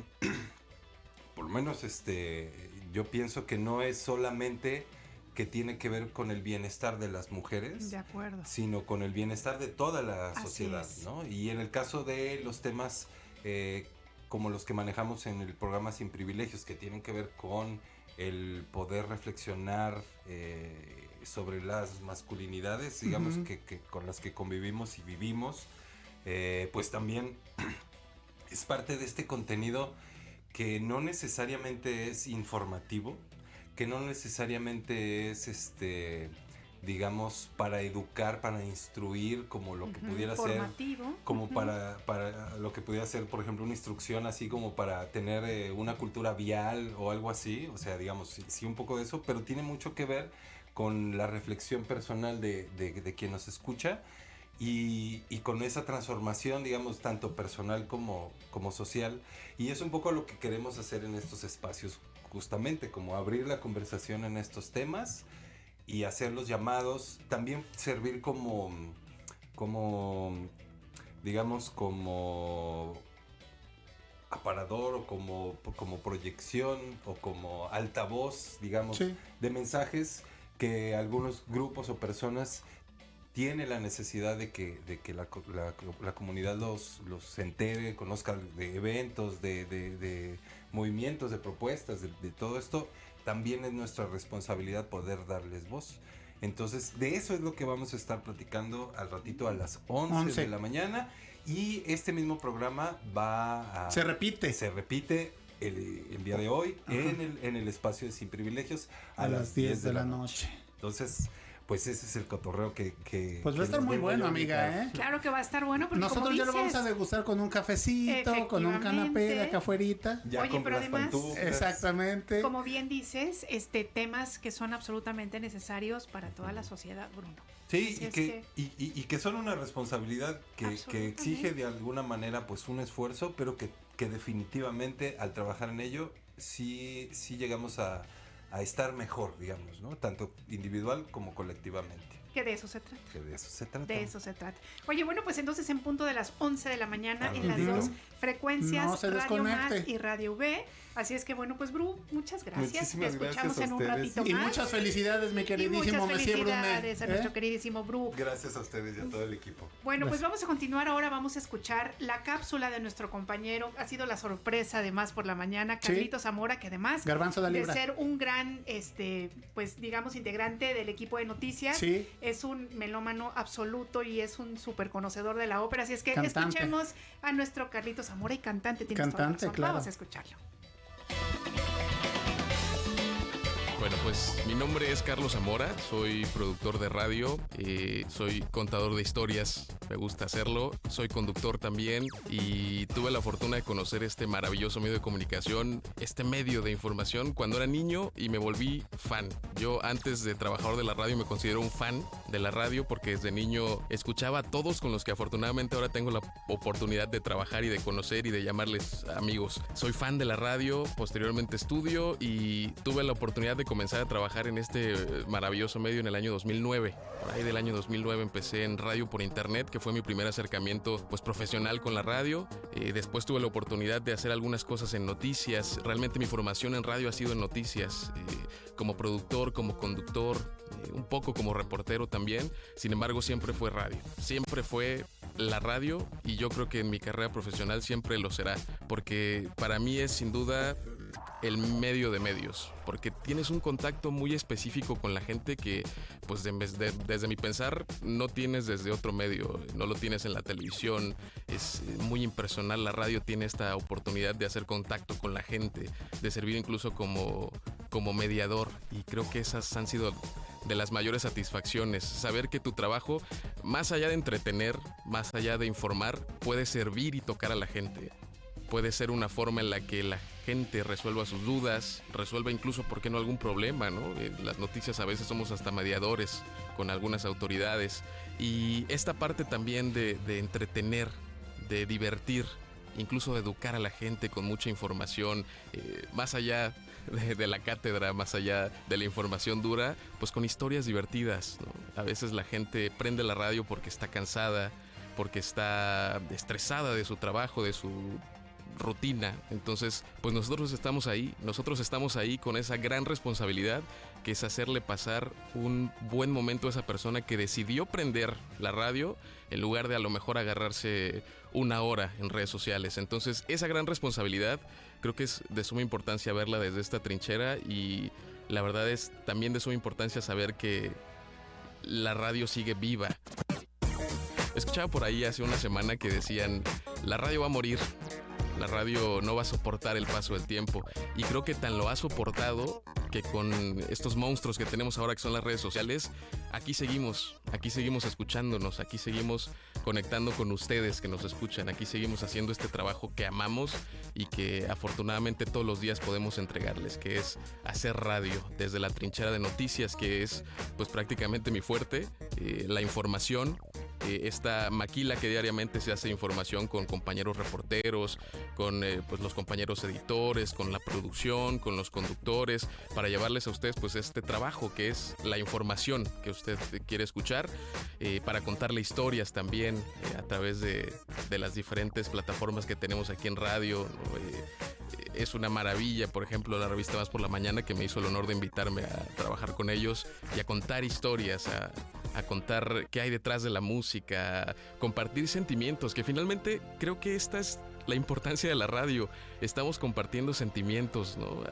por lo menos yo pienso que no es solamente que tiene que ver con el bienestar de las mujeres, de acuerdo, sino con el bienestar de toda la sociedad, ¿no? Y en el caso de los temas como los que manejamos en el programa Sin Privilegios, que tienen que ver con el poder reflexionar sobre las masculinidades, digamos, uh-huh, que con las que convivimos y vivimos, pues también es parte de este contenido que no necesariamente es informativo, que no necesariamente es digamos para educar, para instruir, como lo que pudiera formativo ser, como para lo que pudiera ser, por ejemplo, una instrucción así como para tener una cultura vial o algo así, o sea, digamos, sí un poco de eso, pero tiene mucho que ver con la reflexión personal de quien nos escucha y con esa transformación, digamos, tanto personal como social, y es un poco lo que queremos hacer en estos espacios, justamente como abrir la conversación en estos temas y hacer los llamados, también servir como digamos, como aparador o como proyección o como altavoz, digamos, sí, de mensajes que algunos grupos o personas tiene la necesidad de que la comunidad los entere, conozca de eventos, de movimientos, de propuestas, de todo esto. También es nuestra responsabilidad poder darles voz. Entonces, de eso es lo que vamos a estar platicando al ratito a las 11 de la mañana. Y este mismo programa va a... Se repite el día de hoy en el espacio de Sin Privilegios a las 10 de la noche. Entonces... pues ese es el cotorreo que pues va a estar muy bueno, amiga, ¿eh? Claro que va a estar bueno, porque nosotros como dices, ya lo vamos a degustar con un cafecito, con un canapé de acá afuerita. Ya. Oye, pero además, pantuflas. Exactamente. Como bien dices, temas que son absolutamente necesarios para toda la sociedad, Bruno. Sí, y que son una responsabilidad que exige de alguna manera pues un esfuerzo, pero que definitivamente al trabajar en ello sí llegamos a estar mejor, digamos, ¿no? Tanto individual como colectivamente. Que de eso se trata. De eso se trata. Oye, bueno, pues entonces en punto de las 11 de la mañana en las dos frecuencias, Radio Más y Radio V. Así es que bueno, pues Bru, muchas gracias. Muchísimas te escuchamos gracias a ustedes. En un ratito más. Y muchas felicidades, mi queridísimo Messi Brunet. Felicidades a nuestro queridísimo Bru. Gracias a ustedes y a todo el equipo. Bueno, pues vamos a continuar ahora, vamos a escuchar la cápsula de nuestro compañero. Ha sido la sorpresa además por la mañana, Carlito Zamora, que además de ser un gran, pues digamos, integrante del equipo de noticias. Sí. Es un melómano absoluto y es un súper conocedor de la ópera. Así es que cantante. Escuchemos a nuestro Carlitos Zamora y cantante. Cantante, claro. Vamos a escucharlo. Bueno, pues mi nombre es Carlos Zamora, soy productor de radio, soy contador de historias, me gusta hacerlo, soy conductor también y tuve la fortuna de conocer este maravilloso medio de comunicación, este medio de información cuando era niño y me volví fan. Yo antes de trabajador de la radio me considero un fan de la radio porque desde niño escuchaba a todos con los que afortunadamente ahora tengo la oportunidad de trabajar y de conocer y de llamarles amigos. Soy fan de la radio, posteriormente estudio y tuve la oportunidad de comenzar a trabajar en este maravilloso medio en el año 2009. Por ahí del año 2009 empecé en radio por internet, que fue mi primer acercamiento pues profesional con la radio. Después tuve la oportunidad de hacer algunas cosas en noticias. Realmente mi formación en radio ha sido en noticias, como productor, como conductor, un poco como reportero también. Sin embargo, siempre fue radio. Siempre fue la radio y yo creo que en mi carrera profesional siempre lo será, porque para mí es sin duda el medio de medios, porque tienes un contacto muy específico con la gente que pues desde mi pensar no tienes desde otro medio, no lo tienes en la televisión, es muy impersonal. La radio tiene esta oportunidad de hacer contacto con la gente, de servir incluso como mediador, y creo que esas han sido de las mayores satisfacciones, saber que tu trabajo, más allá de entretener, más allá de informar, puede servir y tocar a la gente. Puede ser una forma en la que la gente resuelva sus dudas, resuelva incluso, ¿por qué no?, algún problema, ¿no? En las noticias a veces somos hasta mediadores con algunas autoridades. Y esta parte también de entretener, de divertir, incluso de educar a la gente con mucha información, más allá de la cátedra, más allá de la información dura, pues con historias divertidas, ¿no? A veces la gente prende la radio porque está cansada, porque está estresada de su trabajo, de su rutina. Entonces, pues nosotros estamos ahí con esa gran responsabilidad que es hacerle pasar un buen momento a esa persona que decidió prender la radio en lugar de a lo mejor agarrarse una hora en redes sociales. Entonces, esa gran responsabilidad creo que es de suma importancia verla desde esta trinchera y la verdad es también de suma importancia saber que la radio sigue viva. Escuchaba por ahí hace una semana que decían, la radio va a morir. La radio no va a soportar el paso del tiempo y creo que tan lo ha soportado que con estos monstruos que tenemos ahora que son las redes sociales, aquí seguimos escuchándonos, aquí seguimos conectando con ustedes que nos escuchan, aquí seguimos haciendo este trabajo que amamos y que afortunadamente todos los días podemos entregarles, que es hacer radio desde la trinchera de noticias, que es pues prácticamente mi fuerte, la información, esta maquila que diariamente se hace información con compañeros reporteros, con pues los compañeros editores, con la producción, con los conductores, para llevarles a ustedes pues este trabajo que es la información que usted quiere escuchar, para contarle historias también a través de las diferentes plataformas que tenemos aquí en radio, ¿no? Es una maravilla, por ejemplo, la revista Más por la Mañana, que me hizo el honor de invitarme a trabajar con ellos y a contar historias, a contar qué hay detrás de la música, a compartir sentimientos, que finalmente creo que esta es la importancia de la radio. Estamos compartiendo sentimientos, ¿no?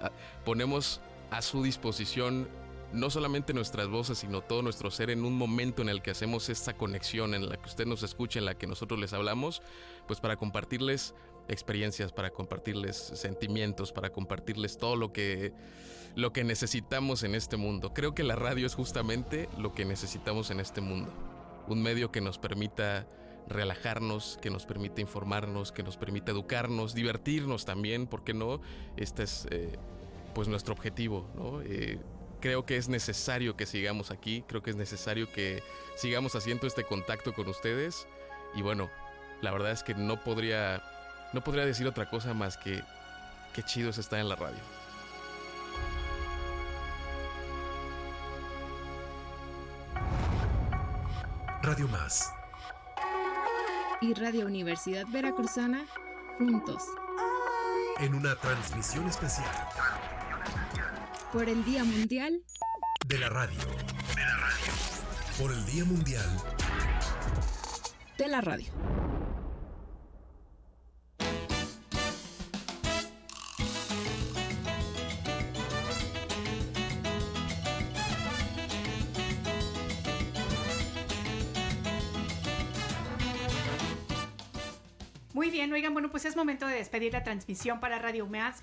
Ponemos a su disposición no solamente nuestras voces, sino todo nuestro ser en un momento en el que hacemos esta conexión, en la que usted nos escucha, en la que nosotros les hablamos, pues para compartirles experiencias, para compartirles sentimientos, para compartirles todo lo que lo que necesitamos en este mundo. Creo que la radio es justamente lo que necesitamos en este mundo. Un medio que nos permita relajarnos, que nos permita informarnos, que nos permita educarnos, divertirnos también, ¿por qué no? Este es pues nuestro objetivo, ¿no? Creo que es necesario que sigamos aquí, creo que es necesario que sigamos haciendo este contacto con ustedes. Y bueno, la verdad es que no podría decir otra cosa más que qué chido es estar en la radio. Radio Más y Radio Universidad Veracruzana, juntos. En una transmisión especial por el Día Mundial de la Radio. Por el Día Mundial de la Radio. Muy bien, oigan, bueno, pues es momento de despedir la transmisión para Radio Más,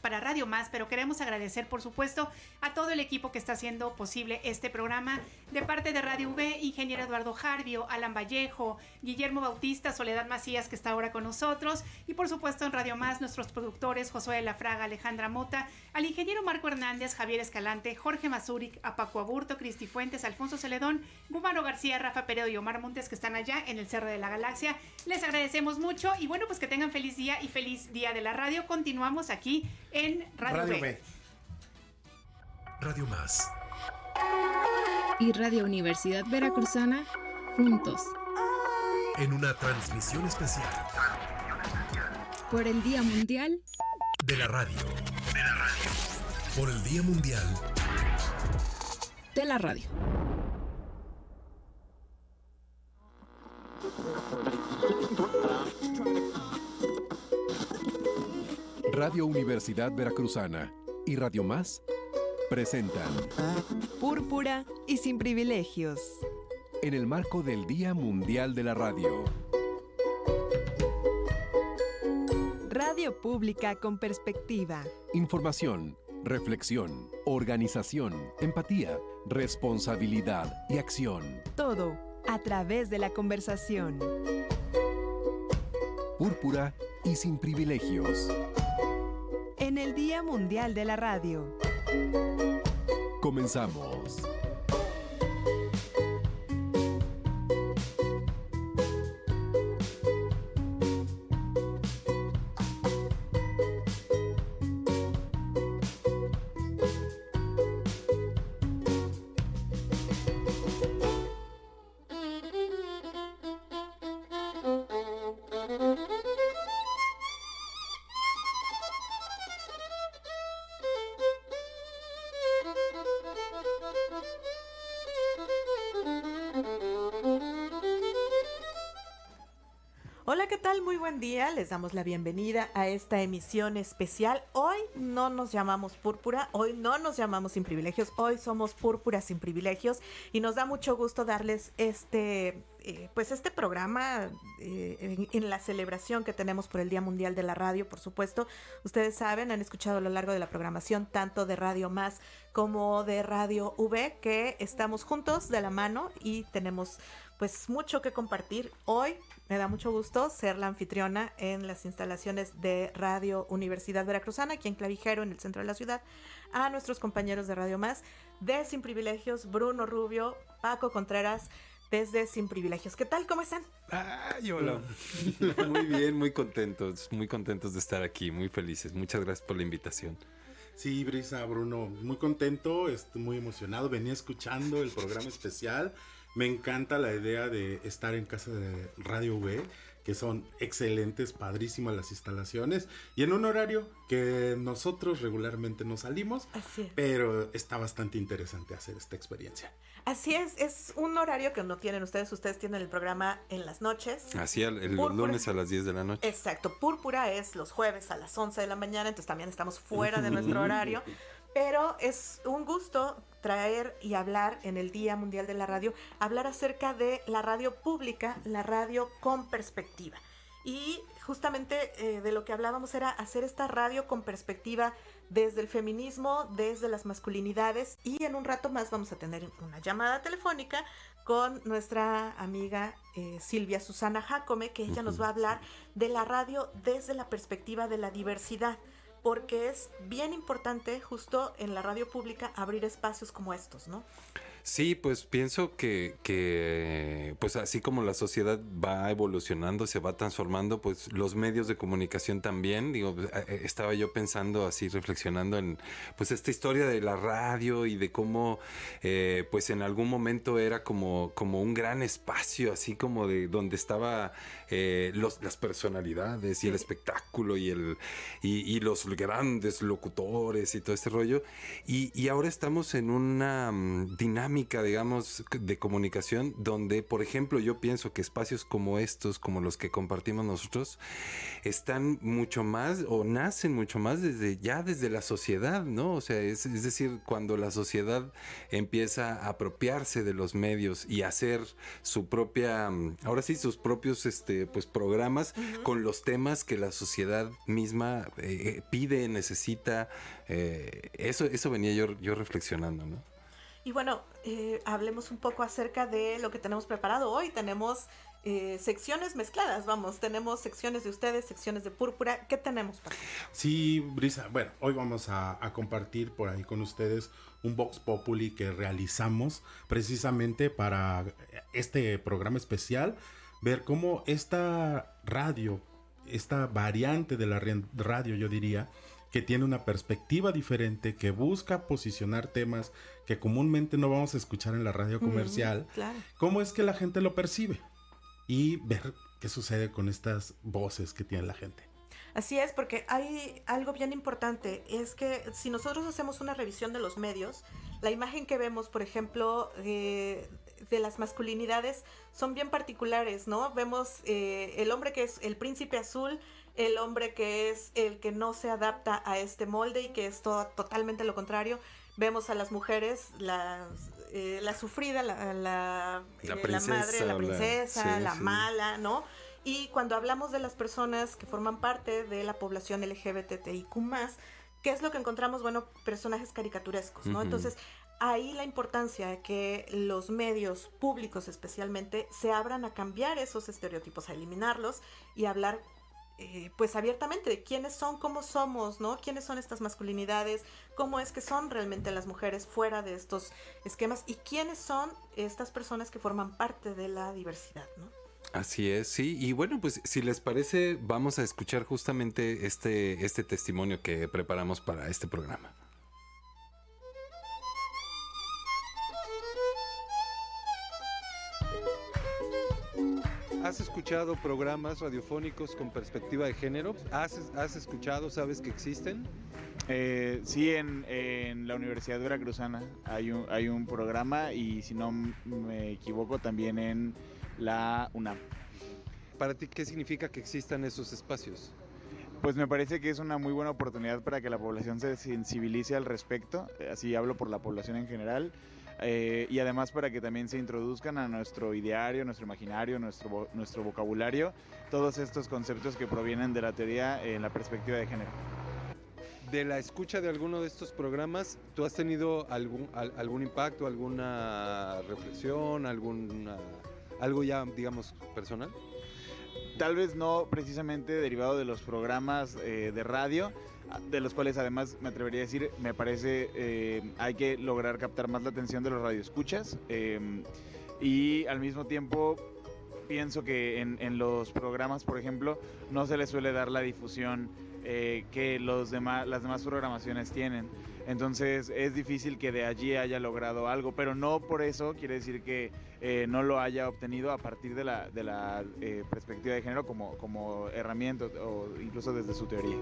pero queremos agradecer, por supuesto, a todo el equipo que está haciendo posible este programa. De parte de Radio V, ingeniero Eduardo Jarbio, Alan Vallejo, Guillermo Bautista, Soledad Macías, que está ahora con nosotros, y por supuesto en Radio Más, nuestros productores, Josué de la Fraga, Alejandra Mota, al ingeniero Marco Hernández, Javier Escalante, Jorge Mazuric, a Paco Aburto, Cristi Fuentes, Alfonso Celedón, Gumaro García, Rafa Peredo y Omar Montes, que están allá en el Cerro de la Galaxia. Les agradecemos mucho y bueno, pues que tengan feliz día y feliz día de la radio. Continuamos aquí en Radio B. Radio Más y Radio Universidad Veracruzana, juntos. En una transmisión especial por el Día Mundial de la Radio. Por el Día Mundial de la Radio. Radio Universidad Veracruzana y Radio Más presentan Púrpura y Sin Privilegios en el marco del Día Mundial de la Radio. Radio pública con perspectiva. Información, reflexión, organización, empatía, responsabilidad y acción. Todo a través de la conversación. Púrpura y Sin Privilegios. En el Día Mundial de la Radio. Comenzamos. Día, les damos la bienvenida a esta emisión especial. Hoy no nos llamamos Púrpura, hoy no nos llamamos Sin Privilegios, hoy somos Púrpura Sin Privilegios y nos da mucho gusto darles este programa en la celebración que tenemos por el Día Mundial de la Radio. Por supuesto, ustedes saben, han escuchado a lo largo de la programación tanto de Radio Más como de Radio V, que estamos juntos de la mano y tenemos pues mucho que compartir. Hoy me da mucho gusto ser la anfitriona en las instalaciones de Radio Universidad Veracruzana, aquí en Clavijero, en el centro de la ciudad, a nuestros compañeros de Radio Más, de Sin Privilegios, Bruno Rubio, Paco Contreras, desde Sin Privilegios. ¿Qué tal? ¿Cómo están? ¡Ay, hola! Muy bien, muy contentos de estar aquí, muy felices. Muchas gracias por la invitación. Sí, Brisa, Bruno, muy contento, estoy muy emocionado. Venía escuchando el programa especial. Me encanta la idea de estar en casa de Radio V, que son excelentes, padrísimas las instalaciones, y en un horario que nosotros regularmente no salimos. Así es. Pero está bastante interesante hacer esta experiencia. Así es un horario que no tienen ustedes. Ustedes tienen el programa en las noches. Así, los lunes a las 10 de la noche. Exacto, Púrpura es los jueves a las 11 de la mañana, entonces también estamos fuera de nuestro horario. Pero es un gusto traer y hablar en el Día Mundial de la Radio, hablar acerca de la radio pública, la radio con perspectiva. Y justamente de lo que hablábamos era hacer esta radio con perspectiva desde el feminismo, desde las masculinidades, y en un rato más vamos a tener una llamada telefónica con nuestra amiga Silvia Susana Jácome, que ella nos va a hablar de la radio desde la perspectiva de la diversidad, porque es bien importante justo en la radio pública abrir espacios como estos, ¿no? Sí, pues pienso que pues así como la sociedad va evolucionando, se va transformando, pues los medios de comunicación también. Digo, estaba yo pensando así, reflexionando en pues esta historia de la radio y de cómo pues en algún momento era como un gran espacio, así como de donde estaba las personalidades y el espectáculo y los grandes locutores y todo este rollo. Y ahora estamos en una dinámica, digamos, de comunicación donde, por ejemplo, yo pienso que espacios como estos, como los que compartimos nosotros, están mucho más o nacen mucho más desde la sociedad, ¿no? O sea, es decir, cuando la sociedad empieza a apropiarse de los medios y hacer su propia, ahora sí, sus propios pues programas uh-huh. con los temas que la sociedad misma pide, necesita, eso venía yo reflexionando, ¿no? Y bueno, hablemos un poco acerca de lo que tenemos preparado hoy. Tenemos secciones mezcladas, vamos. Tenemos secciones de ustedes, secciones de Púrpura. ¿Qué tenemos, Paco? Sí, Brisa. Bueno, hoy vamos a compartir por ahí con ustedes un Vox Populi que realizamos precisamente para este programa especial. Ver cómo esta radio, esta variante de la radio, yo diría, que tiene una perspectiva diferente, que busca posicionar temas que comúnmente no vamos a escuchar en la radio comercial, claro. ¿Cómo es que la gente lo percibe? Y ver qué sucede con estas voces que tiene la gente. Así es, porque hay algo bien importante, es que si nosotros hacemos una revisión de los medios, la imagen que vemos, por ejemplo, de las masculinidades son bien particulares, ¿no? Vemos el hombre que es el príncipe azul, el hombre que es el que no se adapta a este molde y que es totalmente lo contrario. Vemos a las mujeres, la sufrida, la madre, la princesa, sí, la mala, ¿no? Y cuando hablamos de las personas que forman parte de la población LGBTIQ+, ¿qué es lo que encontramos? Bueno, personajes caricaturescos, ¿no? Uh-huh. Entonces, ahí la importancia de que los medios públicos especialmente se abran a cambiar esos estereotipos, a eliminarlos y hablar pues abiertamente de quiénes son, cómo somos, ¿no? Quiénes son estas masculinidades, cómo es que son realmente las mujeres fuera de estos esquemas y quiénes son estas personas que forman parte de la diversidad, ¿no? Así es, sí. Y bueno, pues si les parece, vamos a escuchar justamente este testimonio que preparamos para este programa. ¿Has escuchado programas radiofónicos con perspectiva de género? ¿Has escuchado? ¿Sabes que existen? Sí, en la Universidad Veracruzana hay un programa y si no me equivoco también en la UNAM. ¿Para ti qué significa que existan esos espacios? Pues me parece que es una muy buena oportunidad para que la población se sensibilice al respecto, así hablo por la población en general, y además para que también se introduzcan a nuestro ideario, nuestro imaginario, nuestro vocabulario, todos estos conceptos que provienen de la teoría en la perspectiva de género. De la escucha de alguno de estos programas, ¿tú has tenido algún impacto, alguna reflexión, algo ya, digamos, personal? Tal vez no precisamente derivado de los programas de radio, de los cuales además me atrevería a decir, me parece hay que lograr captar más la atención de los radioescuchas y al mismo tiempo pienso que en los programas, por ejemplo, no se les suele dar la difusión que las demás programaciones tienen. Entonces es difícil que de allí haya logrado algo, pero no por eso quiere decir que no lo haya obtenido a partir de la perspectiva de género como herramienta o incluso desde su teoría.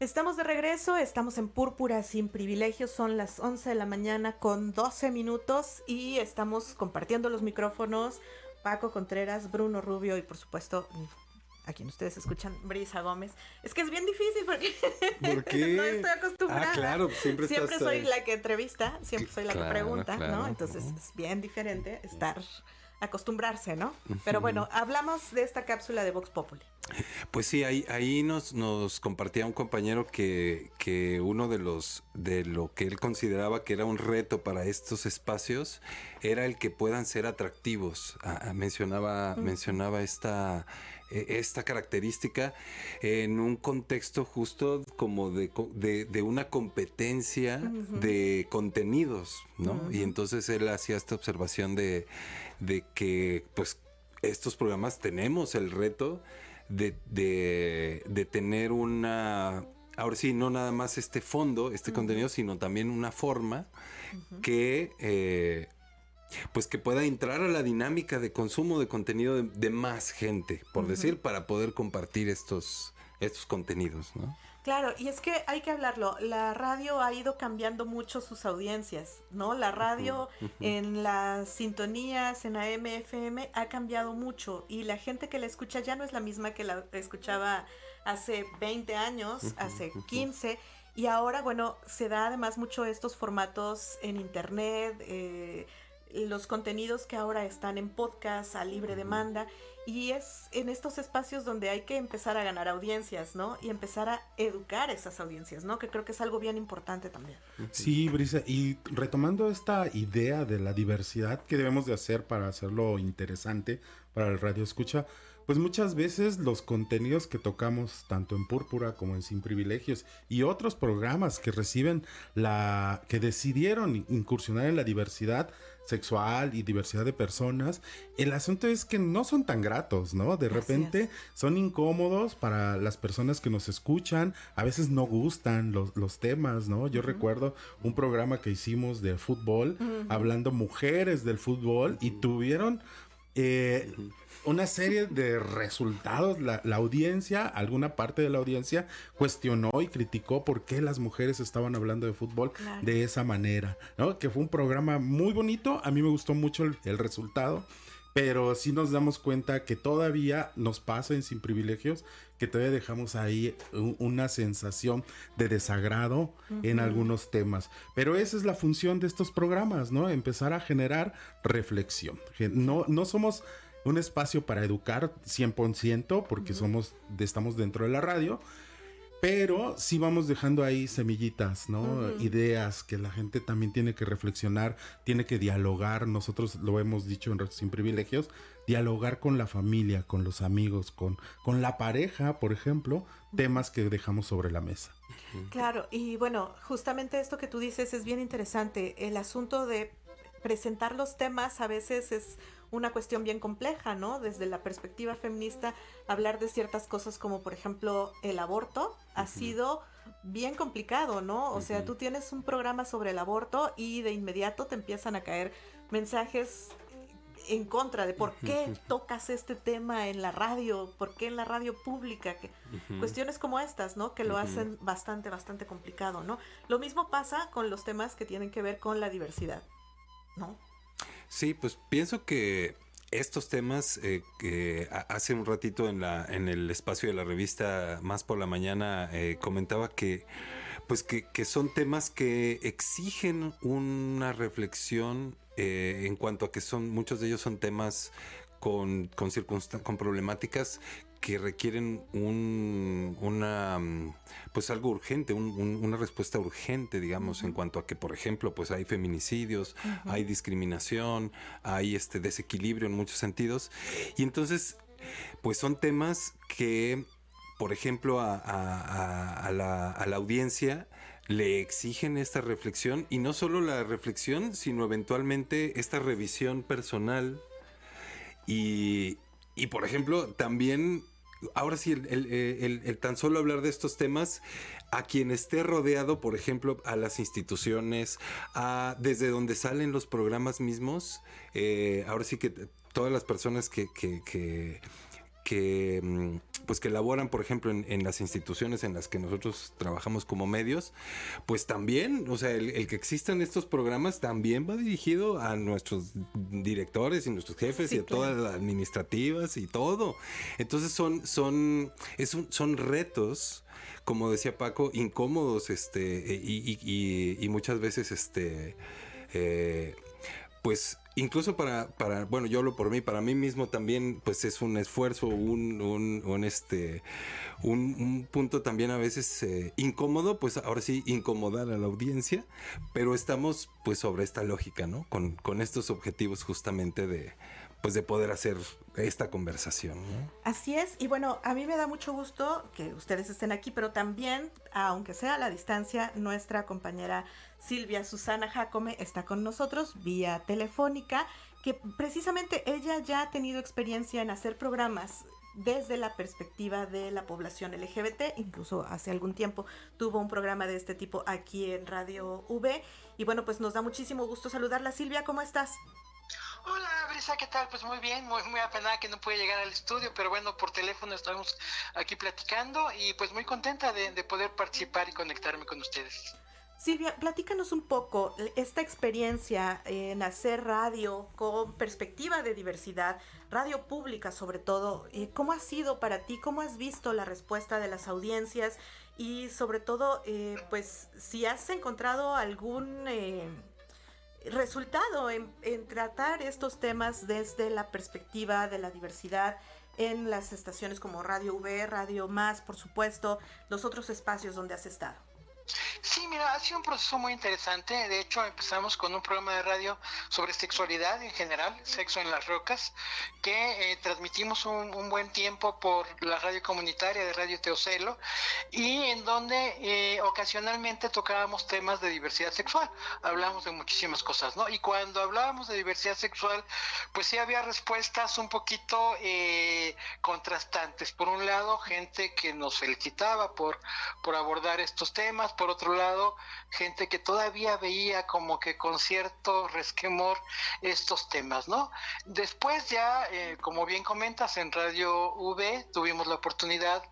Estamos de regreso, estamos en Púrpura sin Privilegios, son las 11 de la mañana con 12 minutos y estamos compartiendo los micrófonos Paco Contreras, Bruno Rubio y por supuesto a quien ustedes escuchan, Brisa Gómez. Es que es bien difícil porque ¿por qué? No estoy acostumbrada. Ah, claro, siempre soy ahí la que entrevista, siempre soy la que pregunta, claro, ¿no? Entonces es bien diferente estar, acostumbrarse, ¿no? Pero bueno, hablamos de esta cápsula de Vox Populi. Pues sí, ahí nos compartía un compañero que uno de lo que él consideraba que era un reto para estos espacios era el que puedan ser atractivos. Mencionaba esta característica en un contexto justo como de una competencia de contenidos, ¿no? Y entonces él hacía esta observación de que pues estos programas tenemos el reto de tener una, ahora sí, no nada más este fondo, este contenido, sino también una forma que pues que pueda entrar a la dinámica de consumo de contenido de más gente, por decir, para poder compartir estos contenidos, ¿no? Claro, y es que hay que hablarlo, la radio ha ido cambiando mucho sus audiencias, ¿no? La radio en las sintonías, en AM, FM, ha cambiado mucho y la gente que la escucha ya no es la misma que la escuchaba hace 20 años, hace 15, y ahora, bueno, se da además mucho estos formatos en internet, los contenidos que ahora están en podcast, a libre demanda, y es en estos espacios donde hay que empezar a ganar audiencias, ¿no? Y empezar a educar esas audiencias, ¿no? Que creo que es algo bien importante también. Sí, Brisa, y retomando esta idea de la diversidad que debemos de hacer para hacerlo interesante para el radio escucha, pues muchas veces los contenidos que tocamos tanto en Púrpura como en Sin Privilegios y otros programas que reciben que decidieron incursionar en la diversidad sexual y diversidad de personas, el asunto es que no son tan gratos, ¿no? De repente son incómodos para las personas que nos escuchan, a veces no gustan los temas, ¿no? Yo recuerdo un programa que hicimos de fútbol, hablando mujeres del fútbol, y tuvieron una serie de resultados. La audiencia, alguna parte de la audiencia cuestionó y criticó por qué las mujeres estaban hablando de fútbol de esa manera, ¿no? Que fue un programa muy bonito, a mí me gustó mucho el resultado, pero sí nos damos cuenta que todavía nos pasa en Sin Privilegios, que todavía dejamos ahí una sensación de desagrado en algunos temas. Pero esa es la función de estos programas, ¿no? Empezar a generar reflexión. No somos un espacio para educar 100%, porque estamos dentro de la radio, pero sí vamos dejando ahí semillitas, ¿no? Ideas que la gente también tiene que reflexionar, tiene que dialogar. Nosotros lo hemos dicho en Sin Privilegios, dialogar con la familia, con los amigos, con la pareja, por ejemplo, temas que dejamos sobre la mesa. Claro, y bueno, justamente esto que tú dices es bien interesante. El asunto de presentar los temas a veces es una cuestión bien compleja, ¿no? Desde la perspectiva feminista, hablar de ciertas cosas como, por ejemplo, el aborto ha sido bien complicado, ¿no? O sea, tú tienes un programa sobre el aborto y de inmediato te empiezan a caer mensajes en contra de por qué tocas este tema en la radio, por qué en la radio pública, que cuestiones como estas, ¿no? Que lo hacen bastante, bastante complicado, ¿no? Lo mismo pasa con los temas que tienen que ver con la diversidad, ¿no? Sí, pues pienso que estos temas que hace un ratito en el espacio de la revista Más por la Mañana comentaba que pues que son temas que exigen una reflexión en cuanto a que son muchos de ellos son temas con problemáticas que requieren pues algo urgente, una respuesta urgente, digamos, en cuanto a que, por ejemplo, pues hay feminicidios, hay discriminación, hay este desequilibrio en muchos sentidos. Y entonces, pues son temas que, por ejemplo, a la audiencia le exigen esta reflexión, y no solo la reflexión, sino eventualmente esta revisión personal. Y por ejemplo, también ahora sí, el tan solo hablar de estos temas a quien esté rodeado, por ejemplo, a las instituciones, desde donde salen los programas mismos, ahora sí que todas las personas que que pues que laboran, por ejemplo, en las instituciones en las que nosotros trabajamos como medios, pues también, o sea, el que existan estos programas también va dirigido a nuestros directores y nuestros jefes, sí, y a todas las administrativas y todo. Entonces son retos, como decía Paco, incómodos, y muchas veces pues incluso para, bueno, yo hablo por mí, para mí mismo también, pues es un esfuerzo, un punto también a veces incómodo, pues ahora sí, incomodar a la audiencia, pero estamos pues sobre esta lógica, ¿no? Con estos objetivos justamente de, pues de poder hacer esta conversación, ¿no? Así es, y bueno, a mí me da mucho gusto que ustedes estén aquí, pero también, aunque sea a la distancia, nuestra compañera Silvia Susana Jácome está con nosotros vía telefónica, que precisamente ella ya ha tenido experiencia en hacer programas desde la perspectiva de la población LGBT, incluso hace algún tiempo tuvo un programa de este tipo aquí en Radio V, y bueno, pues nos da muchísimo gusto saludarla. Silvia, ¿cómo estás? Hola, Brisa, ¿qué tal? Pues muy bien, muy apenada que no pude llegar al estudio, pero bueno, por teléfono estamos aquí platicando y pues muy contenta de poder participar y conectarme con ustedes. Silvia, platícanos un poco esta experiencia en hacer radio con perspectiva de diversidad, radio pública sobre todo. ¿Cómo ha sido para ti? ¿Cómo has visto la respuesta de las audiencias? Y sobre todo, pues, si has encontrado algún resultado en tratar estos temas desde la perspectiva de la diversidad en las estaciones como Radio V, Radio Más, por supuesto, los otros espacios donde has estado. Sí, mira, ha sido un proceso muy interesante. De hecho, empezamos con un programa de radio sobre sexualidad en general, Sexo en las Rocas, que transmitimos un buen tiempo por la radio comunitaria de Radio Teocelo, y en donde ocasionalmente tocábamos temas de diversidad sexual. Hablamos de muchísimas cosas, ¿no? Y cuando hablábamos de diversidad sexual, pues sí había respuestas un poquito contrastantes. Por un lado, gente que nos felicitaba por abordar estos temas. Por otro lado, gente que todavía veía como que con cierto resquemor estos temas, ¿no? Después ya, como bien comentas, en Radio V tuvimos la oportunidad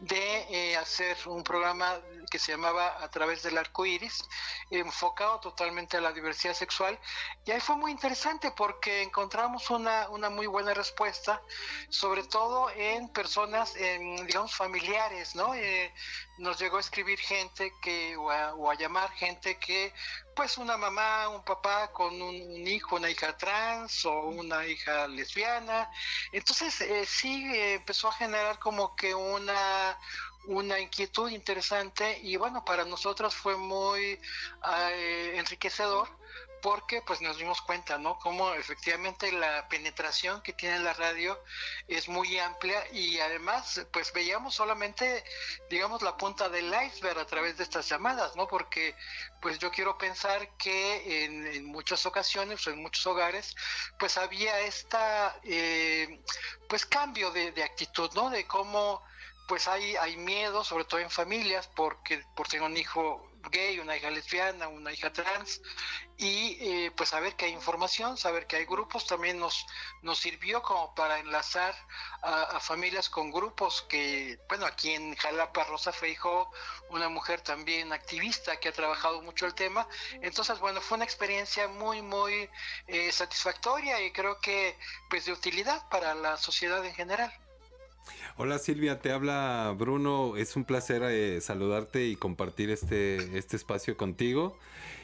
de hacer un programa que se llamaba A Través del Arco Iris, enfocado totalmente a la diversidad sexual, y ahí fue muy interesante porque encontramos una muy buena respuesta, sobre todo en personas, digamos, familiares, ¿no? Nos llegó a escribir gente o a llamar gente que, pues, una mamá, un papá con un hijo, una hija trans o una hija lesbiana. Entonces, sí, empezó a generar como que una inquietud interesante, y bueno, para nosotros fue muy enriquecedor, porque pues nos dimos cuenta, ¿no?, cómo efectivamente la penetración que tiene la radio es muy amplia, y además pues veíamos solamente, digamos, la punta del iceberg a través de estas llamadas, ¿no?, porque pues yo quiero pensar que en muchas ocasiones o en muchos hogares pues había pues cambio de actitud, ¿no?, de cómo pues hay miedo, sobre todo en familias, porque por tener un hijo gay, una hija lesbiana, una hija trans, y pues saber que hay información, saber que hay grupos, también nos sirvió como para enlazar a familias con grupos que, bueno, aquí en Xalapa, Rosa Feijó, una mujer también activista que ha trabajado mucho el tema. Entonces, bueno, fue una experiencia muy, muy satisfactoria y creo que pues de utilidad para la sociedad en general. Hola Silvia, te habla Bruno, es un placer saludarte y compartir este espacio contigo,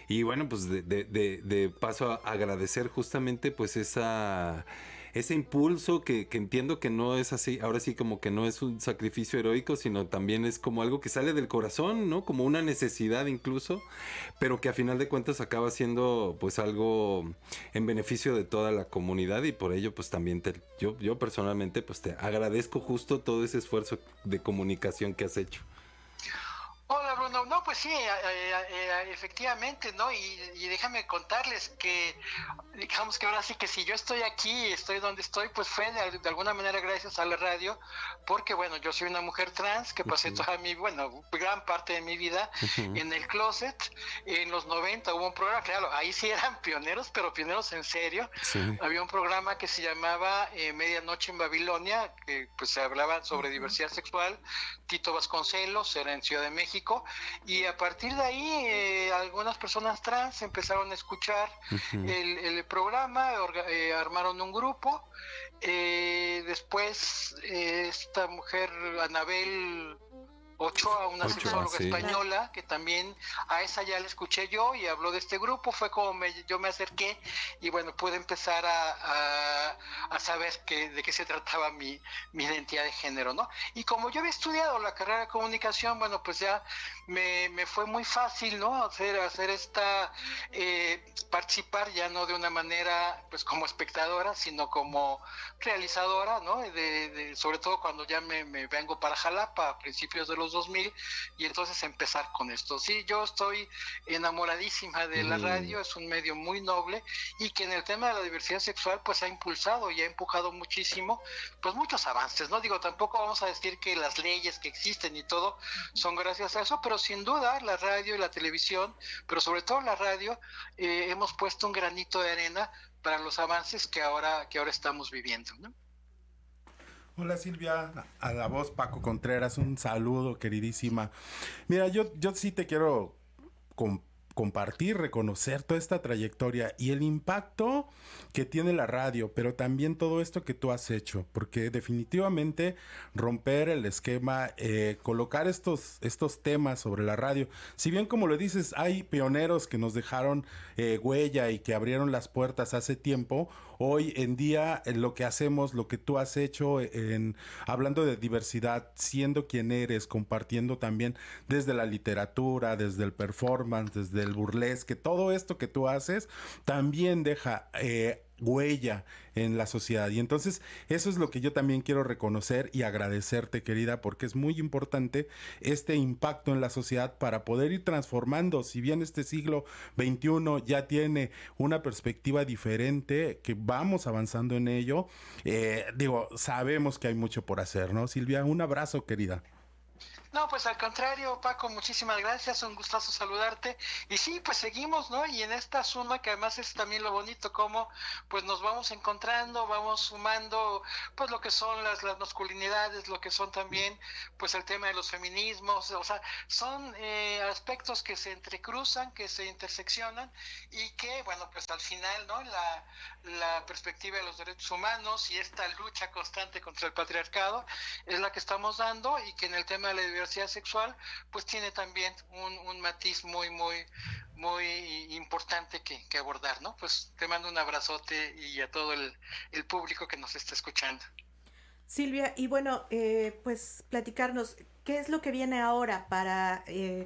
y bueno, pues de paso a agradecer justamente pues ese impulso que entiendo que no es así, ahora sí, como que no es un sacrificio heroico, sino también es como algo que sale del corazón, ¿no? Como una necesidad incluso, pero que a final de cuentas acaba siendo pues algo en beneficio de toda la comunidad, y por ello pues también yo personalmente pues te agradezco justo todo ese esfuerzo de comunicación que has hecho. Hola Hola, Bruno. No, pues sí, efectivamente, ¿no? Y déjame contarles que, digamos que ahora sí que si yo estoy aquí, estoy donde estoy, pues fue de alguna manera gracias a la radio, porque, bueno, yo soy una mujer trans que pasé toda mi, bueno, gran parte de mi vida en el closet. En los 90 hubo un programa, claro, ahí sí eran pioneros, pero pioneros en serio. Sí. Había un programa que se llamaba Medianoche en Babilonia, que pues se hablaba sobre diversidad sexual. Tito Vasconcelos era en Ciudad de México, y a partir de ahí algunas personas trans empezaron a escuchar el programa, armaron un grupo, después esta mujer Anabel Ochoa, una sexóloga española, que también a esa ya la escuché yo y habló de este grupo, fue como yo me acerqué y bueno, pude empezar a saber de qué se trataba mi identidad de género, ¿no? Y como yo había estudiado la carrera de comunicación, bueno, pues ya me fue muy fácil, ¿no? Hacer esta, participar ya no de una manera pues como espectadora, sino como realizadora, ¿no? Sobre todo cuando ya me vengo para Xalapa a principios de los 2000, y entonces empezar con esto. Sí, yo estoy enamoradísima de la radio, es un medio muy noble y que en el tema de la diversidad sexual pues ha impulsado y ha empujado muchísimo, pues muchos avances, ¿no? Digo, tampoco vamos a decir que las leyes que existen y todo son gracias a eso, pero sin duda la radio y la televisión, pero sobre todo la radio, hemos puesto un granito de arena para los avances que ahora estamos viviendo, ¿no? Hola Silvia, a la voz Paco Contreras, un saludo queridísima. Mira, yo sí te quiero compartir, reconocer toda esta trayectoria y el impacto que tiene la radio, pero también todo esto que tú has hecho, porque definitivamente romper el esquema, colocar estos temas sobre la radio, si bien como lo dices, hay pioneros que nos dejaron huella y que abrieron las puertas hace tiempo, hoy en día lo que hacemos, lo que tú has hecho, hablando de diversidad, siendo quien eres, compartiendo también desde la literatura, desde el performance, desde el burlesque, todo esto que tú haces también deja huella en la sociedad, y entonces eso es lo que yo también quiero reconocer y agradecerte, querida, porque es muy importante este impacto en la sociedad para poder ir transformando. Si bien este siglo XXI ya tiene una perspectiva diferente, que vamos avanzando en ello, sabemos que hay mucho por hacer, ¿no, Silvia? Un abrazo, querida. No, pues al contrario, Paco, muchísimas gracias, un gustazo saludarte, y sí, pues seguimos, ¿no? Y en esta suma, que además es también lo bonito, cómo pues nos vamos encontrando, vamos sumando pues lo que son las masculinidades, lo que son también pues el tema de los feminismos, o sea, son aspectos que se entrecruzan, que se interseccionan, y que, bueno, pues al final, ¿no? La perspectiva de los derechos humanos y esta lucha constante contra el patriarcado es la que estamos dando, y que en el tema de la diversidad sexual pues tiene también un matiz muy muy muy importante que abordar, ¿no? Pues te mando un abrazote y a todo el público que nos está escuchando. Silvia, y bueno, pues platicarnos qué es lo que viene ahora para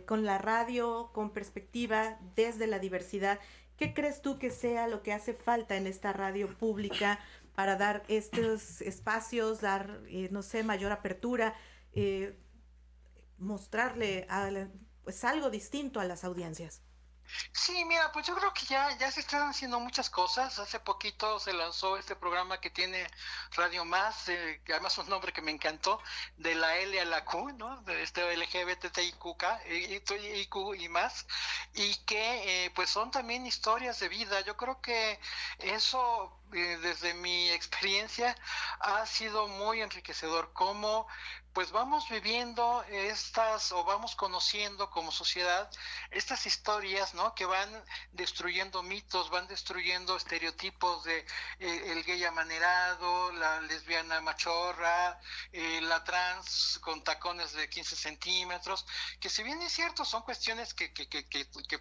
con la radio, con perspectiva desde la diversidad. ¿Qué crees tú que sea lo que hace falta en esta radio pública para dar estos espacios, dar no sé, mayor apertura, mostrarle pues algo distinto a las audiencias? Sí, mira, pues yo creo que ya se están haciendo muchas cosas. Hace poquito se lanzó este programa que tiene Radio Más, que además es un nombre que me encantó, de la L a la Q, ¿no? De este LGBTIQ y más, y que pues son también historias de vida. Yo creo que eso, desde mi experiencia, ha sido muy enriquecedor, como pues vamos viviendo vamos conociendo como sociedad estas historias, ¿no? Que van destruyendo mitos, van destruyendo estereotipos de el gay amanerado, la lesbiana machorra, la trans con tacones de 15 centímetros, que si bien es cierto, son cuestiones que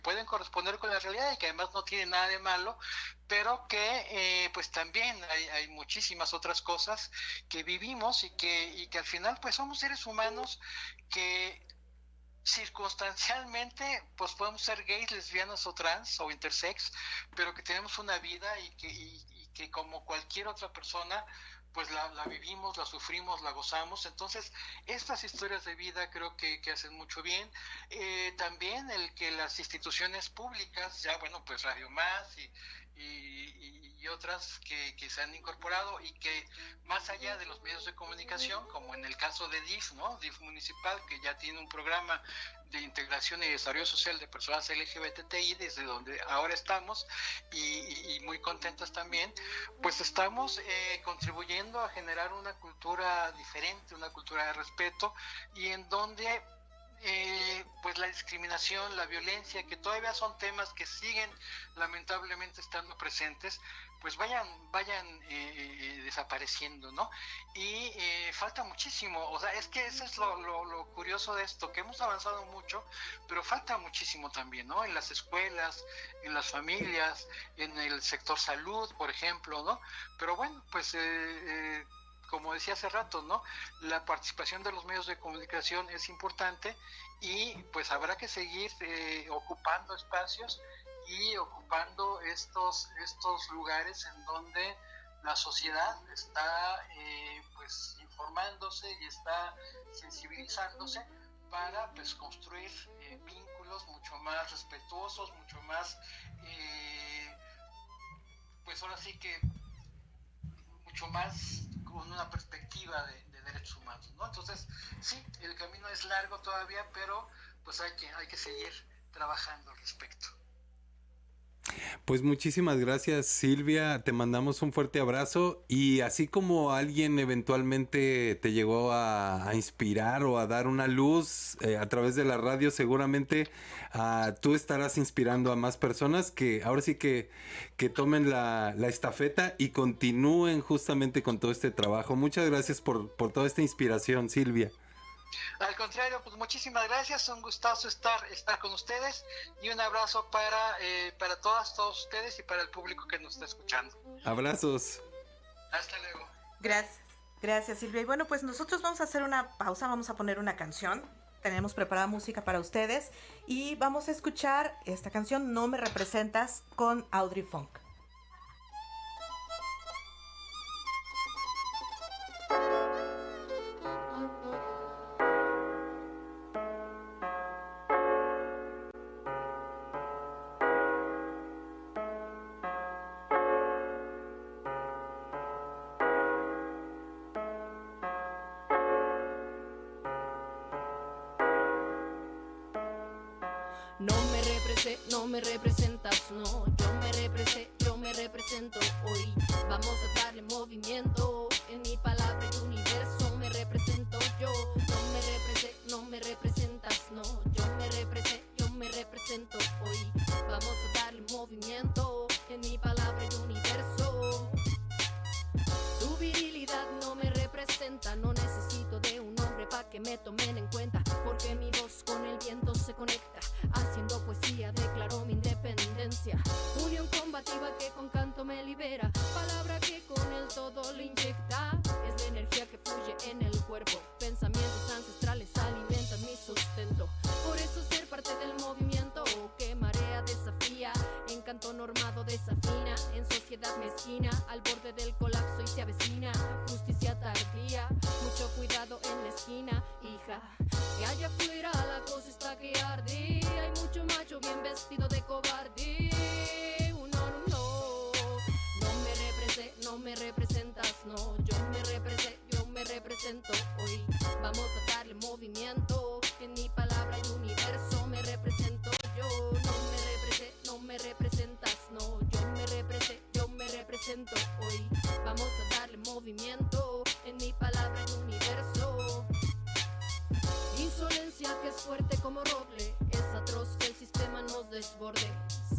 pueden corresponder con la realidad y que además no tienen nada de malo, pero que pues también hay muchísimas otras cosas que vivimos y que al final pues somos seres humanos que circunstancialmente pues podemos ser gays, lesbianas o trans o intersex, pero que tenemos una vida y que como cualquier otra persona pues la vivimos, la sufrimos, la gozamos. Entonces, estas historias de vida creo que hacen mucho bien. También el que las instituciones públicas, ya bueno, pues Radio Más y otras que se han incorporado y que más allá de los medios de comunicación, como en el caso de DIF, ¿no? DIF Municipal, que ya tiene un programa de integración y desarrollo social de personas LGBTI, desde donde ahora estamos, y muy contentas también, pues estamos contribuyendo a generar una cultura diferente, una cultura de respeto, y en donde pues la discriminación, la violencia, que todavía son temas que siguen lamentablemente estando presentes, pues vayan desapareciendo, ¿no? Y falta muchísimo, o sea, es que eso es lo curioso de esto, que hemos avanzado mucho, pero falta muchísimo también, ¿no? En las escuelas, en las familias, en el sector salud, por ejemplo, ¿no? Pero bueno, pues como decía hace rato, ¿no? La participación de los medios de comunicación es importante y pues habrá que seguir ocupando espacios y ocupando estos lugares en donde la sociedad está pues informándose y está sensibilizándose para pues construir vínculos mucho más respetuosos, mucho más pues ahora sí que mucho más con una perspectiva de derechos humanos, ¿no? Entonces, sí, el camino es largo todavía, pero pues hay que seguir trabajando al respecto. Pues muchísimas gracias, Silvia, te mandamos un fuerte abrazo, y así como alguien eventualmente te llegó a inspirar o a dar una luz a través de la radio, seguramente tú estarás inspirando a más personas que ahora sí que tomen la estafeta y continúen justamente con todo este trabajo. Muchas gracias por toda esta inspiración, Silvia. Al contrario, pues muchísimas gracias, un gustazo estar con ustedes, y un abrazo para todos ustedes y para el público que nos está escuchando. Abrazos. Hasta luego. Gracias Silvia. Y bueno, pues nosotros vamos a hacer una pausa, vamos a poner una canción, tenemos preparada música para ustedes, y vamos a escuchar esta canción, No Me Representas, con Audrey Funk. No me representas, no, yo me represento hoy. Vamos a darle movimiento, en mi palabra y tu universo me represento yo. No me representas, no, yo me represento hoy. Vamos a darle movimiento, en mi palabra y tu universo. Tu virilidad no me representa, no necesito de un hombre pa' que me tomen en cuenta, porque mi voz con el viento se conecta. Haciendo poesía declaró mi independencia, unión combativa que con canto me libera, palabra que con el todo le inyecta, es la energía que fluye en el cuerpo, pensamientos ancestrales alimentan mi sustento, por eso ser parte del movimiento que marea desafía, en canto normado desafina, en sociedad mezquina, al borde del colapso y se avecina, justicia tardía, mucho cuidado en la esquina, hija, que allá afuera la cosa está que arde. Hay mucho macho bien vestido de cobarde. No me represé, no me representas, no. Yo me represento hoy. Vamos a darle movimiento, en mi palabra y universo me represento yo. No me representas, no. Yo me represento hoy. Vamos a darle movimiento, en mi palabra y universo. Insolencia que es fuerte como roble, es atroz que el sistema nos desborde.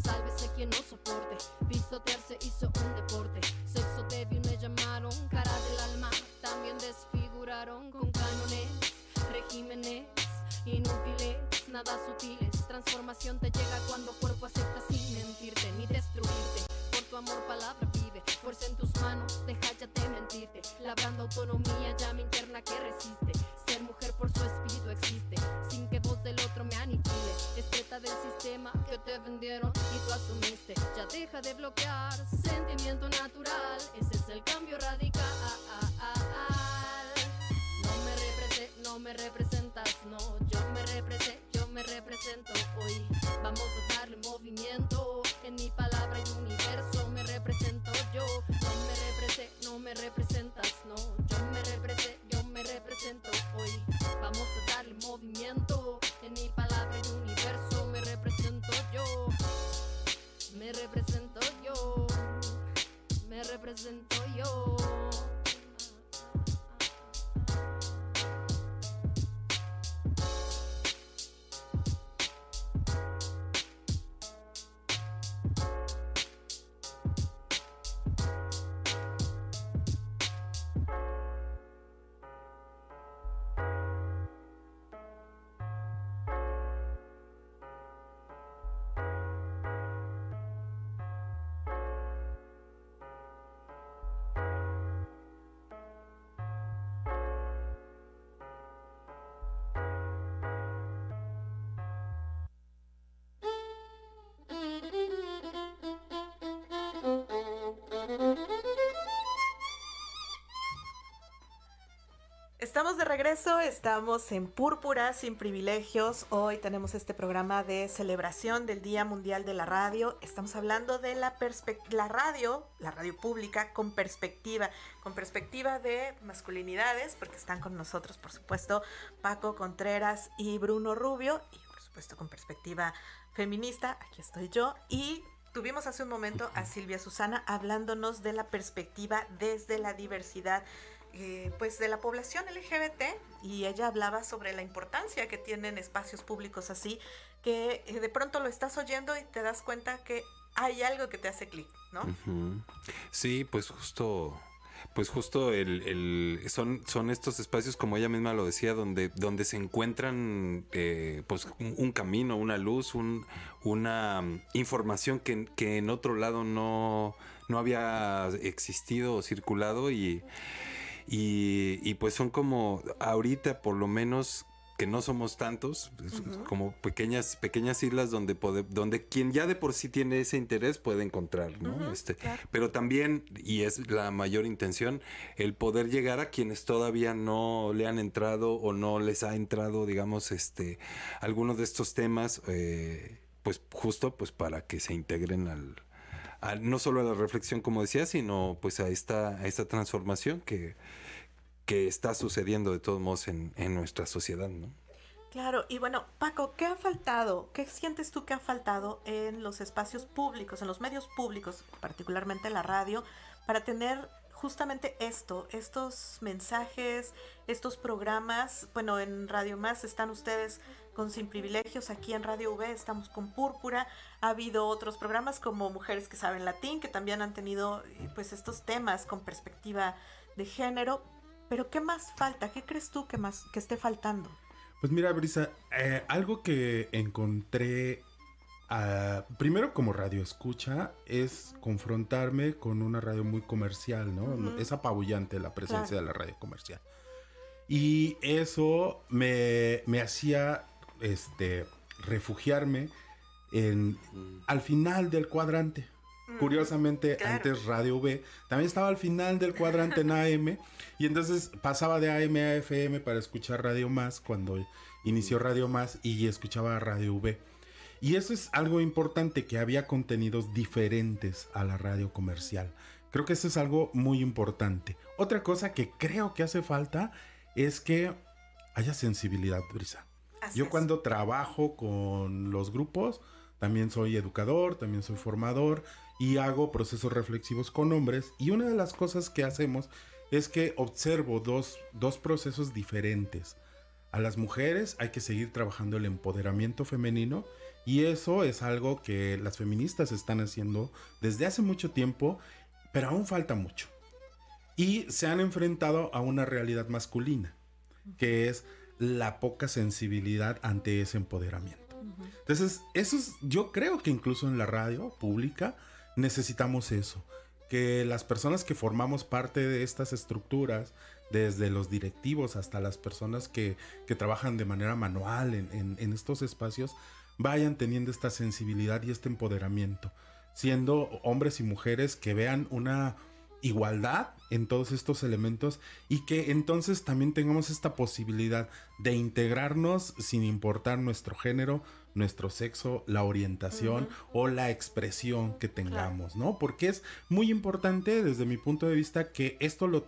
Sálvese quien no soporte, pisotearse hizo un deporte. Sexo débil me llamaron, cara del alma, también desfiguraron con cánones, regímenes inútiles, nada sutiles. Transformación te llega cuando cuerpo acepta sin mentirte ni destruirte. Por tu amor palabra vive, fuerza en tus manos, deja ya de mentirte. Labrando autonomía, llama interna que resiste. Ser mujer por su espíritu existe, sin que voz del otro me aniquile. Despierta del sistema que te vendieron y tú asumiste. Ya deja de bloquear, sentimiento natural, ese es el cambio radical. represento. Hoy vamos a darle movimiento. En mi palabra y universo me represento yo. No me representas, no. Yo me represento. Hoy vamos a darle movimiento. En mi palabra y universo me represento yo. Me represento yo. Me represento yo. Estamos de regreso, estamos en Púrpura Sin Privilegios. Hoy tenemos este programa de celebración del Día Mundial de la Radio. Estamos hablando de la radio pública con perspectiva de masculinidades, porque están con nosotros, por supuesto, Paco Contreras y Bruno Rubio, y por supuesto con perspectiva feminista, aquí estoy yo, y tuvimos hace un momento a Silvia Susana hablándonos de la perspectiva desde la diversidad, pues de la población LGBT, y ella hablaba sobre la importancia que tienen espacios públicos así, que de pronto lo estás oyendo y te das cuenta que hay algo que te hace clic, ¿no? Uh-huh. Sí, pues justo son estos espacios, como ella misma lo decía, donde se encuentran pues un camino, una luz, una información que en otro lado no había existido o circulado, y pues son como ahorita, por lo menos, que no somos tantos, uh-huh, como pequeñas islas donde quien ya de por sí tiene ese interés puede encontrar, ¿no? Uh-huh, claro. Pero también, y es la mayor intención, el poder llegar a quienes todavía no le han entrado o no les ha entrado, digamos, algunos de estos temas, pues justo pues para que se integren no solo a la reflexión, como decía, sino pues a esta transformación que está sucediendo de todos modos en nuestra sociedad, ¿no? Claro, y bueno, Paco, ¿qué ha faltado? ¿Qué sientes tú que ha faltado en los espacios públicos, en los medios públicos, particularmente la radio, para tener justamente estos mensajes, estos programas? Bueno, en Radio Más están ustedes con Sin Privilegios, aquí en Radio V estamos con Púrpura. Ha habido otros programas como Mujeres que Saben Latín, que también han tenido pues estos temas con perspectiva de género. Pero ¿qué más falta? ¿Qué crees tú que esté faltando? Pues mira, Brisa, algo que encontré primero como radioescucha es confrontarme con una radio muy comercial, ¿no? Uh-huh. Es apabullante la presencia, claro, de la radio comercial. Y eso me hacía refugiarme al final del cuadrante. Curiosamente, claro, antes Radio V también estaba al final del cuadrante en AM, y entonces pasaba de AM a FM para escuchar Radio Más cuando inició Radio Más, y escuchaba Radio V. Y eso es algo importante, que había contenidos diferentes a la radio comercial. Creo que eso es algo muy importante. Otra cosa que creo que hace falta es que haya sensibilidad, Brisa. Así Yo cuando trabajo con los grupos, también soy educador, también soy formador, y hago procesos reflexivos con hombres, y una de las cosas que hacemos es que observo dos procesos diferentes. A las mujeres hay que seguir trabajando el empoderamiento femenino, y eso es algo que las feministas están haciendo desde hace mucho tiempo, pero aún falta mucho. Y se han enfrentado a una realidad masculina, que es la poca sensibilidad ante ese empoderamiento. Entonces, yo creo que incluso en la radio pública necesitamos eso, que las personas que formamos parte de estas estructuras, desde los directivos hasta las personas que trabajan de manera manual en estos espacios, vayan teniendo esta sensibilidad y este empoderamiento, siendo hombres y mujeres que vean una igualdad en todos estos elementos y que entonces también tengamos esta posibilidad de integrarnos sin importar nuestro género, nuestro sexo, la orientación o la expresión que tengamos, ¿no? Porque es muy importante desde mi punto de vista que esto lo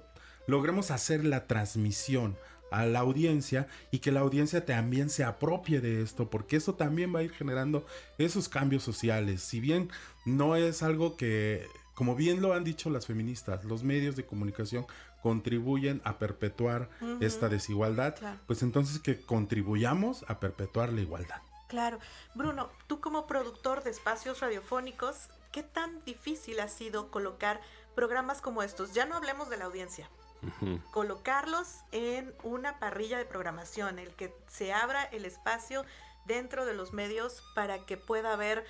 logremos hacer la transmisión a la audiencia y que la audiencia también se apropie de esto, porque eso también va a ir generando esos cambios sociales. Si bien no es algo que, como bien lo han dicho las feministas, los medios de comunicación contribuyen a perpetuar esta desigualdad, pues entonces que contribuyamos a perpetuar la igualdad. Claro. Bruno, tú como productor de espacios radiofónicos, ¿qué tan difícil ha sido colocar programas como estos? Ya no hablemos de la audiencia. Colocarlos en una parrilla de programación, el que se abra el espacio dentro de los medios para que pueda haber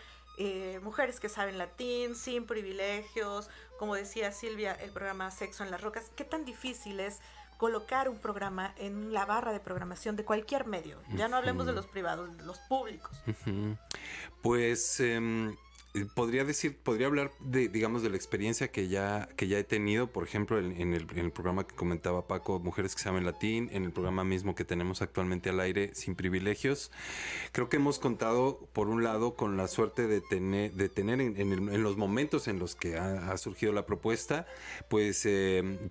mujeres que saben latín, sin privilegios, como decía Silvia, el programa Sexo en las Rocas. ¿Qué tan difícil es colocar un programa en la barra de programación de cualquier medio? Ya no hablemos de los privados, de los públicos. Pues podría hablar de, digamos, de la experiencia que ya he tenido, por ejemplo, en el programa que comentaba Paco, Mujeres que saben latín, en el programa mismo que tenemos actualmente al aire, Sin Privilegios. Creo que hemos contado, por un lado, con la suerte de tener en los momentos en los que ha surgido la propuesta, pues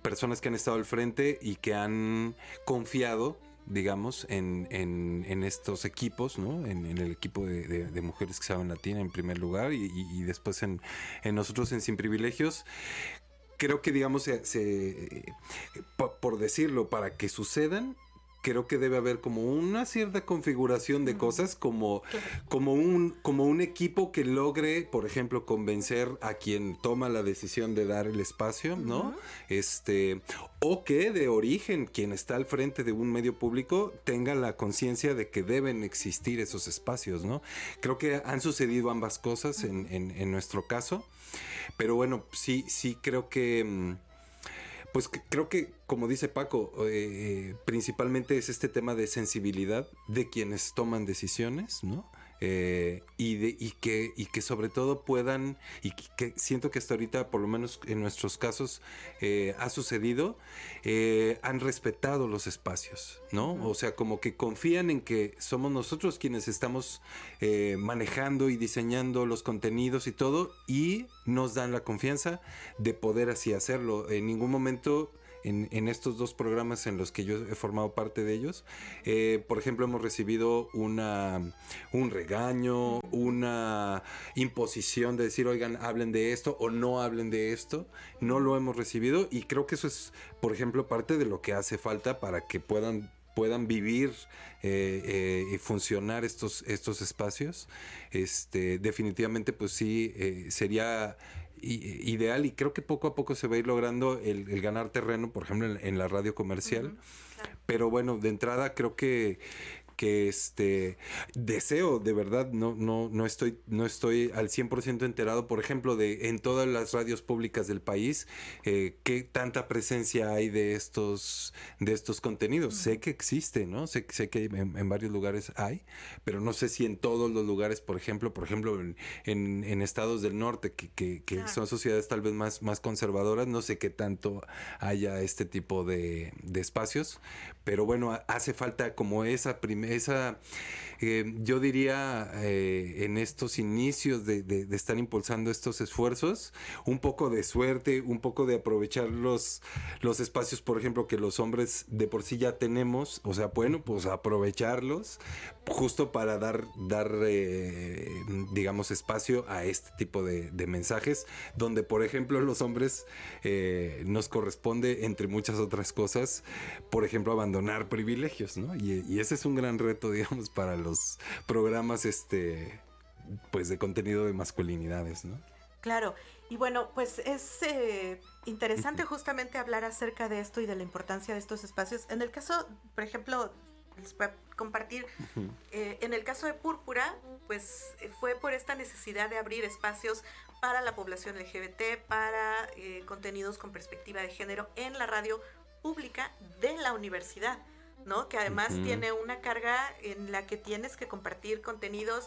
personas que han estado al frente y que han confiado, digamos, en estos equipos, ¿no? En el equipo de mujeres que saben latín en primer lugar y después en nosotros en Sin Privilegios. Creo que, digamos, por decirlo, para que sucedan, creo que debe haber como una cierta configuración de cosas, como un equipo que logre, por ejemplo, convencer a quien toma la decisión de dar el espacio, ¿no? O que de origen quien está al frente de un medio público tenga la conciencia de que deben existir esos espacios, ¿no? Creo que han sucedido ambas cosas en nuestro caso, pero bueno, sí creo que, pues creo que, como dice Paco, principalmente es este tema de sensibilidad de quienes toman decisiones, ¿no? Y que sobre todo puedan, y que siento que hasta ahorita, por lo menos en nuestros casos, ha sucedido, han respetado los espacios, ¿no? O sea, como que confían en que somos nosotros quienes estamos manejando y diseñando los contenidos y todo, y nos dan la confianza de poder así hacerlo. En ningún momento, en estos dos programas en los que yo he formado parte de ellos, por ejemplo, hemos recibido un regaño, una imposición de decir, oigan, hablen de esto o no hablen de esto. No lo hemos recibido y creo que eso es, por ejemplo, parte de lo que hace falta para que puedan vivir y funcionar estos espacios. Definitivamente, pues sí, sería ideal, y creo que poco a poco se va a ir logrando el ganar terreno, por ejemplo, en la radio comercial. Pero bueno, de entrada creo que deseo, de verdad, no estoy al 100% enterado, por ejemplo, de en todas las radios públicas del país, qué tanta presencia hay de estos contenidos. Sé que existe, ¿no? Sé que en varios lugares hay, pero no sé si en todos los lugares, por ejemplo, en estados del norte, que son sociedades tal vez más conservadoras, no sé qué tanto haya este tipo de espacios, pero bueno, hace falta como yo diría, en estos inicios de estar impulsando estos esfuerzos, un poco de suerte, un poco de aprovechar los espacios, por ejemplo, que los hombres de por sí ya tenemos. O sea, bueno, pues aprovecharlos justo para dar digamos, espacio a este tipo de mensajes, donde, por ejemplo, los hombres nos corresponde, entre muchas otras cosas, por ejemplo, abandonar privilegios, ¿no? Y ese es un gran reto, digamos, para los programas pues de contenido de masculinidades, ¿no? Claro, y bueno, pues es interesante justamente hablar acerca de esto y de la importancia de estos espacios. En el caso, por ejemplo, les voy a compartir, en el caso de Púrpura, pues fue por esta necesidad de abrir espacios para la población LGBT, para contenidos con perspectiva de género en la radio pública de la universidad, ¿no? Que además tiene una carga en la que tienes que compartir contenidos,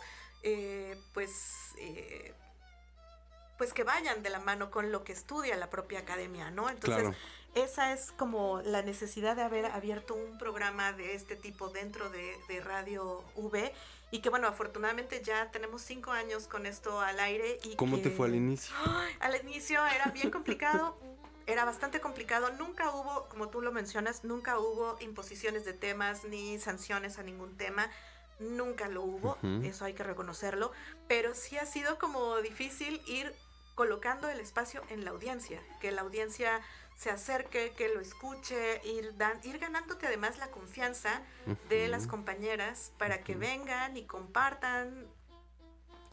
pues que vayan de la mano con lo que estudia la propia academia, ¿no? Entonces, claro, esa es como la necesidad de haber abierto un programa de este tipo dentro de Radio V, y que bueno, afortunadamente ya tenemos 5 años con esto al aire. Y ¿cómo te fue al inicio? Al inicio era bien complicado. Era bastante complicado, nunca hubo, como tú lo mencionas, nunca hubo imposiciones de temas ni sanciones a ningún tema, nunca lo hubo, uh-huh, eso hay que reconocerlo, pero sí ha sido como difícil ir colocando el espacio en la audiencia, que la audiencia se acerque, que lo escuche, ir ganándote además la confianza, uh-huh, de las compañeras para que vengan y compartan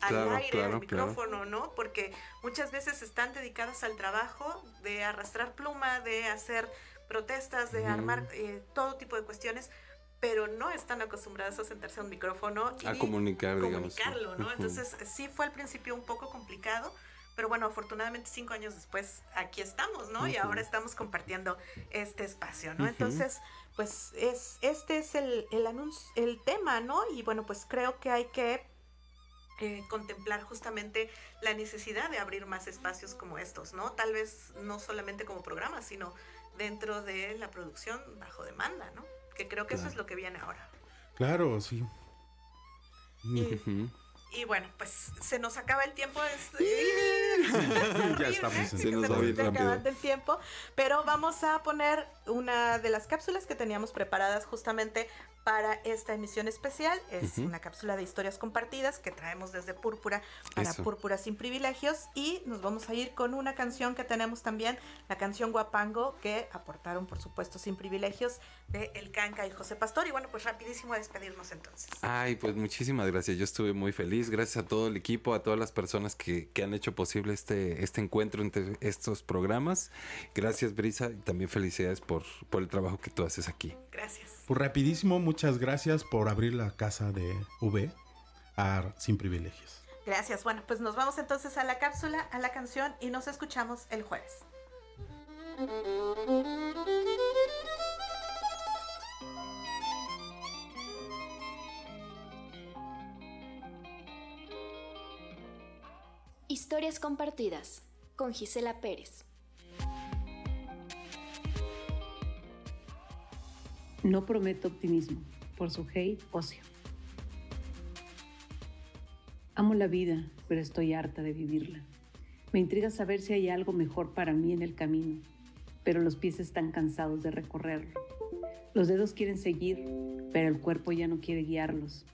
al aire, al micrófono, ¿no? Porque muchas veces están dedicadas al trabajo de arrastrar pluma, de hacer protestas, de armar todo tipo de cuestiones, pero no están acostumbradas a sentarse a un micrófono y comunicarlo, digamos, ¿no? Entonces, sí fue al principio un poco complicado, pero bueno, afortunadamente 5 años después aquí estamos, ¿no? Uh-huh. Y ahora estamos compartiendo este espacio, ¿no? Uh-huh. Entonces, pues este es el tema, ¿no? Y bueno, pues creo que hay que contemplar justamente la necesidad de abrir más espacios como estos, ¿no? Tal vez no solamente como programa, sino dentro de la producción bajo demanda, ¿no? Que creo que eso es lo que viene ahora. Claro, sí. Y bueno, pues se nos acaba el tiempo. Ya estamos. Se nos va acabando el tiempo. Pero vamos a poner una de las cápsulas que teníamos preparadas justamente para esta emisión especial. Es una cápsula de historias compartidas que traemos desde Púrpura para Púrpura Sin Privilegios. Y nos vamos a ir con una canción que tenemos también, la canción Guapango, que aportaron, por supuesto, Sin Privilegios, de El Canca y José Pastor. Y bueno, pues rapidísimo a despedirnos entonces. Ay, pues muchísimas gracias. Yo estuve muy feliz. Gracias a todo el equipo, a todas las personas que han hecho posible este encuentro entre estos programas. Gracias, Brisa. Y también felicidades por el trabajo que tú haces aquí. Gracias. Pues rapidísimo, muchas gracias por abrir la casa de V a Sin Privilegios. Gracias. Bueno, pues nos vamos entonces a la cápsula, a la canción, y nos escuchamos el jueves. Historias compartidas con Gisela Pérez. No prometo optimismo, por Sujei Ocio. Amo la vida, pero estoy harta de vivirla. Me intriga saber si hay algo mejor para mí en el camino, pero los pies están cansados de recorrerlo. Los dedos quieren seguir, pero el cuerpo ya no quiere guiarlos.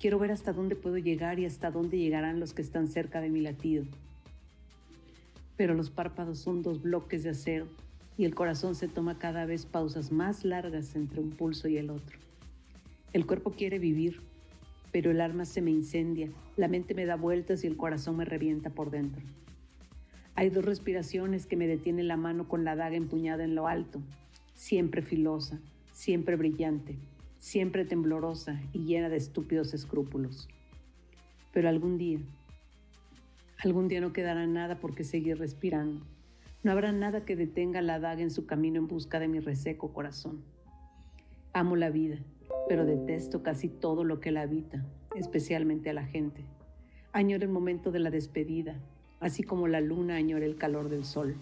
Quiero ver hasta dónde puedo llegar y hasta dónde llegarán los que están cerca de mi latido. Pero los párpados son 2 bloques de acero, y el corazón se toma cada vez pausas más largas entre un pulso y el otro. El cuerpo quiere vivir, pero el alma se me incendia, la mente me da vueltas y el corazón me revienta por dentro. Hay 2 respiraciones que me detienen la mano con la daga empuñada en lo alto, siempre filosa, siempre brillante, siempre temblorosa y llena de estúpidos escrúpulos. Pero algún día no quedará nada por qué seguir respirando. No habrá nada que detenga la daga en su camino en busca de mi reseco corazón. Amo la vida, pero detesto casi todo lo que la habita, especialmente a la gente. Añoro el momento de la despedida, así como la luna añora el calor del sol.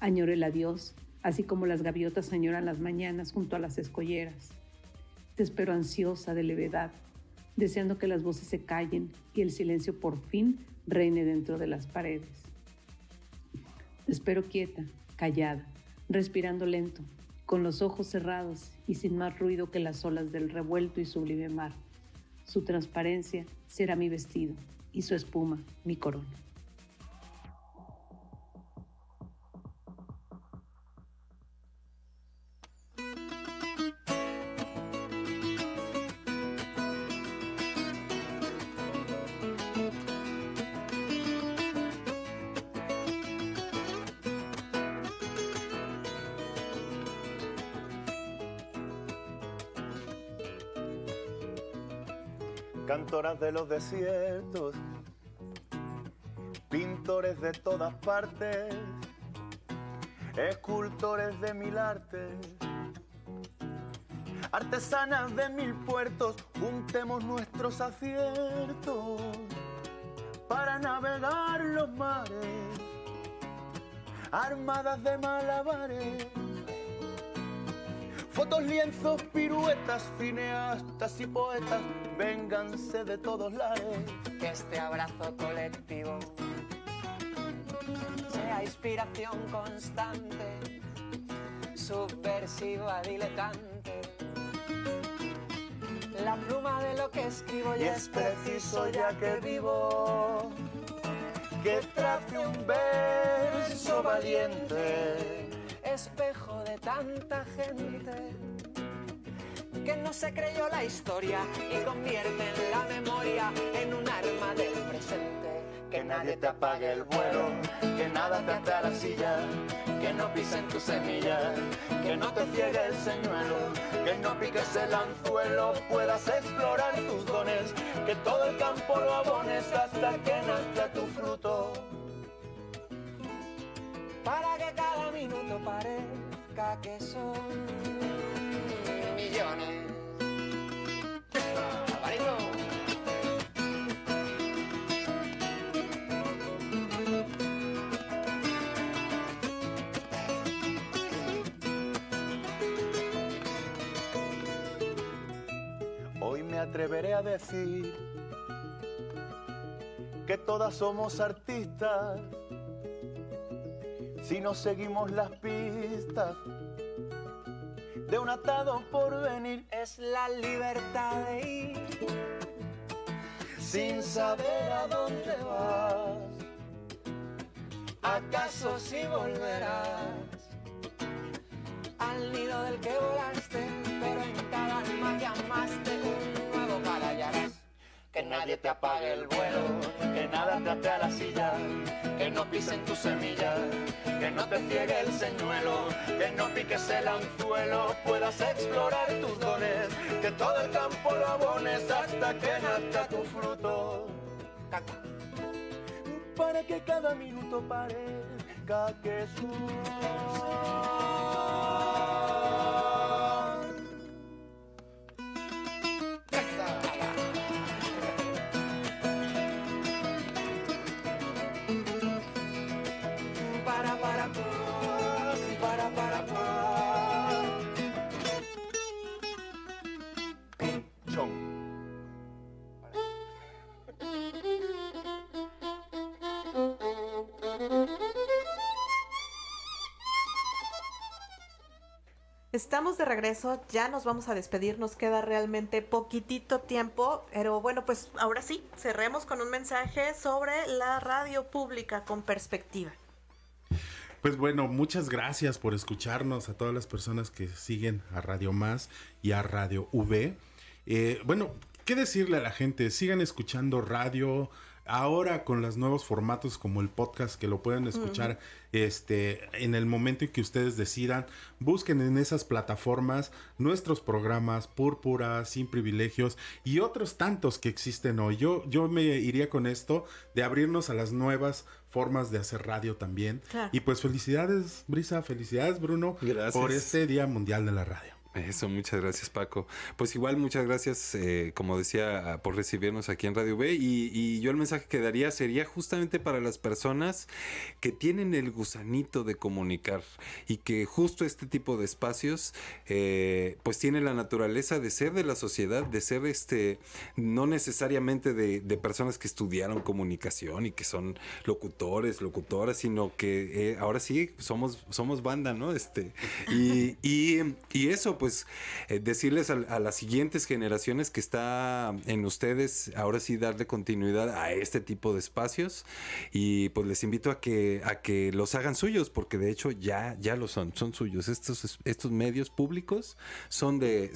Añoro el adiós, así como las gaviotas añoran las mañanas junto a las escolleras. Te espero ansiosa de levedad, deseando que las voces se callen y el silencio por fin reine dentro de las paredes. Te espero quieta, callada, respirando lento, con los ojos cerrados y sin más ruido que las olas del revuelto y sublime mar. Su transparencia será mi vestido y su espuma mi corona. Cantoras de los desiertos, pintores de todas partes, escultores de 1000 artes, artesanas de 1000 puertos, juntemos nuestros aciertos para navegar los mares, armadas de malabares, fotos, lienzos, piruetas, cineastas y poetas, vénganse de todos lares. Que este abrazo colectivo sea inspiración constante, subversiva, diletante. La pluma de lo que escribo ya es preciso, ya que vivo, que trace un verso valiente, espejo de tanta gente que no se creyó la historia y convierte en la memoria en un arma del presente. Que nadie te apague el vuelo, que nada te ata la silla, que no pisen tus semillas, que no te ciegue el señuelo, que no piques el anzuelo, puedas explorar tus dones, que todo el campo lo abones hasta que nazca tu fruto, para que cada minuto parezca que son millones. Me atreveré a decir que todas somos artistas si no seguimos las pistas de un atado porvenir. Es la libertad de ir sin saber a dónde vas, acaso si volverás al nido del que volaste, pero en cada alma llamaste un para allá. Que nadie te apague el vuelo, que nada te ate a la silla, que no pisen tus semillas, que no te ciegue el señuelo, que no piques el anzuelo, puedas explorar tus dones, que todo el campo lo abones hasta que nazca tu fruto, para que cada minuto parezca que Estamos de regreso, ya nos vamos a despedir, nos queda realmente poquitito tiempo, pero bueno, pues ahora sí, cerremos con un mensaje sobre la radio pública con perspectiva. Pues bueno, muchas gracias por escucharnos a todas las personas que siguen a Radio Más y a Radio V. Bueno, ¿qué decirle a la gente? Sigan escuchando radio. Ahora con los nuevos formatos como el podcast que lo pueden escuchar en el momento en que ustedes decidan, busquen en esas plataformas nuestros programas Púrpura, Sin Privilegios y otros tantos que existen hoy. Yo me iría con esto de abrirnos a las nuevas formas de hacer radio también. Claro. Y pues felicidades, Brisa, felicidades, Bruno. Gracias. Por este Día Mundial de la Radio. Eso, muchas gracias, Paco. Pues igual muchas gracias, como decía, por recibirnos aquí en Radio B, y yo el mensaje que daría sería justamente para las personas que tienen el gusanito de comunicar y que justo este tipo de espacios pues tiene la naturaleza de ser de la sociedad, de ser no necesariamente de personas que estudiaron comunicación y que son locutores, locutoras, sino que ahora sí somos banda, ¿no? Y eso, pues decirles a las siguientes generaciones que está en ustedes, ahora sí darle continuidad a este tipo de espacios, y pues les invito a que los hagan suyos, porque de hecho ya lo son suyos. Estos medios públicos son de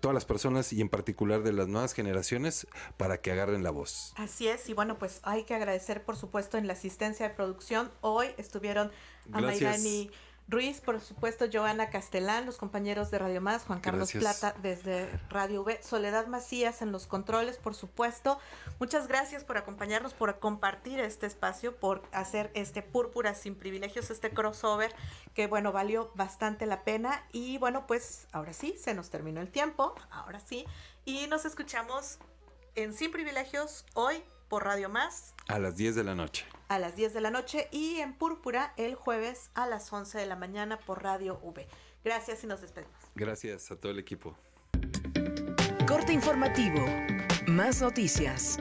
todas las personas, y en particular de las nuevas generaciones, para que agarren la voz. Así es, y bueno, pues hay que agradecer, por supuesto, en la asistencia de producción. Hoy estuvieron Amairani Ruiz, por supuesto, Joana Castelán, los compañeros de Radio Más, Juan Carlos Plata desde Radio V, Soledad Macías en los controles, por supuesto. Muchas gracias por acompañarnos, por compartir este espacio, por hacer este Púrpura Sin Privilegios, este crossover que, bueno, valió bastante la pena. Y bueno, pues ahora sí, se nos terminó el tiempo, ahora sí. Y nos escuchamos en Sin Privilegios hoy por Radio Más. A las 10 de la noche. A las 10 de la noche. Y en Púrpura, el jueves a las 11 de la mañana por Radio V. Gracias y nos despedimos. Gracias a todo el equipo. Corte informativo. Más noticias.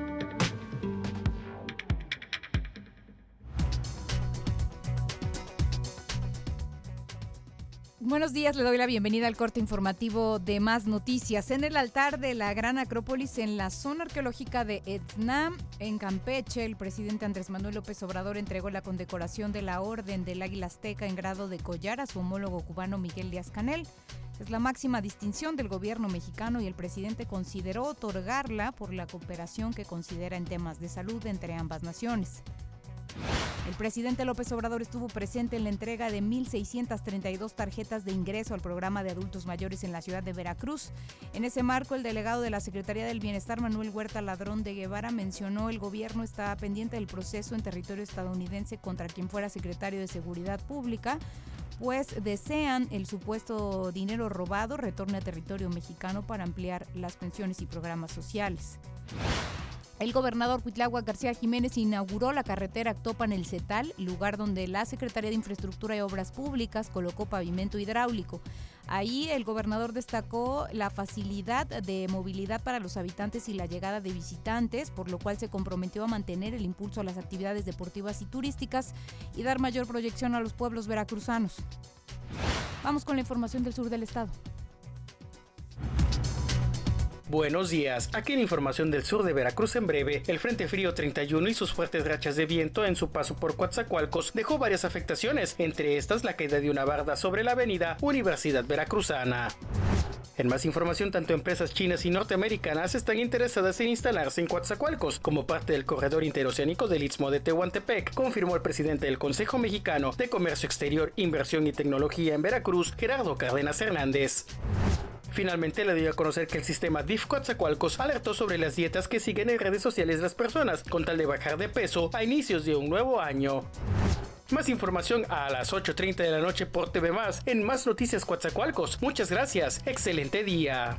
Buenos días, le doy la bienvenida al corte informativo de Más Noticias. En el altar de la Gran Acrópolis, en la zona arqueológica de Etznam, en Campeche, el presidente Andrés Manuel López Obrador entregó la condecoración de la Orden del Águila Azteca en grado de collar a su homólogo cubano Miguel Díaz-Canel. Es la máxima distinción del gobierno mexicano y el presidente consideró otorgarla por la cooperación que considera en temas de salud entre ambas naciones. El presidente López Obrador estuvo presente en la entrega de 1,632 tarjetas de ingreso al programa de adultos mayores en la ciudad de Veracruz. En ese marco, el delegado de la Secretaría del Bienestar, Manuel Huerta Ladrón de Guevara, mencionó el gobierno está pendiente del proceso en territorio estadounidense contra quien fuera secretario de Seguridad Pública, pues desean el supuesto dinero robado retorne a territorio mexicano para ampliar las pensiones y programas sociales. El gobernador Cuitláhuac García Jiménez inauguró la carretera Actopan-El Setal, lugar donde la Secretaría de Infraestructura y Obras Públicas colocó pavimento hidráulico. Ahí el gobernador destacó la facilidad de movilidad para los habitantes y la llegada de visitantes, por lo cual se comprometió a mantener el impulso a las actividades deportivas y turísticas y dar mayor proyección a los pueblos veracruzanos. Vamos con la información del sur del estado. Buenos días, aquí en información del sur de Veracruz en breve. El Frente Frío 31 y sus fuertes rachas de viento en su paso por Coatzacoalcos dejó varias afectaciones, entre estas la caída de una barda sobre la avenida Universidad Veracruzana. En más información, tanto empresas chinas y norteamericanas están interesadas en instalarse en Coatzacoalcos como parte del corredor interoceánico del Istmo de Tehuantepec, confirmó el presidente del Consejo Mexicano de Comercio Exterior, Inversión y Tecnología en Veracruz, Gerardo Cárdenas Hernández. Finalmente le dio a conocer que el sistema DIF Coatzacoalcos alertó sobre las dietas que siguen en redes sociales las personas con tal de bajar de peso a inicios de un nuevo año. Más información a las 8:30 de la noche por TV Más en Más Noticias Coatzacoalcos. Muchas gracias, excelente día.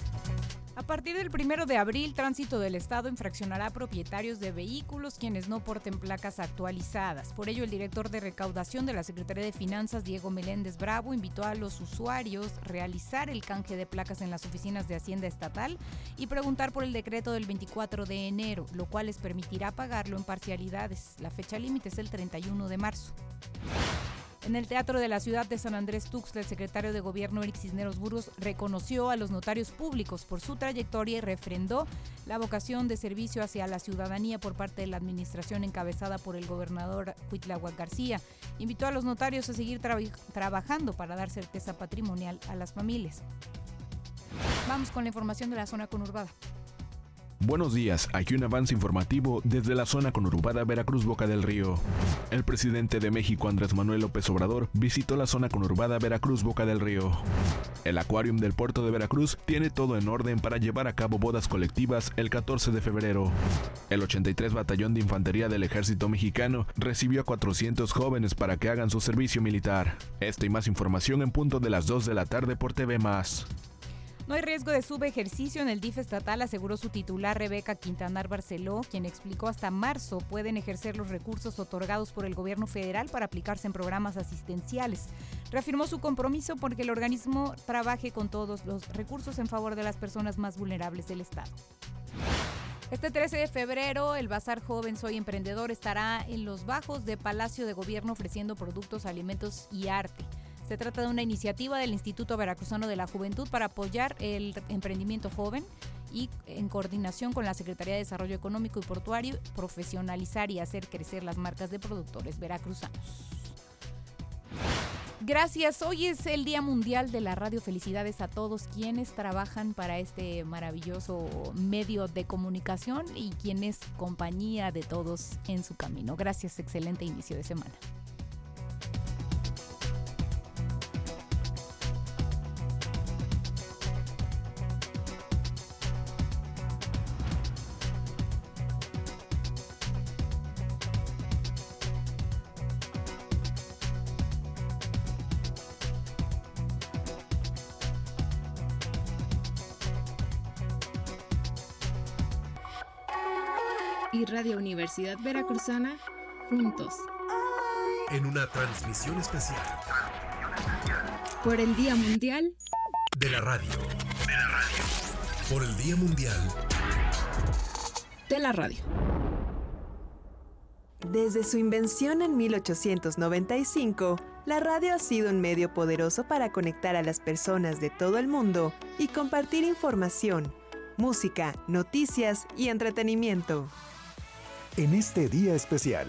A partir del 1 de abril, Tránsito del Estado infraccionará a propietarios de vehículos quienes no porten placas actualizadas. Por ello, el director de recaudación de la Secretaría de Finanzas, Diego Meléndez Bravo, invitó a los usuarios a realizar el canje de placas en las oficinas de Hacienda Estatal y preguntar por el decreto del 24 de enero, lo cual les permitirá pagarlo en parcialidades. La fecha límite es el 31 de marzo. En el Teatro de la Ciudad de San Andrés Tuxtla, el secretario de Gobierno Eric Cisneros Burgos reconoció a los notarios públicos por su trayectoria y refrendó la vocación de servicio hacia la ciudadanía por parte de la administración encabezada por el gobernador Cuitláhuac García. Invitó a los notarios a seguir trabajando para dar certeza patrimonial a las familias. Vamos con la información de la zona conurbada. Buenos días, aquí un avance informativo desde la zona conurbada Veracruz Boca del Río. El presidente de México, Andrés Manuel López Obrador, visitó la zona conurbada Veracruz Boca del Río. El acuarium del puerto de Veracruz tiene todo en orden para llevar a cabo bodas colectivas el 14 de febrero. El 83 Batallón de Infantería del Ejército Mexicano recibió a 400 jóvenes para que hagan su servicio militar. Esta y más información en punto de las 2 de la tarde por TV Más. No hay riesgo de subejercicio en el DIF estatal, aseguró su titular Rebeca Quintanar Barceló, quien explicó hasta marzo pueden ejercer los recursos otorgados por el gobierno federal para aplicarse en programas asistenciales. Reafirmó su compromiso porque el organismo trabaje con todos los recursos en favor de las personas más vulnerables del estado. Este 13 de febrero, el Bazar Joven Soy Emprendedor estará en los bajos de Palacio de Gobierno ofreciendo productos, alimentos y arte. Se trata de una iniciativa del Instituto Veracruzano de la Juventud para apoyar el emprendimiento joven y en coordinación con la Secretaría de Desarrollo Económico y Portuario, profesionalizar y hacer crecer las marcas de productores veracruzanos. Gracias. Hoy es el Día Mundial de la Radio. Felicidades a todos quienes trabajan para este maravilloso medio de comunicación y quienes compañía de todos en su camino. Gracias. Excelente inicio de semana. y Radio Universidad Veracruzana juntos. En una transmisión especial. Por el Día Mundial de la Radio. Por el Día Mundial de la Radio. Desde su invención en 1895, la radio ha sido un medio poderoso para conectar a las personas de todo el mundo y compartir información, música, noticias y entretenimiento. En este día especial,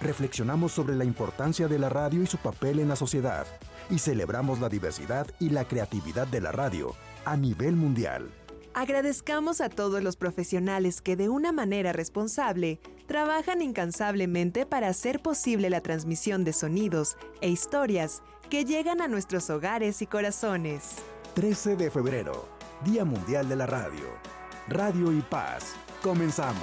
reflexionamos sobre la importancia de la radio y su papel en la sociedad, y celebramos la diversidad y la creatividad de la radio a nivel mundial. Agradezcamos a todos los profesionales que de una manera responsable trabajan incansablemente para hacer posible la transmisión de sonidos e historias que llegan a nuestros hogares y corazones. 13 de febrero, Día Mundial de la Radio. Radio y Paz. Comenzamos.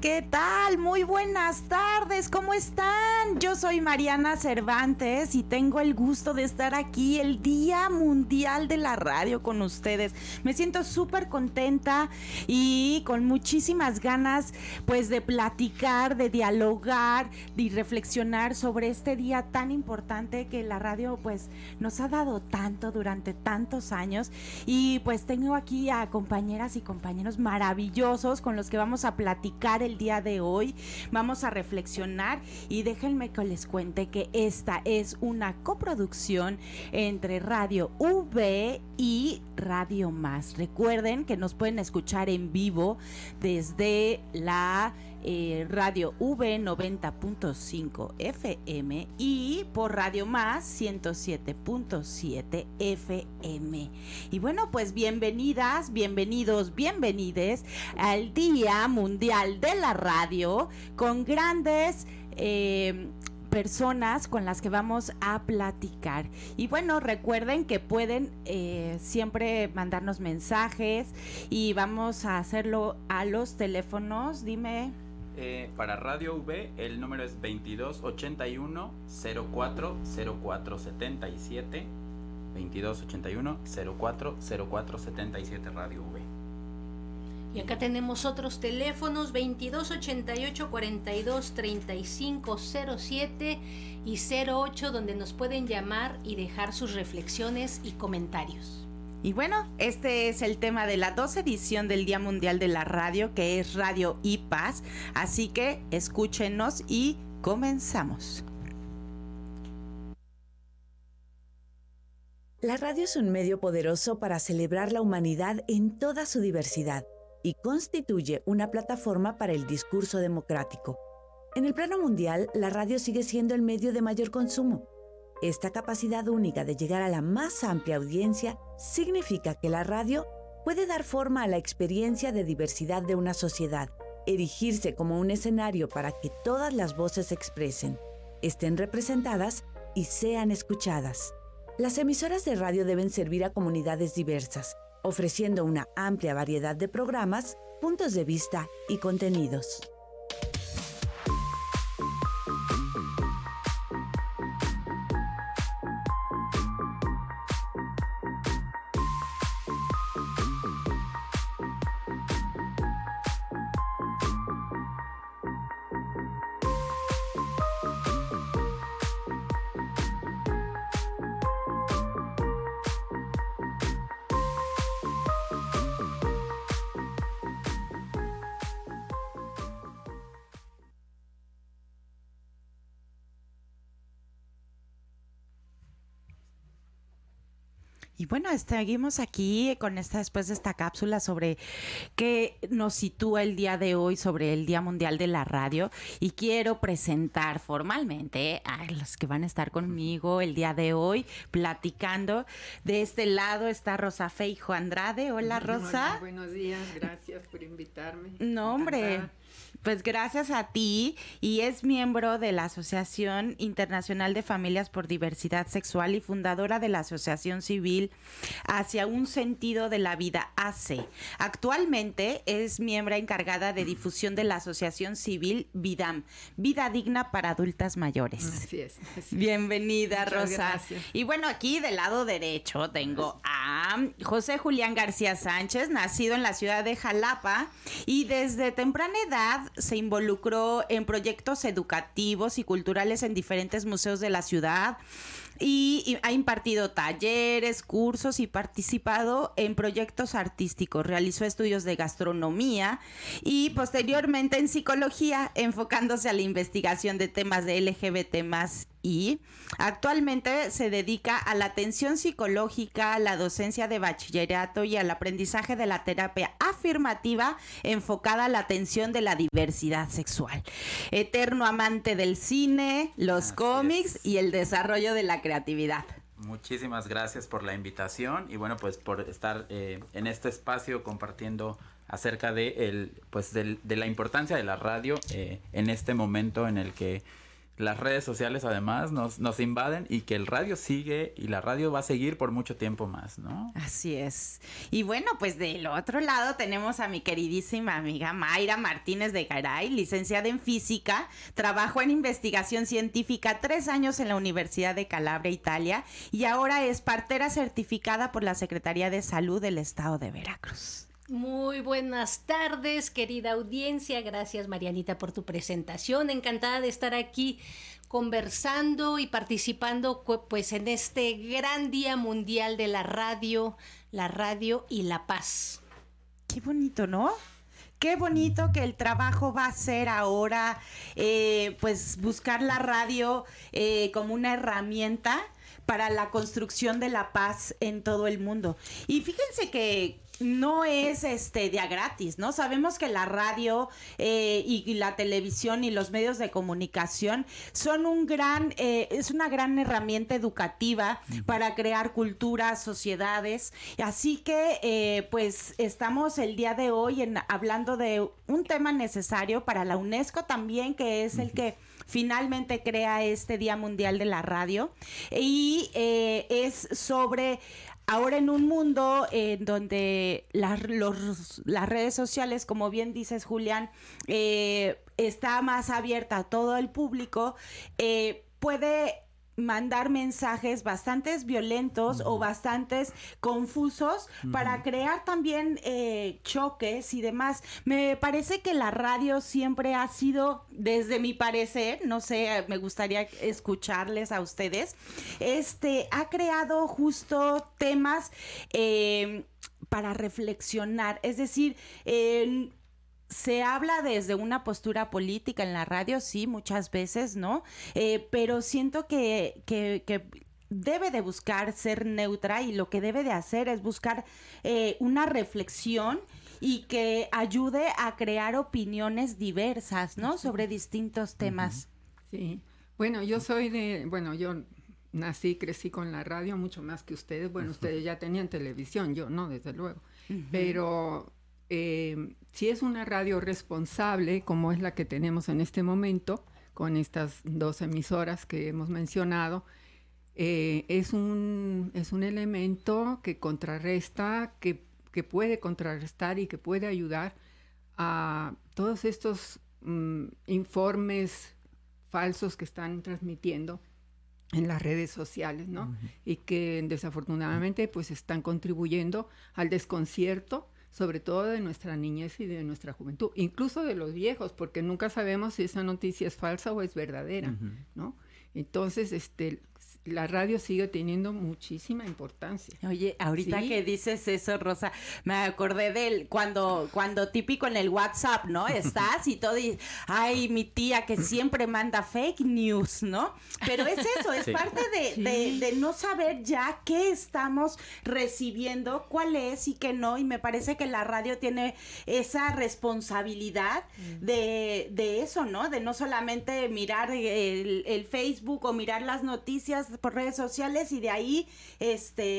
¿Qué tal? Muy buenas tardes, ¿cómo están? Yo soy Mariana Cervantes y tengo el gusto de estar aquí el Día Mundial de la Radio con ustedes. Me siento súper contenta y con muchísimas ganas, pues, de platicar, de dialogar y reflexionar sobre este día tan importante que la radio, pues, nos ha dado tanto durante tantos años. Y pues tengo aquí a compañeras y compañeros maravillosos con los que vamos a platicar el día de hoy. Vamos a reflexionar y déjenme que les cuente que esta es una coproducción entre Radio V y Radio Más. Recuerden que nos pueden escuchar en vivo desde la Radio V 90.5 FM y por Radio Más 107.7 FM. Y bueno, pues bienvenidas, bienvenidos, bienvenides al Día Mundial de la Radio con grandes personas con las que vamos a platicar. Y bueno, recuerden que pueden siempre mandarnos mensajes y vamos a hacerlo a los teléfonos. Dime. Para Radio V el número es 2281-040477, 2281-040477, Radio V. Y acá tenemos otros teléfonos, 2288-423507 y 08, donde nos pueden llamar y dejar sus reflexiones y comentarios. Y bueno, este es el tema de la 12 edición del Día Mundial de la Radio, que es Radio y Paz. Así que escúchenos y comenzamos. La radio es un medio poderoso para celebrar la humanidad en toda su diversidad y constituye una plataforma para el discurso democrático. En el plano mundial, la radio sigue siendo el medio de mayor consumo. Esta capacidad única de llegar a la más amplia audiencia significa que la radio puede dar forma a la experiencia de diversidad de una sociedad, erigirse como un escenario para que todas las voces se expresen, estén representadas y sean escuchadas. Las emisoras de radio deben servir a comunidades diversas, ofreciendo una amplia variedad de programas, puntos de vista y contenidos. Y bueno, seguimos aquí con esta, después de esta cápsula sobre qué nos sitúa el día de hoy sobre el Día Mundial de la Radio. Y quiero presentar formalmente a los que van a estar conmigo el día de hoy platicando. De este lado está Rosa Feijo Andrade. Hola, Rosa. Hola, buenos días, gracias por invitarme. No, hombre. Pues gracias a ti, y es miembro de la Asociación Internacional de Familias por Diversidad Sexual y fundadora de la Asociación Civil Hacia un Sentido de la Vida, ACE. Actualmente es miembro encargada de difusión de la Asociación Civil VIDAM, Vida Digna para Adultas Mayores. Así es. Así bienvenida, Rosa. Gracias. Y bueno, aquí del lado derecho tengo a José Julián García Sánchez, nacido en la ciudad de Xalapa, y desde temprana edad se involucró en proyectos educativos y culturales en diferentes museos de la ciudad y ha impartido talleres, cursos y participado en proyectos artísticos. Realizó estudios de gastronomía y posteriormente en psicología, enfocándose a la investigación de temas de LGBT+, y actualmente se dedica a la atención psicológica, a la docencia de bachillerato y al aprendizaje de la terapia afirmativa enfocada a la atención de la diversidad sexual. Eterno amante del cine, los cómics y el desarrollo de la creatividad. Muchísimas gracias por la invitación y bueno, pues por estar en este espacio compartiendo acerca de de la importancia de la radio en este momento en el que las redes sociales además nos invaden y que el radio sigue y la radio va a seguir por mucho tiempo más, ¿no? Así es. Y bueno, pues del otro lado tenemos a mi queridísima amiga Mayra Martínez de Garay, licenciada en física, trabajó en investigación científica 3 años en la Universidad de Calabria, Italia, y ahora es partera certificada por la Secretaría de Salud del Estado de Veracruz. Muy buenas tardes, querida audiencia. Gracias, Marianita, por tu presentación. Encantada de estar aquí conversando y participando pues en este gran Día Mundial de la radio y la paz. Qué bonito, ¿no? Qué bonito que el trabajo va a ser ahora, pues buscar la radio como una herramienta para la construcción de la paz en todo el mundo. Y fíjense que no es día gratis, ¿no? Sabemos que la radio y la televisión y los medios de comunicación son una gran herramienta educativa para crear culturas, sociedades. Así que, pues, estamos el día de hoy hablando de un tema necesario para la UNESCO también, que es el que finalmente crea este Día Mundial de la Radio. Y es sobre... Ahora en un mundo en donde las redes sociales, como bien dices, Julián, está más abierta a todo el público, puede mandar mensajes bastantes violentos o bastantes confusos para crear también choques y demás. Me parece que la radio siempre ha sido, desde mi parecer, no sé, me gustaría escucharles a ustedes, ha creado justo temas para reflexionar, es decir, se habla desde una postura política en la radio, sí, muchas veces, ¿no? Pero siento que debe de buscar ser neutra y lo que debe de hacer es buscar una reflexión y que ayude a crear opiniones diversas, ¿no? Sobre distintos temas. Sí. Bueno, yo nací, crecí con la radio mucho más que ustedes. Bueno, ustedes ya tenían televisión, yo no, desde luego. Uh-huh. Pero... si es una radio responsable, como es la que tenemos en este momento, con estas 2 emisoras que hemos mencionado, es un elemento que contrarresta, que puede contrarrestar y que puede ayudar a todos estos informes falsos que están transmitiendo en las redes sociales, ¿no? Uh-huh. Y que desafortunadamente pues están contribuyendo al desconcierto, sobre todo de nuestra niñez y de nuestra juventud, incluso de los viejos, porque nunca sabemos si esa noticia es falsa o es verdadera, ¿no? Entonces, la radio sigue teniendo muchísima importancia. Oye, ahorita ¿sí? que dices eso, Rosa, me acordé del cuando típico en el WhatsApp, ¿no? Estás y todo y ay, mi tía que siempre manda fake news, ¿no? Pero es eso, es sí. parte de no saber ya qué estamos recibiendo, cuál es y qué no, y me parece que la radio tiene esa responsabilidad de eso, ¿no? De no solamente mirar el Facebook o mirar las noticias por redes sociales y de ahí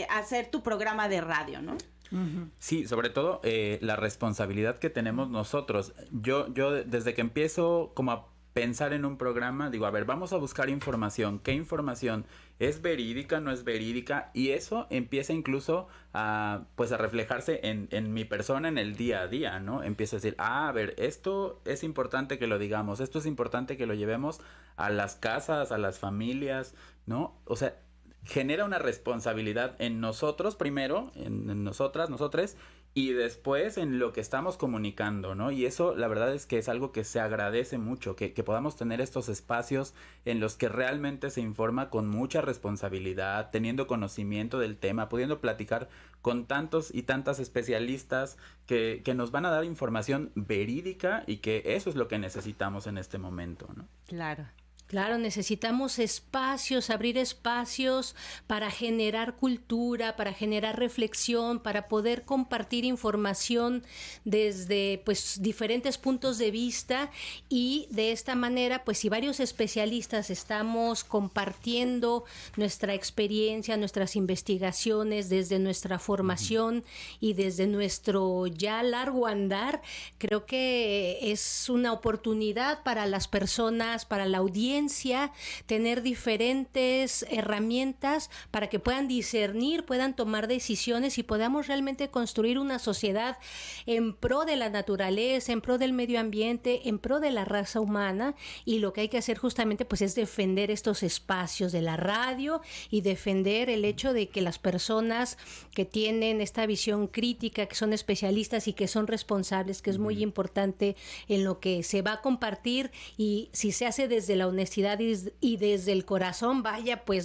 hacer tu programa de radio, ¿no? Uh-huh. Sí, sobre todo la responsabilidad que tenemos nosotros. Yo desde que empiezo como a pensar en un programa, digo, a ver, vamos a buscar información. ¿Qué información? ¿Es verídica? ¿No es verídica? Y eso empieza incluso a reflejarse en mi persona en el día a día, ¿no? Empiezo a decir, a ver, esto es importante que lo digamos, esto es importante que lo llevemos a las casas, a las familias, ¿no? O sea, genera una responsabilidad en nosotros primero, en nosotras, nosotres, y después en lo que estamos comunicando, ¿no? Y eso la verdad es que es algo que se agradece mucho, que podamos tener estos espacios en los que realmente se informa con mucha responsabilidad, teniendo conocimiento del tema, pudiendo platicar con tantos y tantas especialistas que nos van a dar información verídica y que eso es lo que necesitamos en este momento, ¿no? Claro. Claro, necesitamos espacios, abrir espacios para generar cultura, para generar reflexión, para poder compartir información desde diferentes puntos de vista, y de esta manera si varios especialistas estamos compartiendo nuestra experiencia, nuestras investigaciones desde nuestra formación y desde nuestro ya largo andar, creo que es una oportunidad para las personas, para la audiencia, tener diferentes herramientas para que puedan discernir, puedan tomar decisiones y podamos realmente construir una sociedad en pro de la naturaleza, en pro del medio ambiente, en pro de la raza humana, y lo que hay que hacer justamente es defender estos espacios de la radio y defender el hecho de que las personas que tienen esta visión crítica, que son especialistas y que son responsables, que es muy importante en lo que se va a compartir, y si se hace desde la honestidad y desde el corazón,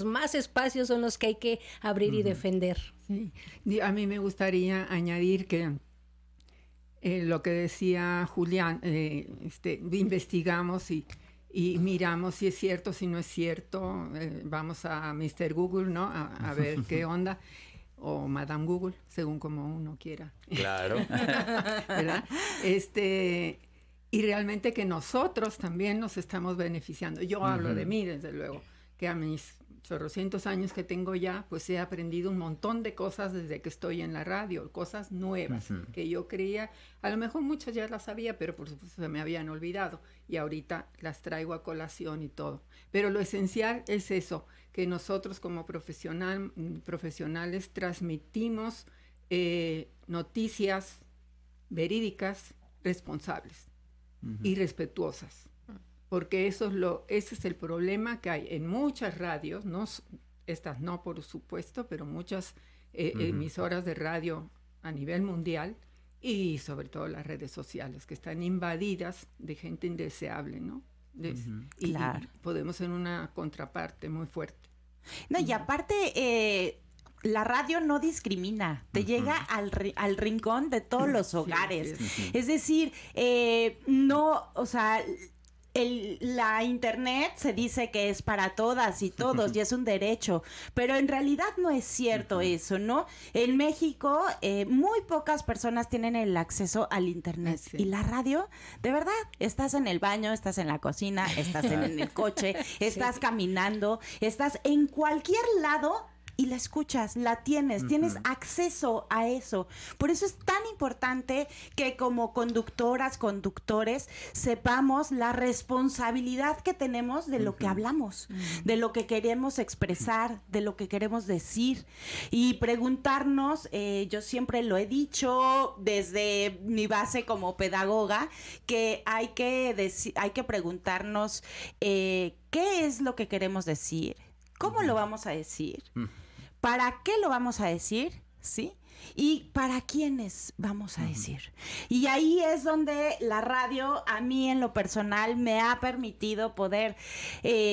más espacios son los que hay que abrir y defender. Sí. A mí me gustaría añadir que lo que decía Julián, investigamos y miramos si es cierto, si no es cierto, vamos a Mr. Google, ¿no? A ver qué onda, o Madame Google, según como uno quiera. Claro. ¿Verdad? Y realmente que nosotros también nos estamos beneficiando. Yo hablo de mí, desde luego, que a mis 400 años que tengo ya, he aprendido un montón de cosas desde que estoy en la radio, cosas nuevas que yo creía, a lo mejor muchas ya las sabía, pero por supuesto se me habían olvidado, y ahorita las traigo a colación y todo. Pero lo esencial es eso, que nosotros como profesionales transmitimos noticias verídicas, responsables y respetuosas, porque ese es el problema que hay en muchas radios, no estas no por supuesto, pero muchas emisoras de radio a nivel mundial, y sobre todo las redes sociales, que están invadidas de gente indeseable, ¿no? Y claro, podemos ser una contraparte muy fuerte. No, y aparte la radio no discrimina, te llega al rincón de todos los hogares. Sí. Es decir, la internet se dice que es para todas y todos y es un derecho, pero en realidad no es cierto eso, ¿no? En México muy pocas personas tienen el acceso al internet, y la radio, de verdad, estás en el baño, estás en la cocina, estás en el coche, estás caminando, estás en cualquier lado y la escuchas, la tienes acceso a eso. Por eso es tan importante que como conductoras, conductores, sepamos la responsabilidad que tenemos de lo que hablamos, de lo que queremos expresar, de lo que queremos decir, y preguntarnos, yo siempre lo he dicho desde mi base como pedagoga, que hay que preguntarnos qué es lo que queremos decir, cómo lo vamos a decir, ¿para qué lo vamos a decir? ¿Sí? y para quiénes vamos a decir. Y ahí es donde la radio, a mí en lo personal, me ha permitido poder,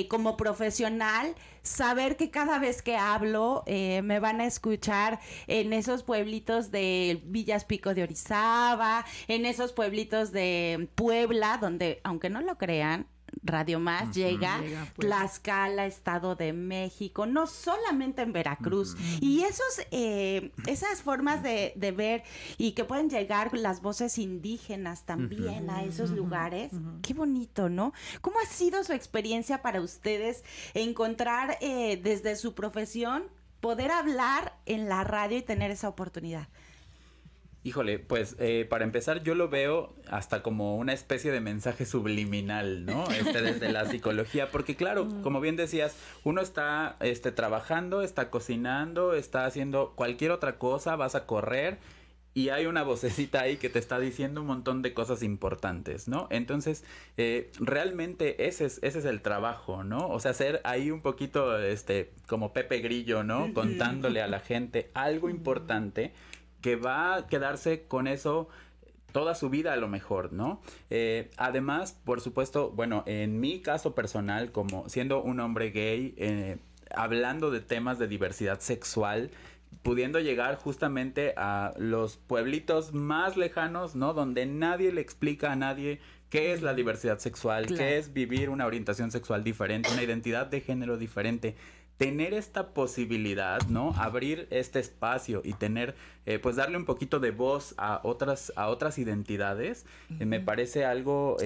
como profesional, saber que cada vez que hablo me van a escuchar en esos pueblitos de Villas Pico de Orizaba, en esos pueblitos de Puebla, donde, aunque no lo crean, Radio Más llega pues. Tlaxcala, Estado de México, no solamente en Veracruz. Y esas formas de ver y que pueden llegar las voces indígenas también a esos lugares. Qué bonito, ¿no? ¿Cómo ha sido su experiencia para ustedes encontrar desde su profesión poder hablar en la radio y tener esa oportunidad? Híjole, pues para empezar yo lo veo hasta como una especie de mensaje subliminal, ¿no? Desde la psicología, porque claro, como bien decías, uno está trabajando, está cocinando, está haciendo cualquier otra cosa, vas a correr y hay una vocecita ahí que te está diciendo un montón de cosas importantes, ¿no? Entonces, realmente ese es el trabajo, ¿no? O sea, ser ahí un poquito como Pepe Grillo, ¿no? Contándole a la gente algo importante que va a quedarse con eso toda su vida a lo mejor, ¿no? Además, por supuesto, bueno, en mi caso personal, como siendo un hombre gay, hablando de temas de diversidad sexual, pudiendo llegar justamente a los pueblitos más lejanos, ¿no? Donde nadie le explica a nadie qué es la diversidad sexual, qué es vivir una orientación sexual diferente, una identidad de género diferente. Tener esta posibilidad, ¿no? Abrir este espacio y tener, pues darle un poquito de voz a otras identidades, me parece algo,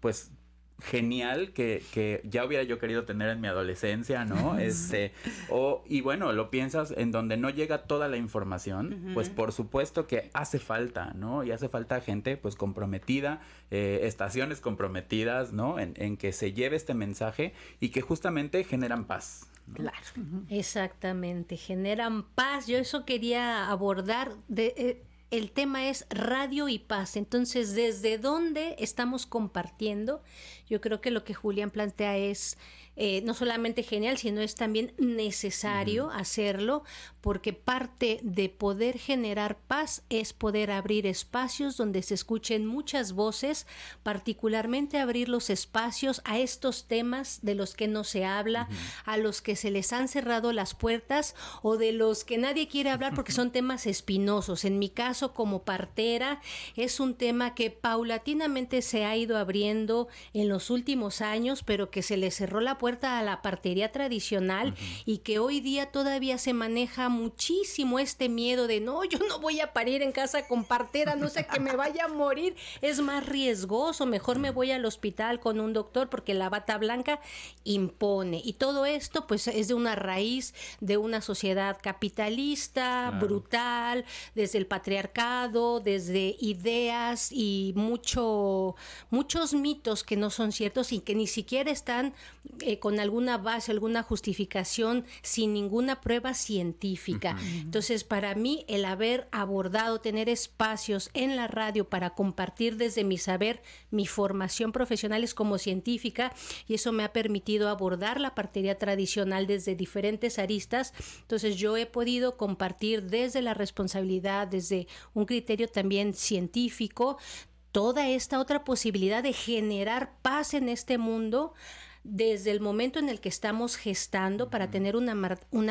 pues genial que ya hubiera yo querido tener en mi adolescencia, ¿no? Y bueno, lo piensas en donde no llega toda la información, pues por supuesto que hace falta, ¿no? Y hace falta gente pues comprometida, estaciones comprometidas, ¿no? En que se lleve este mensaje y que justamente generan paz. Claro, exactamente, generan paz. Yo eso quería abordar, el tema es radio y paz. Entonces, ¿desde dónde estamos compartiendo? Yo creo que lo que Julián plantea es no solamente genial, sino es también necesario hacerlo, porque parte de poder generar paz es poder abrir espacios donde se escuchen muchas voces, particularmente abrir los espacios a estos temas de los que no se habla, a los que se les han cerrado las puertas o de los que nadie quiere hablar porque son temas espinosos. En mi caso, como partera, es un tema que paulatinamente se ha ido abriendo en los últimos años, pero que se le cerró la puerta a la partería tradicional y que hoy día todavía se maneja muchísimo este miedo de no, yo no voy a parir en casa con partera, no sé, que me vaya a morir, es más riesgoso, mejor me voy al hospital con un doctor porque la bata blanca impone. Y todo esto pues es de una raíz de una sociedad capitalista, brutal, desde el patriarcado, desde ideas y muchos mitos que no son ciertos y que ni siquiera están con alguna base, alguna justificación, sin ninguna prueba científica. Entonces, para mí, el haber abordado, tener espacios en la radio para compartir desde mi saber, mi formación profesional es como científica, y eso me ha permitido abordar la partería tradicional desde diferentes aristas. Entonces, yo he podido compartir desde la responsabilidad, desde un criterio también científico, toda esta otra posibilidad de generar paz en este mundo desde el momento en el que estamos gestando para tener una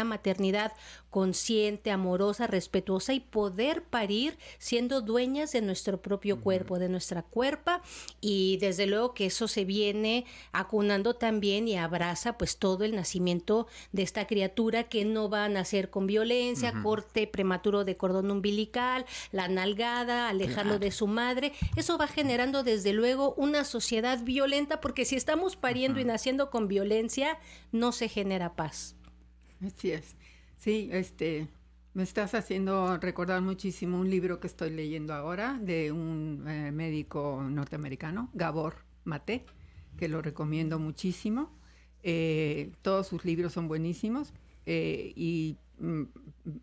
maternidad consciente, amorosa, respetuosa y poder parir siendo dueñas de nuestro propio cuerpo, de nuestra cuerpa, y desde luego que eso se viene acunando también y abraza pues todo el nacimiento de esta criatura que no va a nacer con violencia, corte prematuro de cordón umbilical, la nalgada, alejarlo de su madre. Eso va generando desde luego una sociedad violenta, porque si estamos pariendo y naciendo con violencia, no se genera paz. Así es. Sí, me estás haciendo recordar muchísimo un libro que estoy leyendo ahora de un médico norteamericano, Gabor Maté, que lo recomiendo muchísimo. Todos sus libros son buenísimos y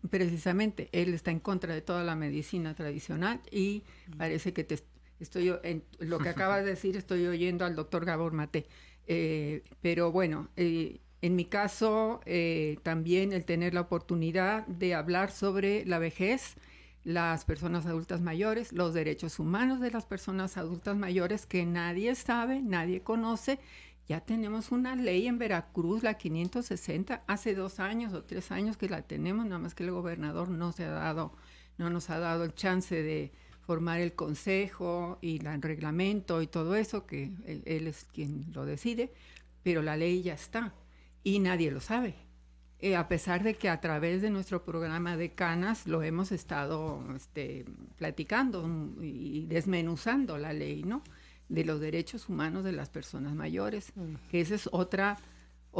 precisamente él está en contra de toda la medicina tradicional y parece que en lo que acabas de decir, estoy oyendo al doctor Gabor Maté. Pero bueno, en mi caso, también el tener la oportunidad de hablar sobre la vejez las personas adultas mayores, los derechos humanos de las personas adultas mayores que nadie sabe, nadie conoce. Ya tenemos una ley en Veracruz, la 560, hace 2 años o 3 años que la tenemos, nada más que el gobernador no nos ha dado el chance de formar el consejo y el reglamento y todo eso, que él es quien lo decide, pero la ley ya está y nadie lo sabe. A pesar de que a través de nuestro programa de Canas lo hemos estado platicando y desmenuzando la ley, ¿no?, de los derechos humanos de las personas mayores, que esa es otra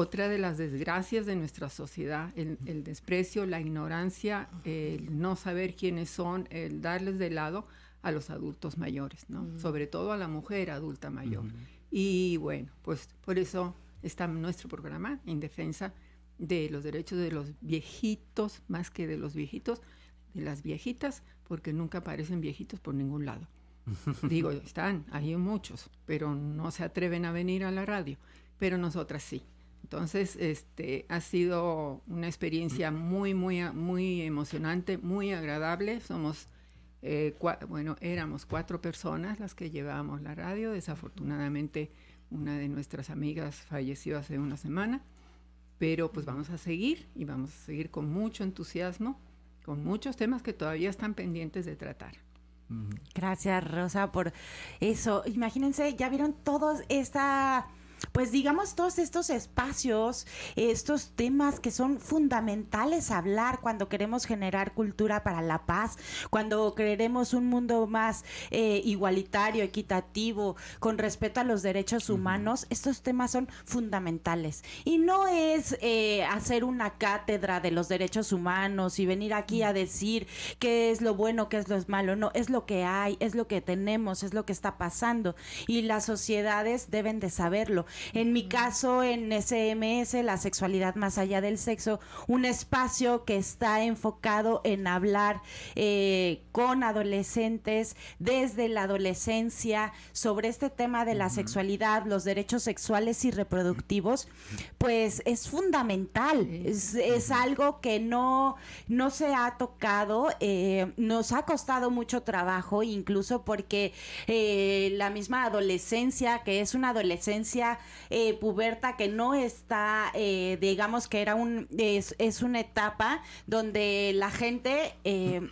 de las desgracias de nuestra sociedad, el desprecio, la ignorancia, el no saber quiénes son, el darles de lado a los adultos mayores, ¿no? Sobre todo a la mujer adulta mayor. Y bueno, pues por eso está nuestro programa en defensa de los derechos de los viejitos, más que de los viejitos, de las viejitas, porque nunca aparecen viejitos por ningún lado. Digo, están, hay muchos, pero no se atreven a venir a la radio, pero nosotras sí. Entonces, ha sido una experiencia muy, muy, muy emocionante, muy agradable. Somos, éramos 4 personas las que llevábamos la radio. Desafortunadamente, una de nuestras amigas falleció hace una semana. Pero pues vamos a seguir, y vamos a seguir con mucho entusiasmo, con muchos temas que todavía están pendientes de tratar. Gracias, Rosa, por eso. Imagínense, ya vieron todos estos espacios, estos temas que son fundamentales a hablar cuando queremos generar cultura para la paz, cuando queremos un mundo más igualitario, equitativo, con respeto a los derechos humanos. Estos temas son fundamentales. Y no es hacer una cátedra de los derechos humanos y venir aquí a decir qué es lo bueno, qué es lo malo. No, es lo que hay, es lo que tenemos, es lo que está pasando. Y las sociedades deben de saberlo. En mi caso, en SMS, la sexualidad más allá del sexo, un espacio que está enfocado en hablar con adolescentes desde la adolescencia sobre este tema de la sexualidad, los derechos sexuales y reproductivos, pues es fundamental, es algo que no se ha tocado, nos ha costado mucho trabajo, incluso porque la misma adolescencia, que es una adolescencia puberta, que no está, digamos que es una etapa donde la gente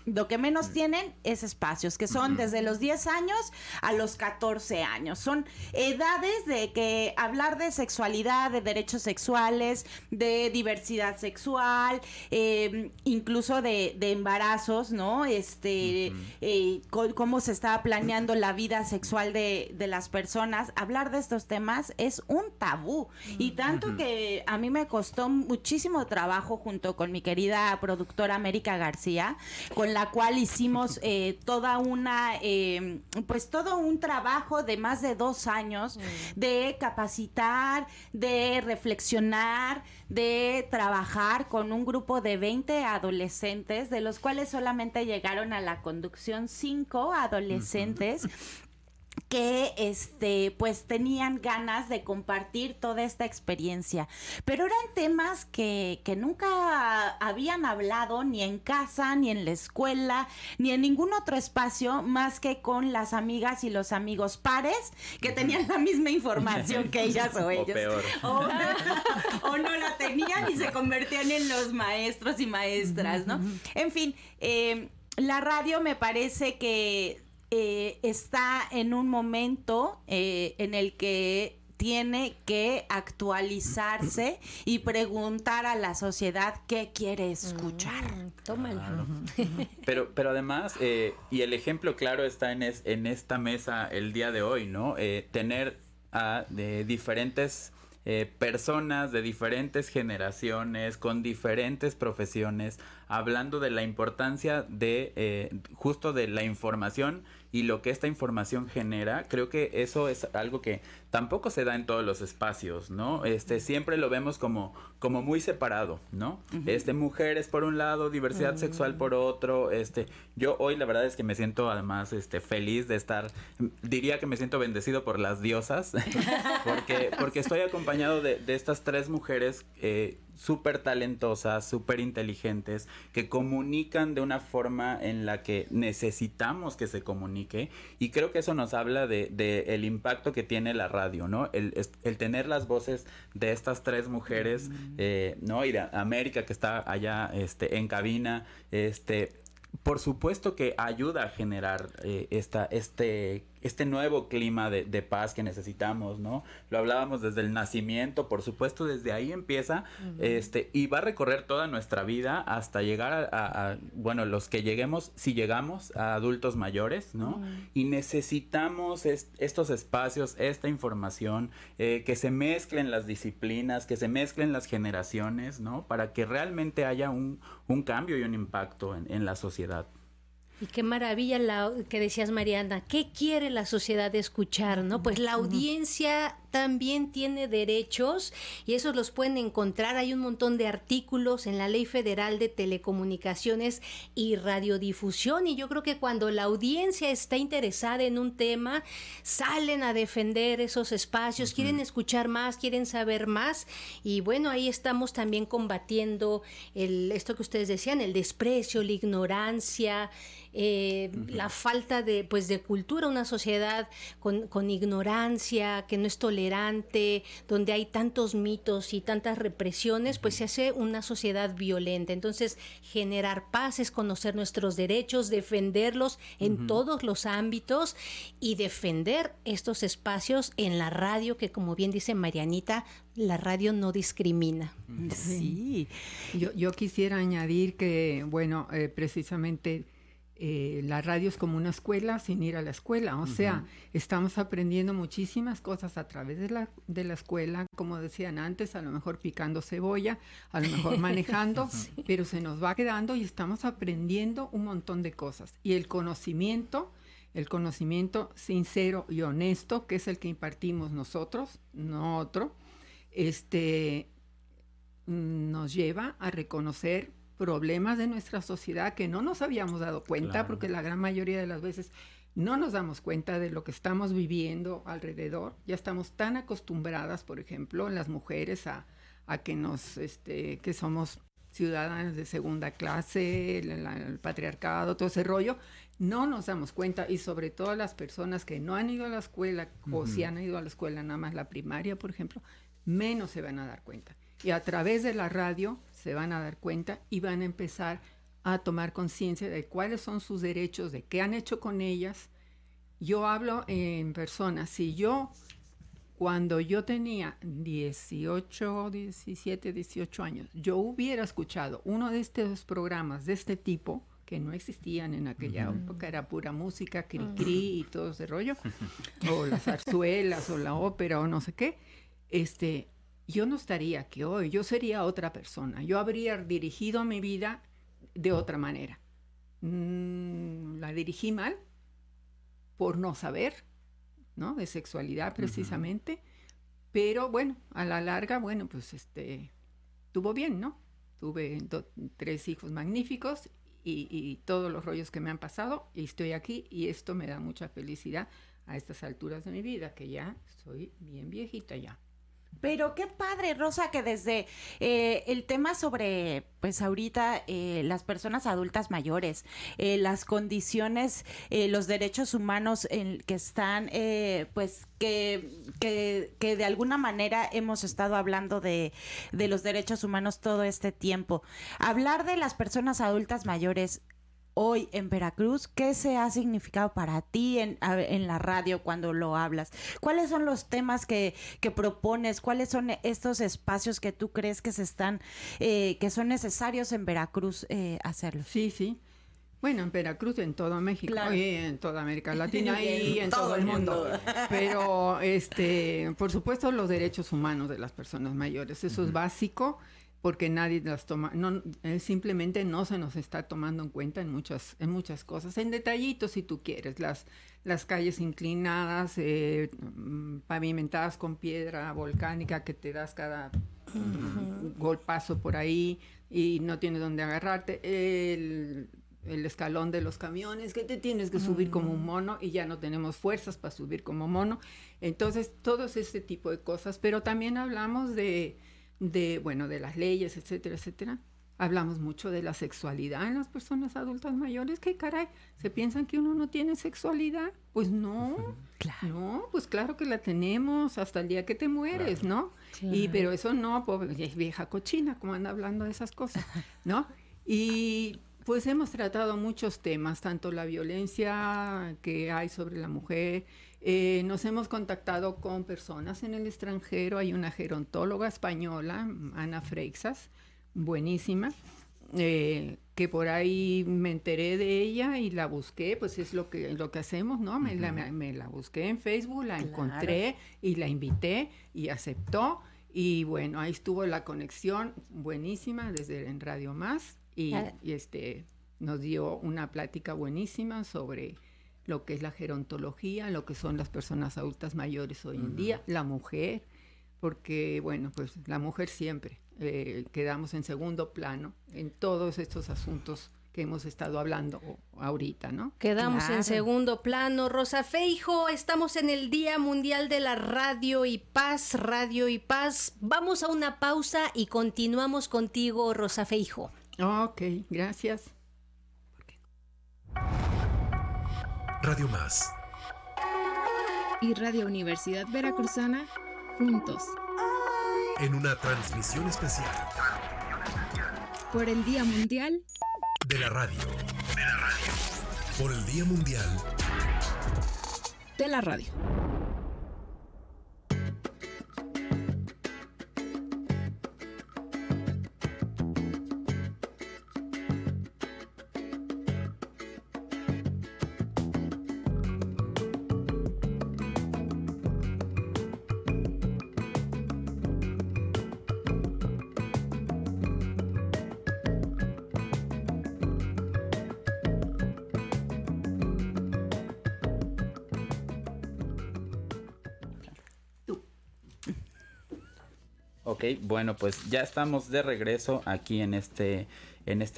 lo que menos tienen es espacios, que son desde los 10 años a los 14 años. Son edades de que hablar de sexualidad, de derechos sexuales, de diversidad sexual, incluso de embarazos, ¿no? Cómo se está planeando la vida sexual de las personas. Hablar de estos temas es un tabú, y tanto que a mí me costó muchísimo trabajo, junto con mi querida productora América García, con la cual hicimos todo un trabajo de más de 2 años de capacitar, de reflexionar, de trabajar con un grupo de 20 adolescentes, de los cuales solamente llegaron a la conducción 5 adolescentes que pues tenían ganas de compartir toda esta experiencia, pero eran temas que nunca habían hablado, ni en casa, ni en la escuela, ni en ningún otro espacio, más que con las amigas y los amigos pares que tenían la misma información que ellas o ellos, o peor. O no la tenían y se convertían en los maestros y maestras, ¿no? En fin, la radio me parece que está en un momento en el que tiene que actualizarse y preguntar a la sociedad qué quiere escuchar. Tómala. Claro. Pero además, y el ejemplo claro está en esta mesa el día de hoy, ¿no? Tener a de diferentes personas de diferentes generaciones, con diferentes profesiones, hablando de la importancia de justo de la información y lo que esta información genera. Creo que eso es algo que tampoco se da en todos los espacios, ¿no? Siempre lo vemos como muy separado, ¿no? Mujeres por un lado, diversidad sexual por otro. Yo hoy la verdad es que me siento además feliz de estar, diría que me siento bendecido por las diosas, porque estoy acompañado de estas 3 mujeres súper talentosas, súper inteligentes, que comunican de una forma en la que necesitamos que se comunique, y creo que eso nos habla de el impacto que tiene la radio, ¿no? El tener las voces de estas tres mujeres, ¿no? Y de América, que está allá en cabina, por supuesto que ayuda a generar este nuevo clima de paz que necesitamos, ¿no? Lo hablábamos desde el nacimiento, por supuesto, desde ahí empieza, uh-huh. Y va a recorrer toda nuestra vida hasta llegar a los que lleguemos, si llegamos a adultos mayores, ¿no? Uh-huh. Y necesitamos estos espacios, esta información, que se mezclen las disciplinas, que se mezclen las generaciones, ¿no? Para que realmente haya un cambio y un impacto en la sociedad. Y qué maravilla la que decías, Mariana, ¿qué quiere la sociedad escuchar, no? Pues la audiencia también tiene derechos y esos los pueden encontrar. Hay un montón de artículos en la Ley Federal de Telecomunicaciones y Radiodifusión, y yo creo que cuando la audiencia está interesada en un tema, salen a defender esos espacios, uh-huh. quieren escuchar más, quieren saber más, y bueno, ahí estamos también combatiendo esto que ustedes decían, el desprecio, la ignorancia, uh-huh. la falta de cultura, una sociedad con ignorancia, que no es tolerante, donde hay tantos mitos y tantas represiones, pues se hace una sociedad violenta. Entonces, generar paz es conocer nuestros derechos, defenderlos en uh-huh. todos los ámbitos y defender estos espacios en la radio, que como bien dice Marianita, la radio no discrimina. Sí, yo quisiera añadir que, bueno, precisamente... la radio es como una escuela sin ir a la escuela, o sea, estamos aprendiendo muchísimas cosas a través de la escuela, como decían antes, a lo mejor picando cebolla, a lo mejor manejando, sí. pero se nos va quedando y estamos aprendiendo un montón de cosas. Y el conocimiento sincero y honesto, que es el que impartimos nosotros, no otro, nos lleva a reconocer problemas de nuestra sociedad que no nos habíamos dado cuenta, claro. porque la gran mayoría de las veces no nos damos cuenta de lo que estamos viviendo alrededor. Ya estamos tan acostumbradas, por ejemplo, las mujeres a que nos que somos ciudadanas de segunda clase, el patriarcado, todo ese rollo. No nos damos cuenta, y sobre todo las personas que no han ido a la escuela, uh-huh. o si han ido a la escuela nada más la primaria, por ejemplo, menos se van a dar cuenta. Y a través de la radio se van a dar cuenta y van a empezar a tomar conciencia de cuáles son sus derechos, de qué han hecho con ellas. Yo hablo en persona. Si yo, cuando yo tenía 18 años, yo hubiera escuchado uno de estos programas de este tipo, que no existían en aquella uh-huh. época, era pura música, cri-cri y todo ese rollo, o las zarzuelas, o la ópera, o no sé qué, yo no estaría aquí hoy, yo sería otra persona, yo habría dirigido mi vida de otra manera. La dirigí mal por no saber, ¿no? De sexualidad precisamente, uh-huh. pero bueno, a la larga, bueno, pues estuvo bien, ¿no? Tuve 3 hijos magníficos y todos los rollos que me han pasado, y estoy aquí y esto me da mucha felicidad a estas alturas de mi vida, que ya soy bien viejita ya. Pero qué padre, Rosa, que desde el tema sobre, pues ahorita, las personas adultas mayores, las condiciones, los derechos humanos que están, pues que de alguna manera hemos estado hablando de los derechos humanos todo este tiempo. Hablar de las personas adultas mayores hoy en Veracruz, ¿qué se ha significado para ti en la radio cuando lo hablas? ¿Cuáles son los temas que propones? ¿Cuáles son estos espacios que tú crees que se están, que son necesarios en Veracruz hacerlos? Sí, sí. Bueno, en Veracruz, en todo México, claro. y en toda América Latina y en todo el mundo. Pero, por supuesto, los derechos humanos de las personas mayores, eso uh-huh. es básico. Porque nadie las toma, no, simplemente no se nos está tomando en cuenta en muchas cosas, en detallitos si tú quieres, las calles inclinadas, pavimentadas con piedra volcánica que te das cada uh-huh. golpazo por ahí y no tienes dónde agarrarte, el escalón de los camiones que te tienes que subir uh-huh. como un mono y ya no tenemos fuerzas para subir como mono, entonces todo este tipo de cosas, pero también hablamos de las leyes, etcétera, etcétera. Hablamos mucho de la sexualidad en las personas adultas mayores, que caray, ¿se piensan que uno no tiene sexualidad? Pues no, claro. No, pues claro que la tenemos hasta el día que te mueres, claro. ¿No? Claro. Y pero eso no, pobre, vieja cochina, como anda hablando de esas cosas, ¿no? Y pues hemos tratado muchos temas, tanto la violencia que hay sobre la mujer, nos hemos contactado con personas en el extranjero, hay una gerontóloga española, Ana Freixas, buenísima, que por ahí me enteré de ella y la busqué, pues es lo que hacemos, ¿no? Me la busqué en Facebook, la encontré y la invité y aceptó. Y bueno, ahí estuvo la conexión buenísima desde en Radio Más y nos dio una plática buenísima sobre lo que es la gerontología, lo que son las personas adultas mayores hoy en día, la mujer, porque bueno, pues la mujer siempre. Quedamos en segundo plano en todos estos asuntos que hemos estado hablando ahorita, ¿no? Quedamos en segundo plano. Rosa Feijo, estamos en el Día Mundial de la Radio y Paz, Radio y Paz. Vamos a una pausa y continuamos contigo, Rosa Feijo. Ok, gracias. Radio Más y Radio Universidad Veracruzana, juntos. En una transmisión especial por el Día Mundial de la Radio. Por el Día Mundial de la Radio. Ok, bueno, pues ya estamos de regreso aquí en este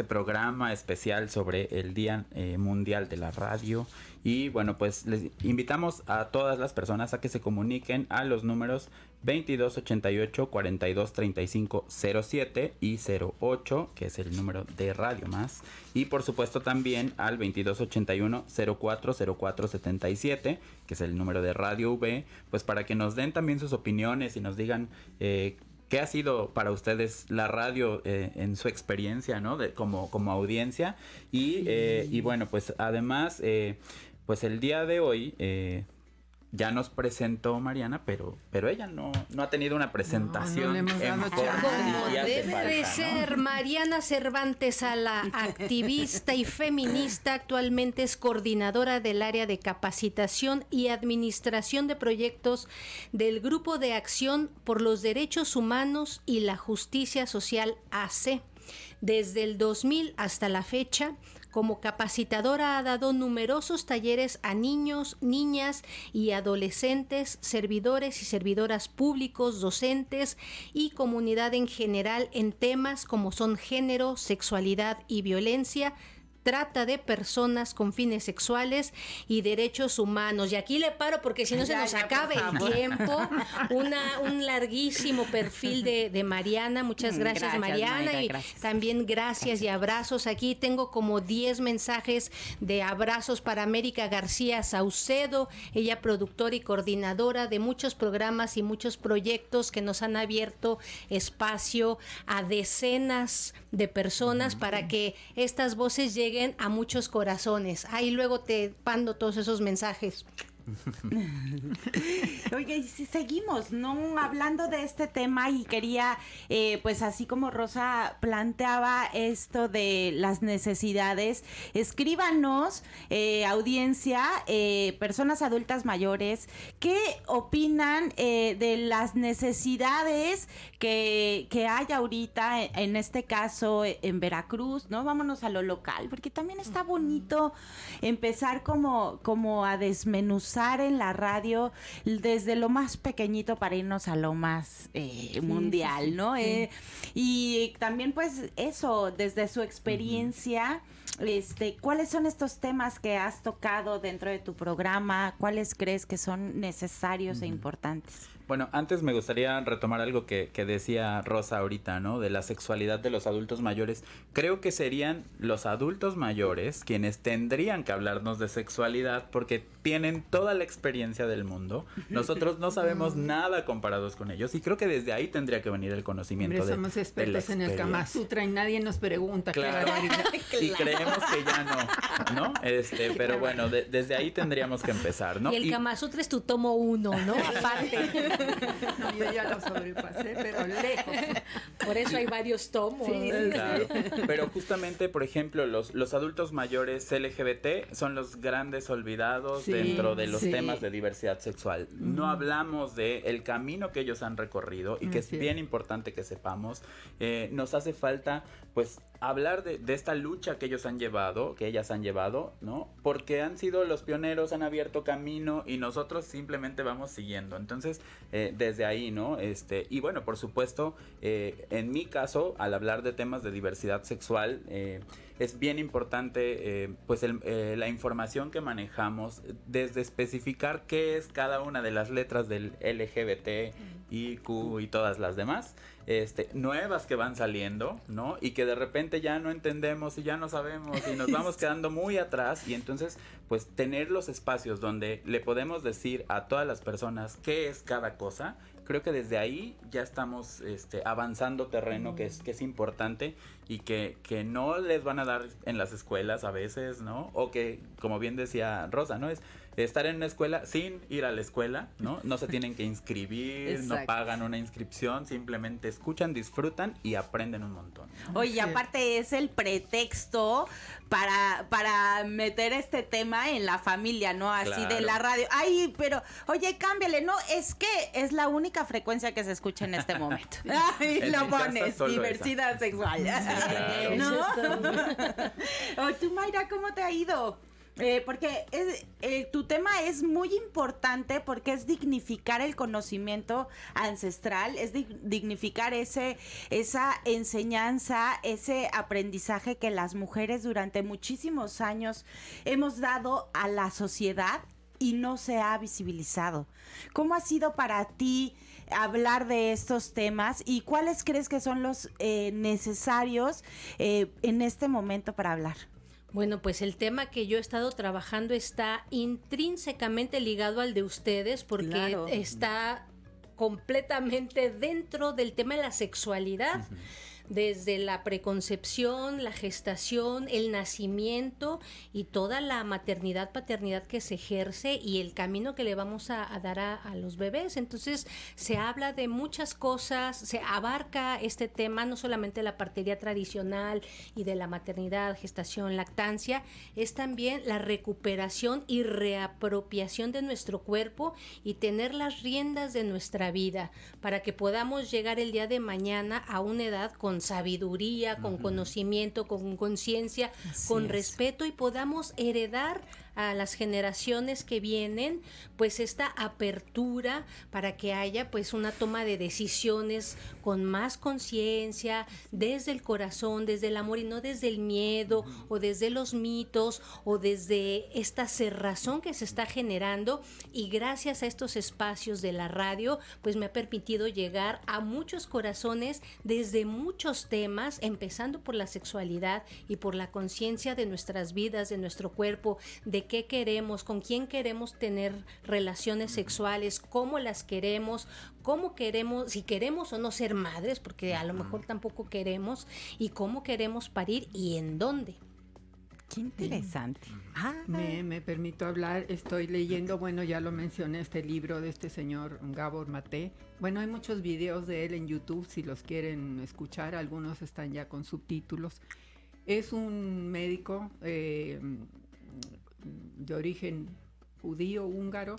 programa especial sobre el Día Mundial de la Radio. Y bueno, pues les invitamos a todas las personas a que se comuniquen a los números 2288-423507 y 08, que es el número de Radio Más. Y por supuesto también al 2281-040477, que es el número de Radio V, pues para que nos den también sus opiniones y nos digan ¿qué ha sido para ustedes la radio en su experiencia, ¿no? Como audiencia? Y bueno, pues además, pues el día de hoy ya nos presentó Mariana, pero ella no ha tenido una presentación en forma. Como debe ser, ¿no? Mariana Cervantes Sala, activista y feminista, actualmente es coordinadora del área de capacitación y administración de proyectos del Grupo de Acción por los Derechos Humanos y la Justicia Social AC. Desde el 2000 hasta la fecha, como capacitadora ha dado numerosos talleres a niños, niñas y adolescentes, servidores y servidoras públicos, docentes y comunidad en general en temas como son género, sexualidad y violencia, trata de personas con fines sexuales y derechos humanos. Y aquí le paro porque si no se nos acaba el tiempo. Un larguísimo perfil de Mariana. Muchas gracias Mariana. Mayra, gracias. Y también gracias y abrazos. Aquí tengo como 10 mensajes de abrazos para América García Saucedo, ella productora y coordinadora de muchos programas y muchos proyectos que nos han abierto espacio a decenas de personas para que estas voces lleguen a muchos corazones. Ahí luego te mando todos esos mensajes. Oye, y si seguimos, ¿no? Hablando de este tema y quería, pues así como Rosa planteaba esto de las necesidades, escríbanos, audiencia, personas adultas mayores, ¿qué opinan de las necesidades que hay ahorita, en este caso en Veracruz, ¿no? Vámonos a lo local, porque también está bonito empezar como a desmenuzar en la radio desde lo más pequeñito para irnos a lo más mundial, ¿no? Y también pues eso, desde su experiencia, ¿cuáles son estos temas que has tocado dentro de tu programa? ¿Cuáles crees que son necesarios e importantes? Bueno, antes me gustaría retomar algo que decía Rosa ahorita, ¿no? De la sexualidad de los adultos mayores. Creo que serían los adultos mayores quienes tendrían que hablarnos de sexualidad porque tienen toda la experiencia del mundo. Nosotros no sabemos nada comparados con ellos y creo que desde ahí tendría que venir el conocimiento. Hombre, somos expertos en el Kama Sutra y nadie nos pregunta. Claro, y creemos que ya no, ¿no? Pero bueno, desde ahí tendríamos que empezar, ¿no? Y el Kama Sutra es tu tomo 1, ¿no? Aparte. No, yo ya lo sobrepasé, pero lejos. Por eso hay varios tomos. Sí, claro. Pero justamente, por ejemplo, los adultos mayores LGBT son los grandes olvidados, sí, dentro de los, sí, temas de diversidad sexual. No hablamos de el camino que ellos han recorrido y que es bien importante que sepamos. Nos hace falta, pues, hablar de esta lucha que ellos han llevado, que ellas han llevado, ¿no? Porque han sido los pioneros, han abierto camino y nosotros simplemente vamos siguiendo. Entonces, desde ahí, ¿no? Y bueno, por supuesto, en mi caso, al hablar de temas de diversidad sexual, es bien importante, pues, la información que manejamos, desde especificar qué es cada una de las letras del LGBT, IQ y todas las demás, nuevas que van saliendo, ¿no? Y que de repente ya no entendemos y ya no sabemos y nos vamos quedando muy atrás. Y entonces, pues, tener los espacios donde le podemos decir a todas las personas qué es cada cosa, creo que desde ahí ya estamos avanzando terreno que es importante y que no les van a dar en las escuelas a veces, ¿no? O que, como bien decía Rosa, ¿no? Es estar en una escuela sin ir a la escuela, ¿no? No se tienen que inscribir, no pagan una inscripción, simplemente escuchan, disfrutan y aprenden un montón, ¿no? Oye, aparte es el pretexto para meter este tema en la familia, ¿no? Así de la radio. Ay, pero, oye, cámbiale, no, es que es la única frecuencia que se escucha en este momento. Ay, lo pones, diversidad sexual. Sí, claro. ¿No? Tú, Mayra, ¿cómo te ha ido? Porque tu tema es muy importante porque es dignificar el conocimiento ancestral, es dignificar esa enseñanza, ese aprendizaje que las mujeres durante muchísimos años hemos dado a la sociedad y no se ha visibilizado. ¿Cómo ha sido para ti hablar de estos temas y cuáles crees que son los necesarios en este momento para hablar? Bueno, pues el tema que yo he estado trabajando está intrínsecamente ligado al de ustedes porque está completamente dentro del tema de la sexualidad. Uh-huh. Desde la preconcepción, la gestación, el nacimiento y toda la maternidad, paternidad que se ejerce y el camino que le vamos a dar a los bebés. Entonces se habla de muchas cosas, se abarca este tema, no solamente la partería tradicional y de la maternidad, gestación, lactancia, es también la recuperación y reapropiación de nuestro cuerpo y tener las riendas de nuestra vida para que podamos llegar el día de mañana a una edad con sabiduría, con conocimiento, con conciencia, con respeto y podamos heredar a las generaciones que vienen pues esta apertura para que haya pues una toma de decisiones con más conciencia, desde el corazón, desde el amor y no desde el miedo o desde los mitos o desde esta cerrazón que se está generando, y gracias a estos espacios de la radio pues me ha permitido llegar a muchos corazones desde muchos temas, empezando por la sexualidad y por la conciencia de nuestras vidas, de nuestro cuerpo, de qué queremos, con quién queremos tener relaciones sexuales, cómo las queremos, cómo queremos, si queremos o no ser madres, porque a lo mejor tampoco queremos, y cómo queremos parir y en dónde. Qué interesante. Me permito hablar, estoy leyendo, bueno, ya lo mencioné, este libro de este señor Gabor Maté. Bueno, hay muchos videos de él en YouTube, si los quieren escuchar, algunos están ya con subtítulos. Es un médico de origen judío, húngaro,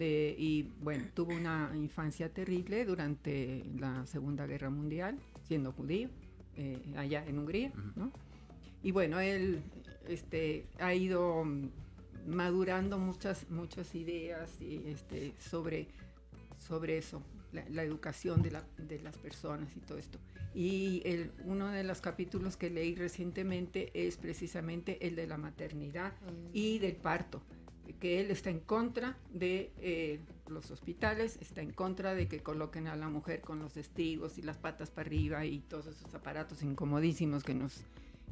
y bueno, tuvo una infancia terrible durante la Segunda Guerra Mundial, siendo judío, allá en Hungría, ¿no? Y bueno, él ha ido madurando muchas ideas y, sobre eso, la educación de las personas y todo esto. Y uno de los capítulos que leí recientemente es precisamente el de la maternidad y del parto. que él está en contra de los hospitales, está en contra de que coloquen a la mujer con los testigos y las patas para arriba y todos esos aparatos incomodísimos que nos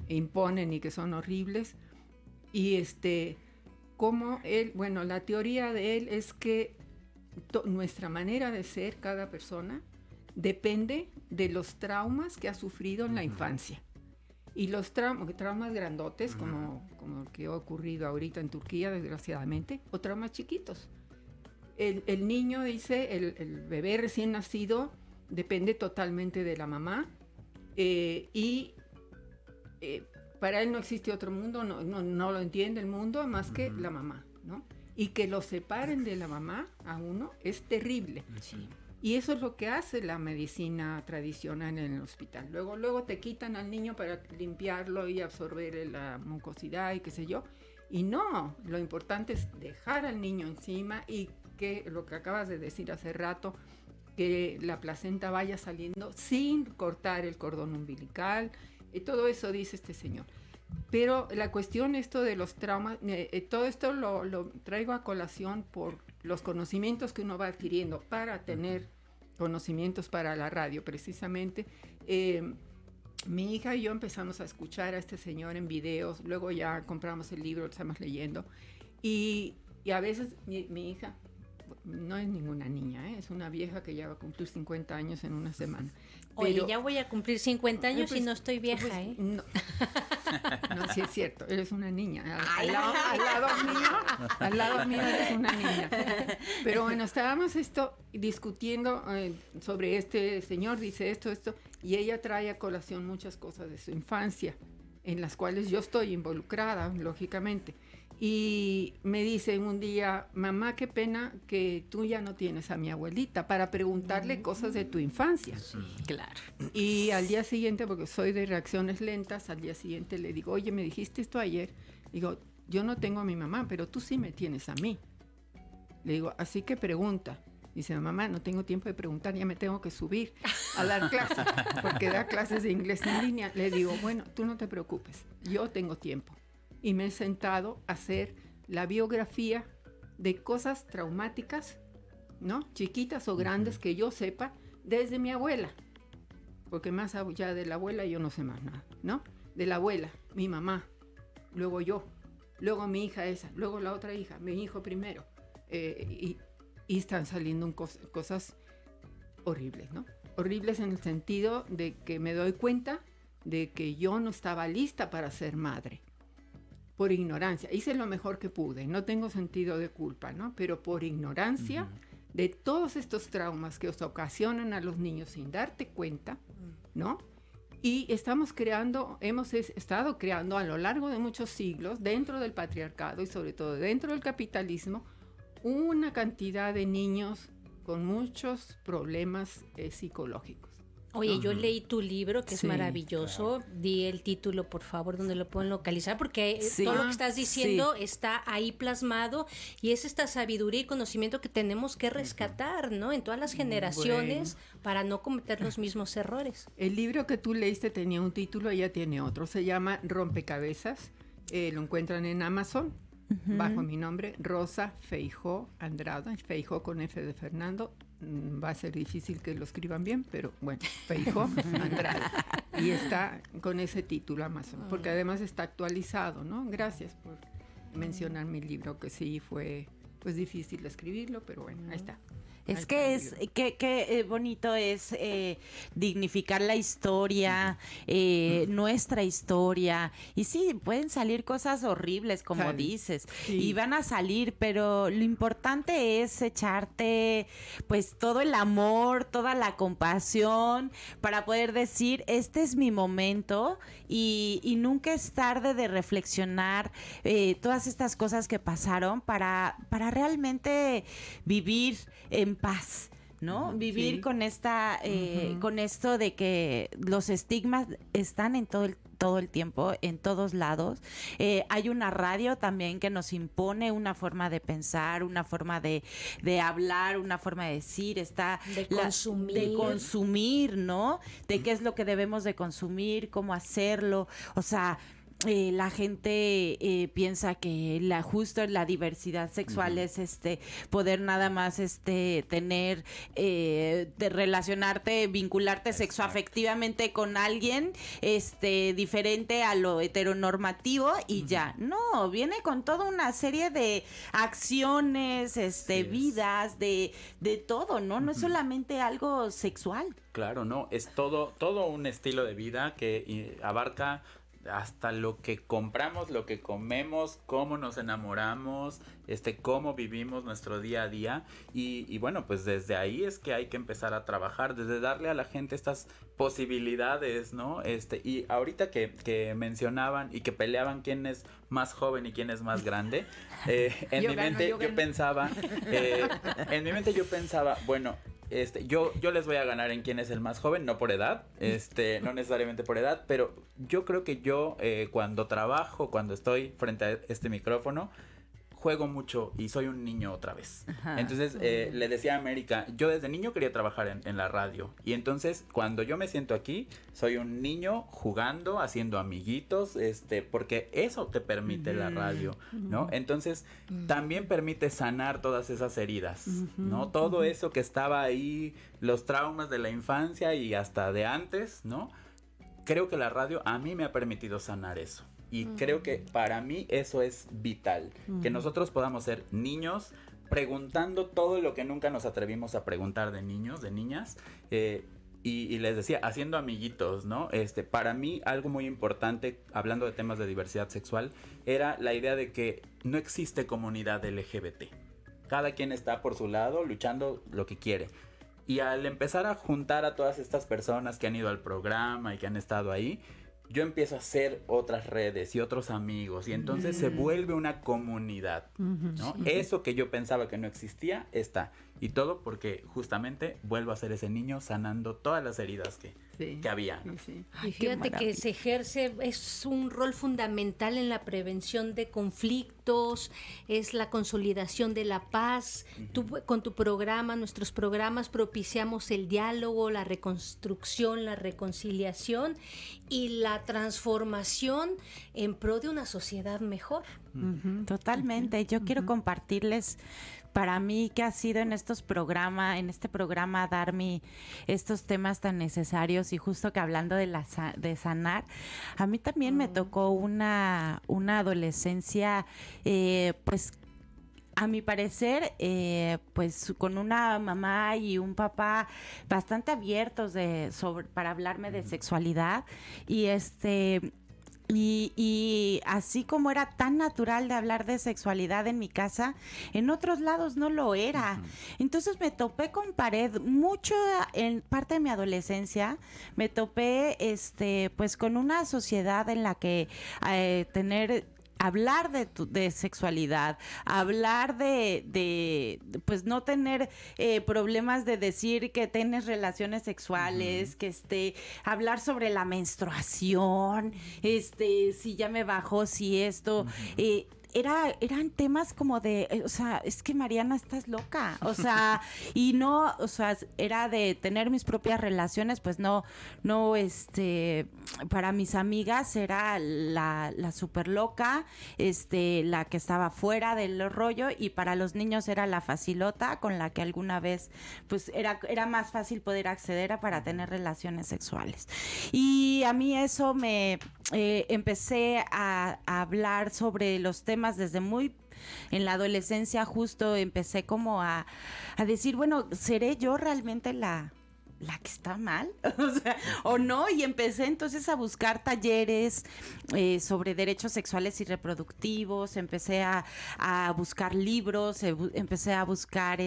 imponen y que son horribles. Y como él, bueno, la teoría de él es que nuestra manera de ser, cada persona, depende de los traumas que ha sufrido en la infancia. Y los traumas grandotes, como el que ha ocurrido ahorita en Turquía, desgraciadamente, o traumas chiquitos. El niño, dice, el bebé recién nacido, depende totalmente de la mamá, y para él no existe otro mundo, no lo entiende el mundo más que la mamá, ¿no? Y que lo separen de la mamá a uno es terrible. Sí. Y eso es lo que hace la medicina tradicional en el hospital. Luego te quitan al niño para limpiarlo y absorber la mucosidad y qué sé yo. Y no, lo importante es dejar al niño encima y que lo que acabas de decir hace rato, que la placenta vaya saliendo sin cortar el cordón umbilical. Y todo eso dice este señor. Pero la cuestión esto de los traumas, todo esto lo traigo a colación por los conocimientos que uno va adquiriendo para tener conocimientos para la radio, precisamente. Mi hija y yo empezamos a escuchar a este señor en videos, luego ya compramos el libro, lo estamos leyendo, y a veces mi hija, no es ninguna niña, es una vieja que ya va a cumplir 50 años en una semana. Oye, ya voy a cumplir 50 años y no estoy vieja, pues, ¿eh? No. No, sí es cierto, eres una niña. Al lado mío eres una niña. Pero bueno, estábamos discutiendo sobre este señor, dice esto, y ella trae a colación muchas cosas de su infancia, en las cuales yo estoy involucrada, lógicamente. Y me dicen un día, mamá, qué pena que tú ya no tienes a mi abuelita para preguntarle cosas de tu infancia. Sí, claro. Y al día siguiente, porque soy de reacciones lentas, al día siguiente le digo, oye, me dijiste esto ayer. Digo, yo no tengo a mi mamá, pero tú sí me tienes a mí. Le digo, así que pregunta. Dice, mamá, no tengo tiempo de preguntar, ya me tengo que subir a dar clases, porque da clases de inglés en línea. Le digo, bueno, tú no te preocupes, yo tengo tiempo. Y me he sentado a hacer la biografía de cosas traumáticas, ¿no? Chiquitas o grandes que yo sepa desde mi abuela. Porque más allá de la abuela yo no sé más nada, ¿no? De la abuela, mi mamá, luego yo, luego mi hija esa, luego la otra hija, mi hijo primero. Y están saliendo cosas horribles, ¿no? Horribles en el sentido de que me doy cuenta de que yo no estaba lista para ser madre. Por ignorancia, hice lo mejor que pude, no tengo sentido de culpa, ¿no? Pero por ignorancia de todos estos traumas que os ocasionan a los niños sin darte cuenta, ¿no? Y hemos estado creando a lo largo de muchos siglos, dentro del patriarcado y sobre todo dentro del capitalismo, una cantidad de niños con muchos problemas psicológicos. Oye, yo leí tu libro, que es maravilloso. Claro. Di el título, por favor, donde lo pueden localizar, porque todo lo que estás diciendo está ahí plasmado y es esta sabiduría y conocimiento que tenemos que rescatar, ¿no? En todas las generaciones, para no cometer los mismos errores. El libro que tú leíste tenía un título, ella tiene otro. Se llama Rompecabezas. Lo encuentran en Amazon, bajo mi nombre, Rosa Feijó Andrada. Feijó con F de Fernando. Va a ser difícil que lo escriban bien, pero bueno, Feijó Andrade. Y está con ese título Amazon, porque además está actualizado, ¿no? Gracias por mencionar mi libro, que sí fue pues difícil escribirlo, pero bueno, ahí está. Es que bonito es dignificar la historia, nuestra historia. Y sí, pueden salir cosas horribles, como dices, y van a salir, pero lo importante es echarte pues todo el amor, toda la compasión para poder decir, este es mi momento, y nunca es tarde de reflexionar todas estas cosas que pasaron para realmente vivir en paz, ¿no? Vivir con esta, con esto de que los estigmas están en todo el tiempo, en todos lados. Hay una radio también que nos impone una forma de pensar, una forma de hablar, una forma de decir, de consumir, ¿no? De qué es lo que debemos de consumir, cómo hacerlo, o sea, la gente piensa que la diversidad sexual es poder nada más tener de relacionarte, vincularte sexoafectivamente con alguien diferente a lo heteronormativo y ya. No, viene con toda una serie de acciones, vidas, de todo, ¿no? No es solamente algo sexual. Claro, no, es todo un estilo de vida que abarca hasta lo que compramos, lo que comemos, cómo nos enamoramos, cómo vivimos nuestro día a día. Y bueno, pues desde ahí es que hay que empezar a trabajar, desde darle a la gente estas posibilidades, ¿no? Y ahorita que mencionaban y que peleaban quién es más joven y quién es más grande, en mi mente yo pensaba, bueno, yo les voy a ganar en quién es el más joven, no por edad, no necesariamente por edad, pero yo creo que yo cuando estoy frente a este micrófono, juego mucho y soy un niño otra vez. Ajá. Entonces le decía a América, yo desde niño quería trabajar en la radio, y entonces cuando yo me siento aquí soy un niño jugando, haciendo amiguitos, porque eso te permite la radio, ¿no? Entonces también permite sanar todas esas heridas, ¿no? Todo eso que estaba ahí, los traumas de la infancia y hasta de antes, ¿no? Creo que la radio a mí me ha permitido sanar eso. Y creo que para mí eso es vital, que nosotros podamos ser niños preguntando todo lo que nunca nos atrevimos a preguntar de niños, de niñas, y les decía, haciendo amiguitos, ¿no? Para mí algo muy importante, hablando de temas de diversidad sexual, era la idea de que no existe comunidad LGBT. Cada quien está por su lado luchando lo que quiere. Y al empezar a juntar a todas estas personas que han ido al programa y que han estado ahí, yo empiezo a hacer otras redes y otros amigos, y entonces se vuelve una comunidad, ¿no? Eso que yo pensaba que no existía, está. Y todo porque justamente vuelvo a ser ese niño sanando todas las heridas que había, ¿no? Ay, fíjate que se ejerce, es un rol fundamental en la prevención de conflictos, es la consolidación de la paz. Tú, con tu programa, nuestros programas, propiciamos el diálogo, la reconstrucción, la reconciliación y la transformación en pro de una sociedad mejor. Totalmente. Yo quiero compartirles, para mí, que ha sido en este programa darme estos temas tan necesarios, y justo que hablando de sanar, a mí también me tocó una adolescencia, pues a mi parecer, pues con una mamá y un papá bastante abiertos para hablarme de sexualidad, y Y así como era tan natural de hablar de sexualidad en mi casa, en otros lados no lo era. Entonces me topé con pared mucho en parte de mi adolescencia. Me topé pues con una sociedad en la que hablar de sexualidad, hablar de pues no tener problemas de decir que tienes relaciones sexuales, que hablar sobre la menstruación, si ya me bajó, si esto, eran temas como de, o sea, es que Mariana, estás loca, o sea, y no, o sea, era de tener mis propias relaciones, pues no, para mis amigas era la super loca, la que estaba fuera del rollo, y para los niños era la facilota con la que alguna vez, pues era más fácil poder acceder para tener relaciones sexuales. Y a mí eso me empecé a hablar sobre los temas desde muy en la adolescencia. Justo empecé como a decir, bueno, ¿seré yo realmente la que está mal? O sea, o no, y empecé entonces a buscar talleres sobre derechos sexuales y reproductivos, empecé a buscar libros, empecé a buscar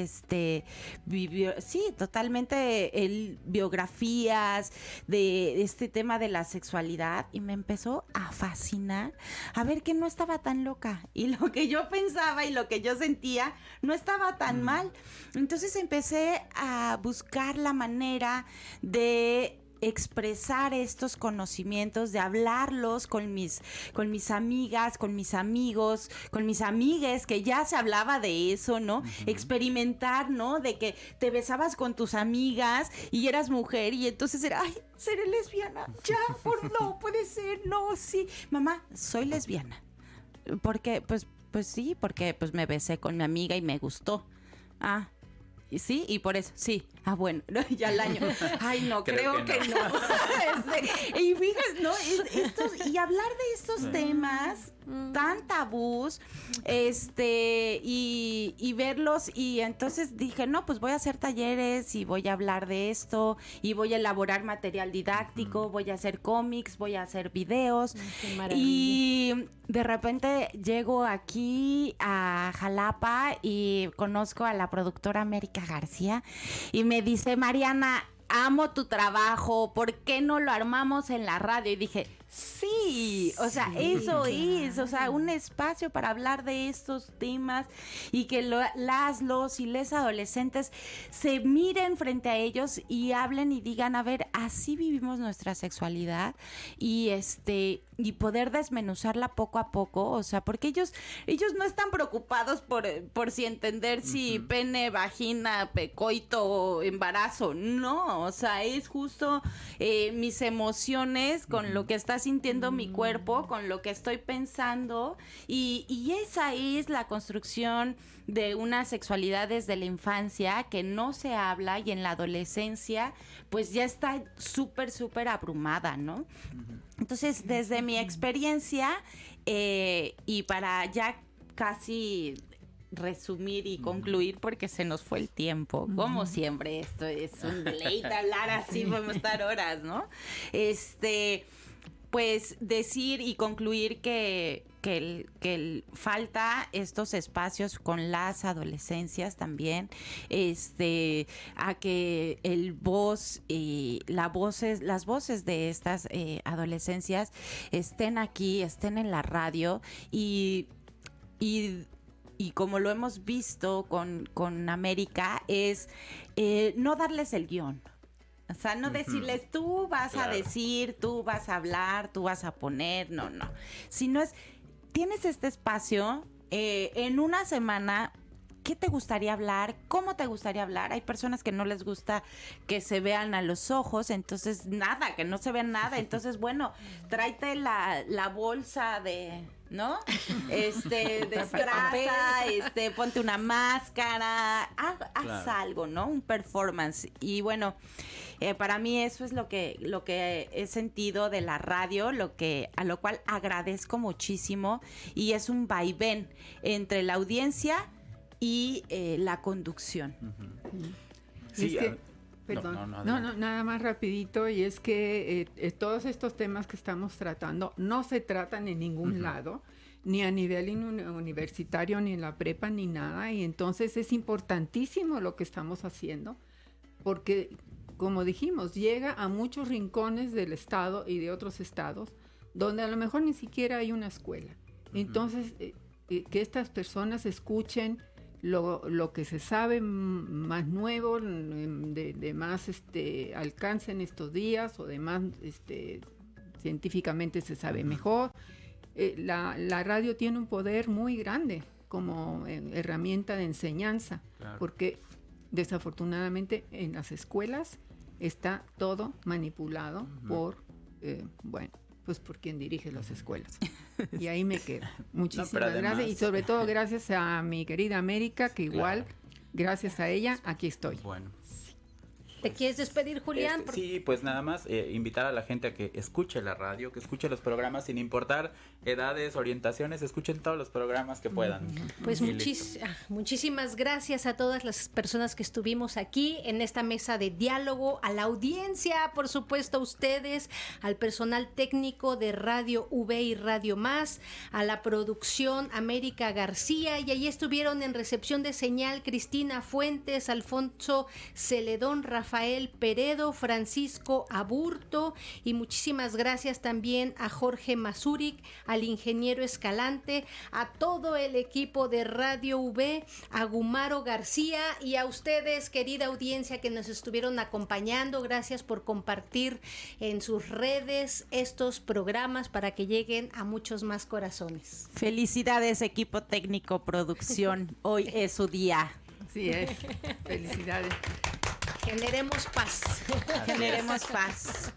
biografías de este tema de la sexualidad, y me empezó a fascinar a ver que no estaba tan loca, y lo que yo pensaba y lo que yo sentía no estaba tan mal. Entonces empecé a buscar la manera de expresar estos conocimientos, de hablarlos con mis amigas, con mis amigos, con mis amigues, que ya se hablaba de eso, ¿no? Uh-huh. Experimentar, ¿no? De que te besabas con tus amigas y eras mujer y entonces era, ay, seré lesbiana, ya, no, puede ser, no, sí. Mamá, soy lesbiana. Porque, pues sí, porque pues me besé con mi amiga y me gustó. Ah, sí, y por eso, sí. Ah, bueno, ya el año. Ay, no, creo que no. Y fíjate, ¿no? Y hablar de estos temas tan tabús, y verlos, y entonces dije, no, pues voy a hacer talleres y voy a hablar de esto, y voy a elaborar material didáctico, voy a hacer cómics, voy a hacer videos. Qué maravilla. Y de repente llego aquí a Xalapa y conozco a la productora América García, y me dice, Mariana, amo tu trabajo, ¿por qué no lo armamos en la radio? Y dije, sí, o sea, sí, eso claro. Es, o sea, un espacio para hablar de estos temas y que los y les adolescentes se miren frente a ellos y hablen y digan, a ver, así vivimos nuestra sexualidad y poder desmenuzarla poco a poco, o sea, porque ellos no están preocupados por si entender si pene, vagina, coito, embarazo, no, o sea, es justo mis emociones con lo que está sintiendo mi cuerpo, con lo que estoy pensando, y esa es la construcción de una sexualidad desde la infancia que no se habla, y en la adolescencia pues ya está súper, súper abrumada, ¿no? Entonces, desde mi experiencia, y para ya casi resumir y concluir, porque se nos fue el tiempo, como siempre, esto es un deleite hablar así, podemos estar horas, ¿no? Pues decir y concluir que falta estos espacios con las adolescencias también, a que las voces de estas adolescencias estén aquí, estén en la radio, y como lo hemos visto con América, es no darles el guión. O sea, no decirles, tú vas a decir, tú vas a hablar, tú vas a poner, no. Sino es, tienes este espacio, en una semana, ¿qué te gustaría hablar? ¿Cómo te gustaría hablar? Hay personas que no les gusta que se vean a los ojos, entonces nada, que no se vean nada. Entonces, bueno, tráete la bolsa de... ¿no? Destraza, ponte una máscara, haz algo, ¿no? Un performance. Y bueno, para mí eso es lo que he sentido de la radio, a lo cual agradezco muchísimo, y es un vaivén entre la audiencia y la conducción. Sí, perdón, no, nada más rapidito, y es que todos estos temas que estamos tratando no se tratan en ningún lado, ni a nivel universitario, ni en la prepa, ni nada, y entonces es importantísimo lo que estamos haciendo, porque, como dijimos, llega a muchos rincones del estado y de otros estados, donde a lo mejor ni siquiera hay una escuela. Entonces, que estas personas escuchen lo que se sabe más nuevo, de más alcance en estos días, o de más científicamente se sabe mejor. La radio tiene un poder muy grande como herramienta de enseñanza, claro. Porque desafortunadamente en las escuelas está todo manipulado por, pues por quien dirige las escuelas. Y ahí me quedo. Muchísimas gracias. Y sobre todo gracias a mi querida América, que igual, gracias a ella, aquí estoy. Bueno. ¿Te quieres despedir, Julián? Sí, pues nada más invitar a la gente a que escuche la radio, que escuche los programas sin importar edades, orientaciones, escuchen todos los programas que puedan. Pues muchísimas gracias a todas las personas que estuvimos aquí en esta mesa de diálogo, a la audiencia, por supuesto a ustedes, al personal técnico de Radio V y Radio Más, a la producción América García, y ahí estuvieron en recepción de señal Cristina Fuentes, Alfonso Celedón, Rafael Rafael Peredo, Francisco Aburto, y muchísimas gracias también a Jorge Mazuric, al ingeniero Escalante, a todo el equipo de Radio V, a Gumaro García y a ustedes, querida audiencia, que nos estuvieron acompañando. Gracias por compartir en sus redes estos programas para que lleguen a muchos más corazones. Felicidades, equipo técnico, producción. Hoy es su día. Sí es. Felicidades. Generemos paz. Generemos paz.